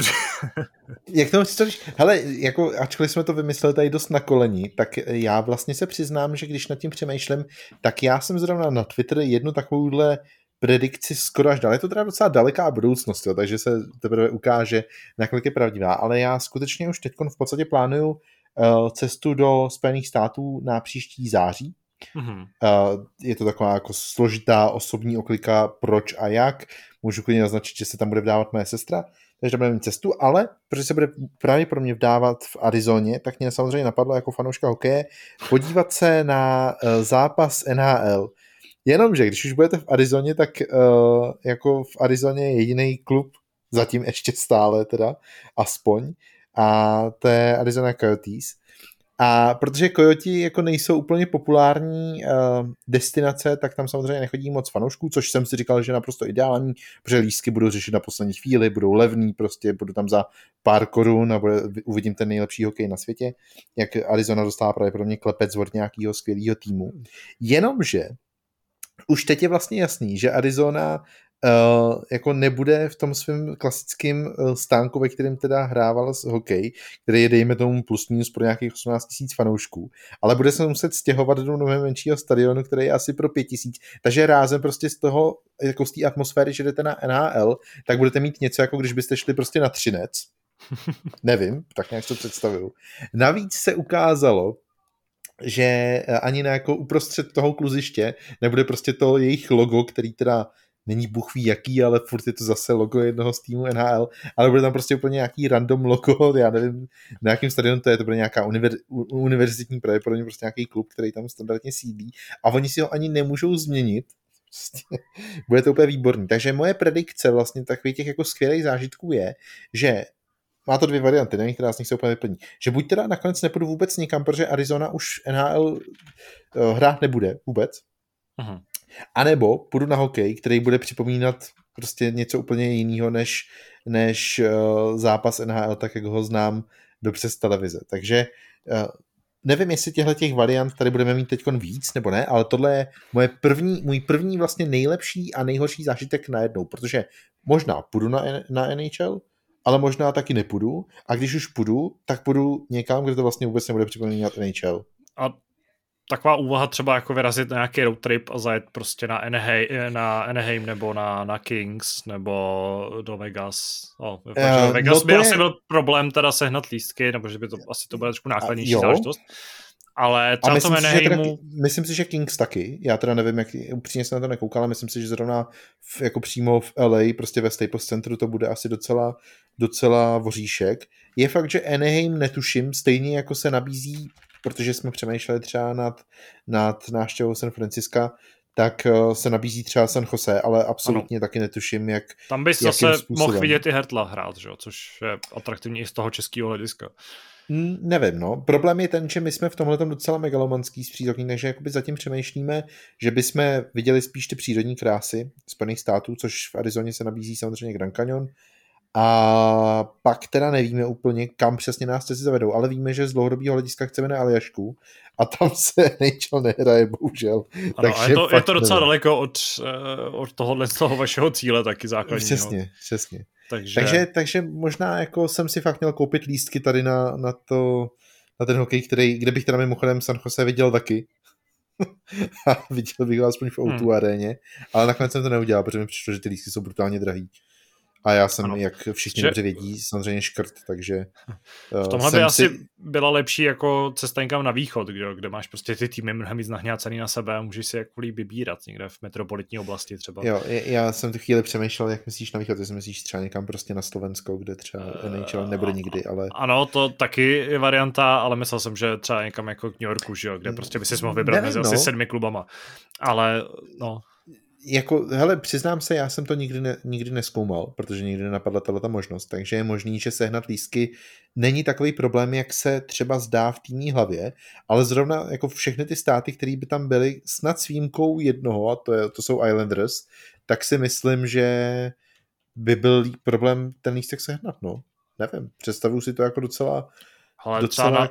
jak tomu přičeš? Hele, jako, ačkoliv jsme to vymysleli tady dost na kolení, tak já vlastně se přiznám, že když nad tím přemýšlím, tak já jsem zrovna na Twitter jednu takovouhle predikci skoro až dále. Je to teda docela daleká budoucnost, jo, takže se teprve ukáže, nakolik je pravdivá, ale já skutečně už teď v podstatě plánuju cestu do Spojených států na příští září. Mm-hmm. Je to taková jako složitá osobní oklika, proč a jak. Můžu klidně naznačit, že se tam bude vdávat moje sestra, takže tam bude mít cestu, ale protože se bude právě pro mě vdávat v Arizoně, tak mě samozřejmě napadlo jako fanouška hokeje podívat se na zápas NHL. Jenomže, když už budete v Arizoně, tak jako v Arizoně je jiný klub, zatím ještě stále teda, aspoň, a to je Arizona Coyotes. A protože Coyotes jako nejsou úplně populární destinace, tak tam samozřejmě nechodí moc fanoušků, což jsem si říkal, že je naprosto ideální, protože lístky budou řešit na poslední chvíli, budou levný, prostě budu tam za pár korun a uvidím ten nejlepší hokej na světě, jak Arizona dostává pravděpodobně klepec od nějakého skvělého týmu. Jenomže už teď je vlastně jasný, že Arizona jako nebude v tom svém klasickém stánku, ve kterém teda hrávala hokej, který je dejme tomu plus minus pro nějakých 18 000 fanoušků, ale bude se muset stěhovat do mnohem menšího stadionu, který je asi pro 5 000, takže rázem prostě z toho, jako z té atmosféry, že jdete na NHL, tak budete mít něco, jako když byste šli prostě na Třinec, nevím, tak nějak to představuju. Navíc se ukázalo, že ani na jako uprostřed toho kluziště nebude prostě to jejich logo, který teda není bůh ví jaký, ale furt je to zase logo jednoho z týmu NHL, ale bude tam prostě úplně nějaký random logo, já nevím, na jakém stadionu to je, to bude nějaká univerzitní, pravděpodobně prostě nějaký klub, který tam standardně sídlí a oni si ho ani nemůžou změnit. Bude to úplně výborný. Takže moje predikce vlastně takových těch jako skvělých zážitků je, že má to dvě varianty, nevím, která z nich se úplně vyplní. Že buď teda nakonec nepůjdu vůbec nikam, protože Arizona už NHL hrát nebude vůbec. Aha. A nebo půjdu na hokej, který bude připomínat prostě něco úplně jiného než zápas NHL, tak jak ho znám dobře z televize. Takže nevím, jestli těch variant tady budeme mít teď víc, nebo ne, ale tohle je můj první vlastně nejlepší a nejhorší zážitek najednou, protože možná půjdu na NHL, ale možná taky nepůjdu. A když už půjdu, tak půjdu někam, kde to vlastně vůbec nebude připomínat NHL. A taková úvaha třeba jako vyrazit na nějaký road trip a zajet prostě na Anaheim nebo na Kings nebo do Vegas. Do Vegas by asi byl problém teda sehnat lístky, nebo že by to asi to byla trošku nákladnější záležitost. Ale třeba to Anaheimu... Myslím si, že Kings taky. Já teda nevím, jak upřímně se na to nekoukal, ale myslím si, že zrovna jako přímo v LA, prostě ve Staples Centru, to bude asi docela voříšek. Je fakt, že Anaheim netuším, stejně jako se nabízí, protože jsme přemýšleli třeba nad návštěvou San Franciska, tak se nabízí třeba San Jose, ale absolutně taky netuším, jak... Tam bys zase mohl vidět i Hertla hrát, že? Což je atraktivní i z toho českého hlediska. Nevím, no. Problém je ten, že my jsme v tomhletom docela megalomanský zpřírodní, takže jakoby zatím přemýšlíme, že bychom viděli spíš ty přírodní krásy Spojených států, což v Arizoně se nabízí samozřejmě Grand Canyon. A pak teda nevíme úplně, kam přesně nás cesty zavedou, ale víme, že z dlouhodobého hlediska chceme na Aljašku a tam se NHL nehraje, bohužel. Ano, takže je to docela daleko od tohohle toho vašeho cíle taky základního. Přesně. Takže možná jako jsem si fakt měl koupit lístky tady na ten hokej, kde bych teda mimochodem San Jose viděl taky. A viděl bych ho aspoň v O2 aréně, ale nakonec jsem to neudělal, protože mi přišlo, že ty lístky jsou brutálně drahý. A já jsem, ano, jak všichni dobře vědí, samozřejmě škrt, takže... V tomhle by asi byla lepší jako cesta někam na východ, kde máš prostě ty týmy mnohem víc nahňácený na sebe a můžeš si jakkoliv vybírat někde v metropolitní oblasti třeba. Jo, já jsem tu chvíli přemýšlel, jak myslíš na východ, jestli myslíš třeba někam prostě na Slovensko, kde třeba NHL nebude nikdy, ale... Ano, to taky je varianta, ale myslel jsem, že třeba někam jako k New Yorku, že jo, kde prostě by si mohl vybrat mezi asi 7 klubama. Ale no... Jako, hele, přiznám se, já jsem to nikdy nezkoumal, protože nikdy nenapadla tato možnost, takže je možný, že sehnat lístky není takový problém, jak se třeba zdá v týmní hlavě, ale zrovna jako všechny ty státy, které by tam byly, snad s výjimkou jednoho, a to jsou Islanders, tak si myslím, že by byl problém ten lístek sehnat, no. Nevím, představuju si to jako docela... Ale třeba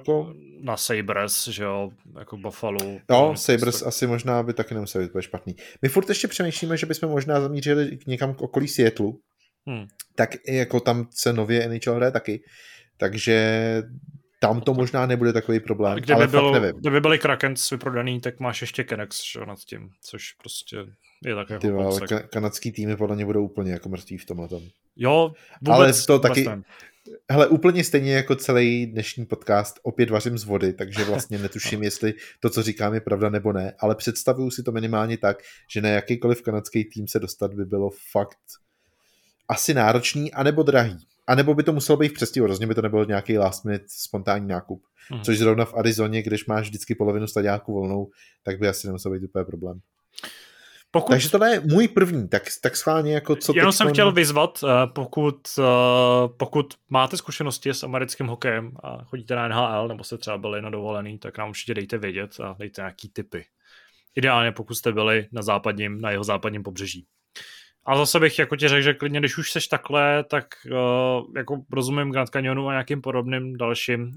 na Sabres, že jo, jako Buffalo. Jo, Sabres asi možná by taky nemusel být špatný. My furt ještě přemýšlíme, že bychom možná zamířili někam k okolí Seattlu, tak jako tam se nově NHL hraje taky, takže tam to možná nebude takový problém, ale fakt nevím. Kdyby byly Krakens vyprodaný, tak máš ještě Canucks, že jo, nad tím, což prostě je také... Ale kanadský týmy podle mě budou úplně jako mrtví v tomhle tom. Jo, vůbec. Ale to taky... Ten. Hele, úplně stejně jako celý dnešní podcast opět vařím z vody, takže vlastně netuším, jestli to, co říkám, je pravda nebo ne, ale představuju si to minimálně tak, že na jakýkoliv kanadský tým se dostat by bylo fakt asi náročný, anebo drahý. A nebo by to muselo být v přestihu, rozhodně by to nebylo nějaký last minute spontánní nákup. Což zrovna v Arizoně, když máš vždycky polovinu stadiáku volnou, tak by asi nemusel být úplně problém. Pokud... Takže to je můj první, tak schválně jako co... Jenom jsem chtěl vyzvat, pokud máte zkušenosti s americkým hokejem a chodíte na NHL, nebo jste třeba byli na dovolený, tak nám určitě dejte vědět a dejte nějaký tipy. Ideálně pokud jste byli na jeho západním pobřeží. A zase bych jako ti řekl, že klidně, když už seš takhle, tak jako rozumím Grand Canyonu a nějakým podobným dalším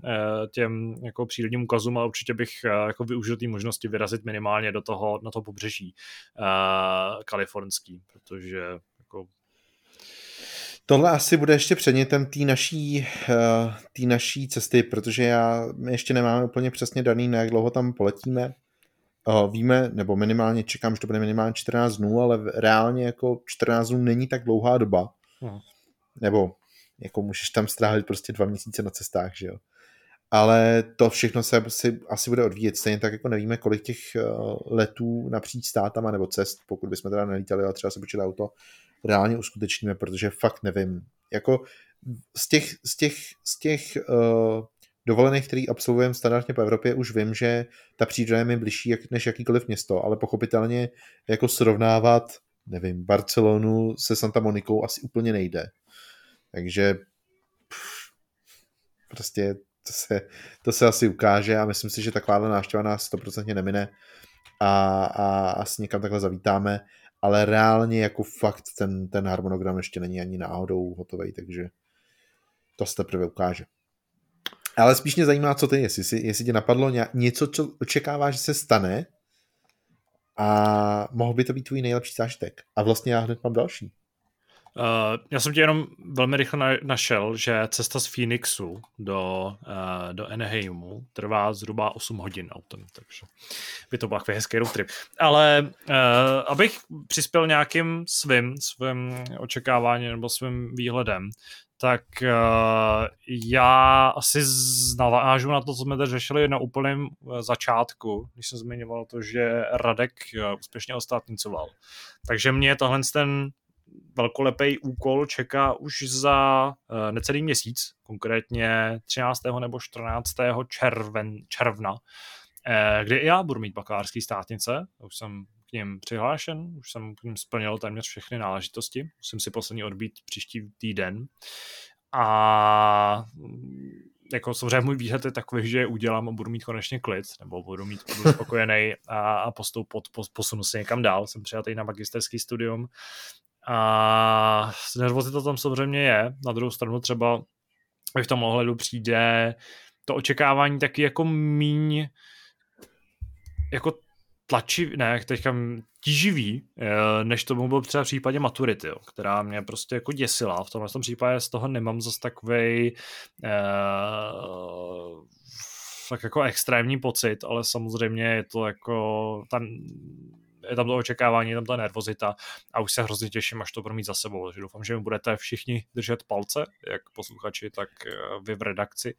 těm jako přírodním ukazům, ale určitě bych jako využil té možnosti vyrazit minimálně do toho, na to pobřeží kalifornský, protože jako... Tohle asi bude ještě předmětem té naší cesty, protože my ještě nemáme úplně přesně daný, na jak dlouho tam poletíme. Víme, nebo minimálně čekám, že to bude minimálně 14 dnů, ale reálně jako 14 dnů není tak dlouhá doba. No. Nebo jako můžeš tam strávit prostě 2 měsíce na cestách, že jo. Ale to všechno se asi bude odvíjet. Stejně tak jako nevíme, kolik těch letů napříč státama nebo cest, pokud bychom teda nelítali, ale třeba se počítá auto, reálně uskutečníme, protože fakt nevím. Jako z těch dovolených, který absolvujeme standardně po Evropě, už vím, že ta příroda je mi bližší než jakýkoliv město, ale pochopitelně jako srovnávat, nevím, Barcelonu se Santa Monikou asi úplně nejde. Takže prostě to se asi ukáže a myslím si, že takováhle návštěva nás 100% nemine a asi někam takhle zavítáme, ale reálně jako fakt ten harmonogram ještě není ani náhodou hotovej, takže to se teprve ukáže. Ale spíš mě zajímá, co ty, jestli tě napadlo něco, co očekáváš, že se stane a mohl by to být tvůj nejlepší zážitek. A vlastně já hned mám další. Já jsem tě jenom velmi rychle našel, že cesta z Phoenixu do Anaheimu trvá zhruba 8 hodin autem, takže by to byl takový hezký road trip. Ale abych přispěl nějakým svým očekáváním nebo svým výhledem, tak já asi navážu na to, co jsme teď řešili na úplném začátku, když jsem zmiňoval to, že Radek úspěšně ostátnicoval. Takže mě tohle ten velkolepý úkol čeká už za necelý měsíc, konkrétně 13. nebo 14. června, kdy já budu mít bakalářský státnice, už jsem k ním přihlášen, už jsem k ním splnil téměř všechny náležitosti, musím si poslední odbít příští týden a jako samozřejmě můj výhled je takový, že je udělám a budu mít konečně klid, nebo budu spokojenej a posunu se někam dál, jsem přijatý na magisterský studium a nervozita to tam samozřejmě je, na druhou stranu třeba v tom ohledu přijde to očekávání taky jako míň jako tlačivý, ne, teďka tíživý, než tomu bylo třeba v případě maturity, jo, která mě prostě jako děsila. V tomhle případě z toho nemám zase takovej tak jako extrémní pocit, ale samozřejmě je to jako tam je tam to očekávání, je tam ta nervozita a už se hrozně těším, až to budu mít za sebou. Takže doufám, že mi budete všichni držet palce, jak posluchači, tak vy v redakci,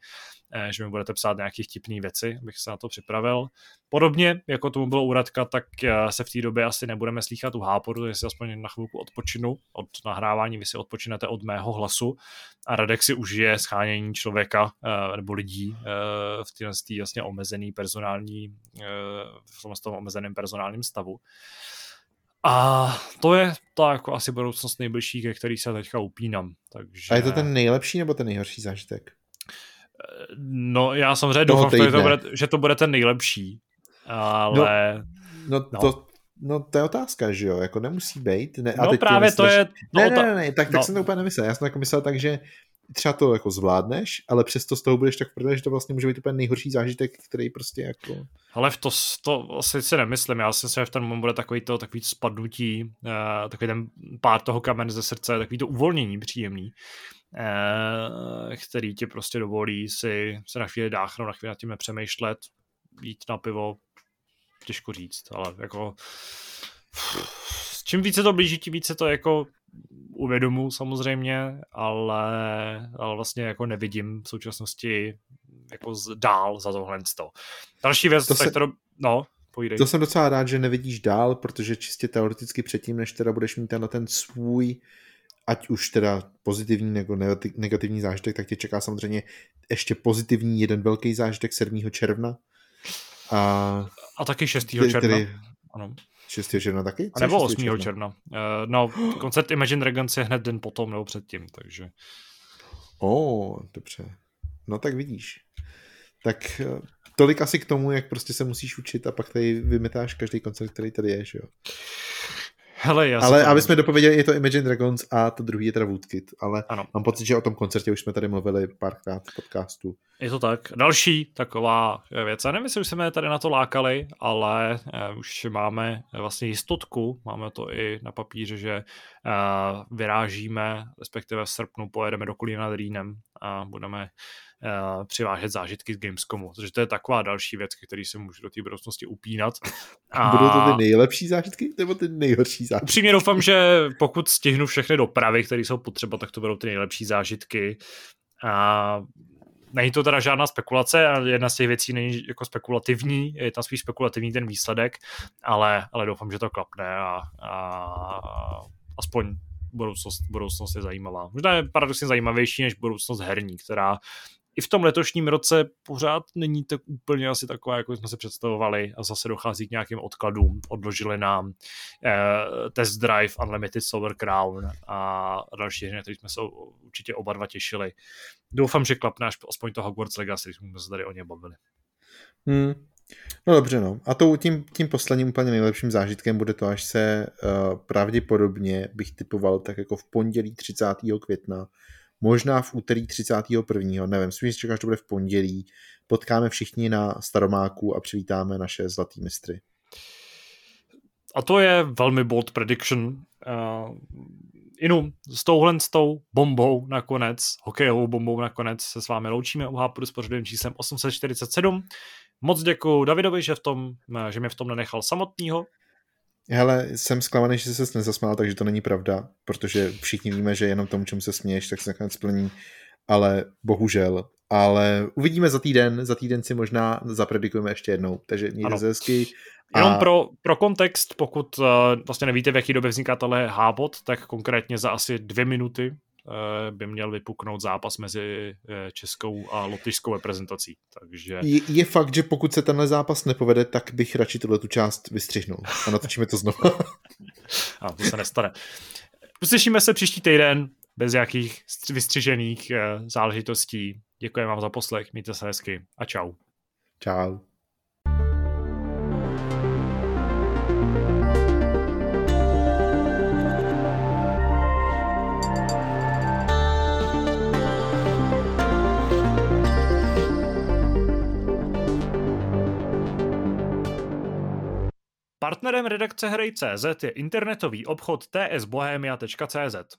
že mi budete psát nějaké vtipné věci, abych se na to připravil. Podobně, jako tomu bylo u Radka, tak se v té době asi nebudeme slýchat u Hápodu, takže si aspoň na chvilku odpočinu od nahrávání, vy si odpočinete od mého hlasu a Radek si užije shánění člověka nebo lidí v té jasně omezený personální, v tom omezeném personálním stavu. A to je ta jako asi budoucnost nejbližší, ke který se teďka upínám. Takže... A je to ten nejlepší nebo ten nejhorší zážitek? No já samozřejmě doufám, že to bude ten nejlepší, ale... No. To je otázka, že jo, jako nemusí být. Ne, no právě to je... tak jsem to úplně nemyslel. Já jsem jako myslel tak, že třeba to jako zvládneš, ale přesto z toho budeš tak prdel, že to vlastně může být úplně nejhorší zážitek, který prostě jako... Ale to asi si nemyslím, já si myslím, že v ten moment bude takový spadnutí, takový ten pád toho kamene ze srdce, takový to uvolnění příjemný, který ti prostě dovolí se na chvíli dáchnout, na chvíli nad tím nepřemýšlet, jít na pivo, těžko říct, ale jako... Čím více to blíží, tím více to jako uvědomu samozřejmě, ale vlastně jako nevidím v současnosti jako dál za tohle. Další věc, kterou... No, pojídej. To jsem docela rád, že nevidíš dál, protože čistě teoreticky předtím, než teda budeš mít ten svůj, ať už teda pozitivní nebo negativní zážitek, tak tě čeká samozřejmě ještě pozitivní jeden velký zážitek 7. června. A taky 6. června. Tedy... Ano. 6. června taky? A nebo 8. června. No, koncert Imagine Dragons je hned den potom nebo předtím, takže... Dobře. No tak vidíš. Tak tolik asi k tomu, jak prostě se musíš učit a pak tady vymetáš každý koncert, který tady je, že jo? Hele, ale aby jsme dopověděli, je to Imagine Dragons a to druhý je teda Woodkid, ale ano. Mám pocit, že o tom koncertě už jsme tady mluvili párkrát v podcastu. Je to tak. Další taková věc. Já nevím, jestli už jsme tady na to lákali, ale už máme vlastně jistotku, máme to i na papíře, že vyrážíme, respektive v srpnu pojedeme do Kolína nad Rýnem a budeme přivážet zážitky z Gamescomu. Takže to je taková další věc, který se můžu do té budoucnosti upínat. A... Budou to ty nejlepší zážitky nebo ty nejhorší zážitky? Upřímně doufám, že pokud stihnu všechny dopravy, které jsou potřeba, tak to budou ty nejlepší zážitky. A není to teda žádná spekulace, jedna z těch věcí není jako spekulativní, je tam spíš spekulativní ten výsledek, ale doufám, že to klapne a aspoň budoucnost je zajímavá. Možná je paradoxně zajímavější než budoucnost herní, která i v tom letošním roce pořád není tak úplně asi taková, jako jsme se představovali, a zase dochází k nějakým odkladům. Odložili nám Test Drive, Unlimited Solar Crown a další hry, které jsme se určitě oba dva těšili. Doufám, že klapne až aspoň to Hogwarts Legacy, jsme se tady o něm bavili. No dobře, no. A to tím posledním úplně nejlepším zážitkem bude to, až se pravděpodobně bych typoval tak jako v pondělí 30. května, možná v úterý 31. Nevím, spíš čekáš, že to bude v pondělí. Potkáme všichni na Staromáku a přivítáme naše zlatý mistry. A to je velmi bold prediction. Inu, s touhletou bombou nakonec, hokejovou bombou nakonec se s vámi loučíme u Hápodu s pořadovým číslem 847. Moc děkuju Davidovi, že mě v tom nenechal samotného. Hele, jsem zklamaný, že ses nezasmál, takže to není pravda, protože všichni víme, že jenom tomu, čemu se směješ, tak se nakonec splní, ale bohužel. Ale uvidíme za týden si možná zapredikujeme ještě jednou, takže mějte se hezky. Jenom pro kontext, pokud vlastně nevíte, v jaký době vzniká tahle Hápod, tak konkrétně za asi 2 minuty by měl vypuknout zápas mezi českou a lotyšskou reprezentací. Takže... Je fakt, že pokud se tenhle zápas nepovede, tak bych radši tu část vystřihnul. A natočíme to znovu. A to se nestane. Uslyšíme se příští týden bez nějakých vystřižených záležitostí. Děkuji vám za poslech, mějte se hezky a čau. Čau. Partnerem redakce Hrej.cz je internetový obchod tsbohemia.cz.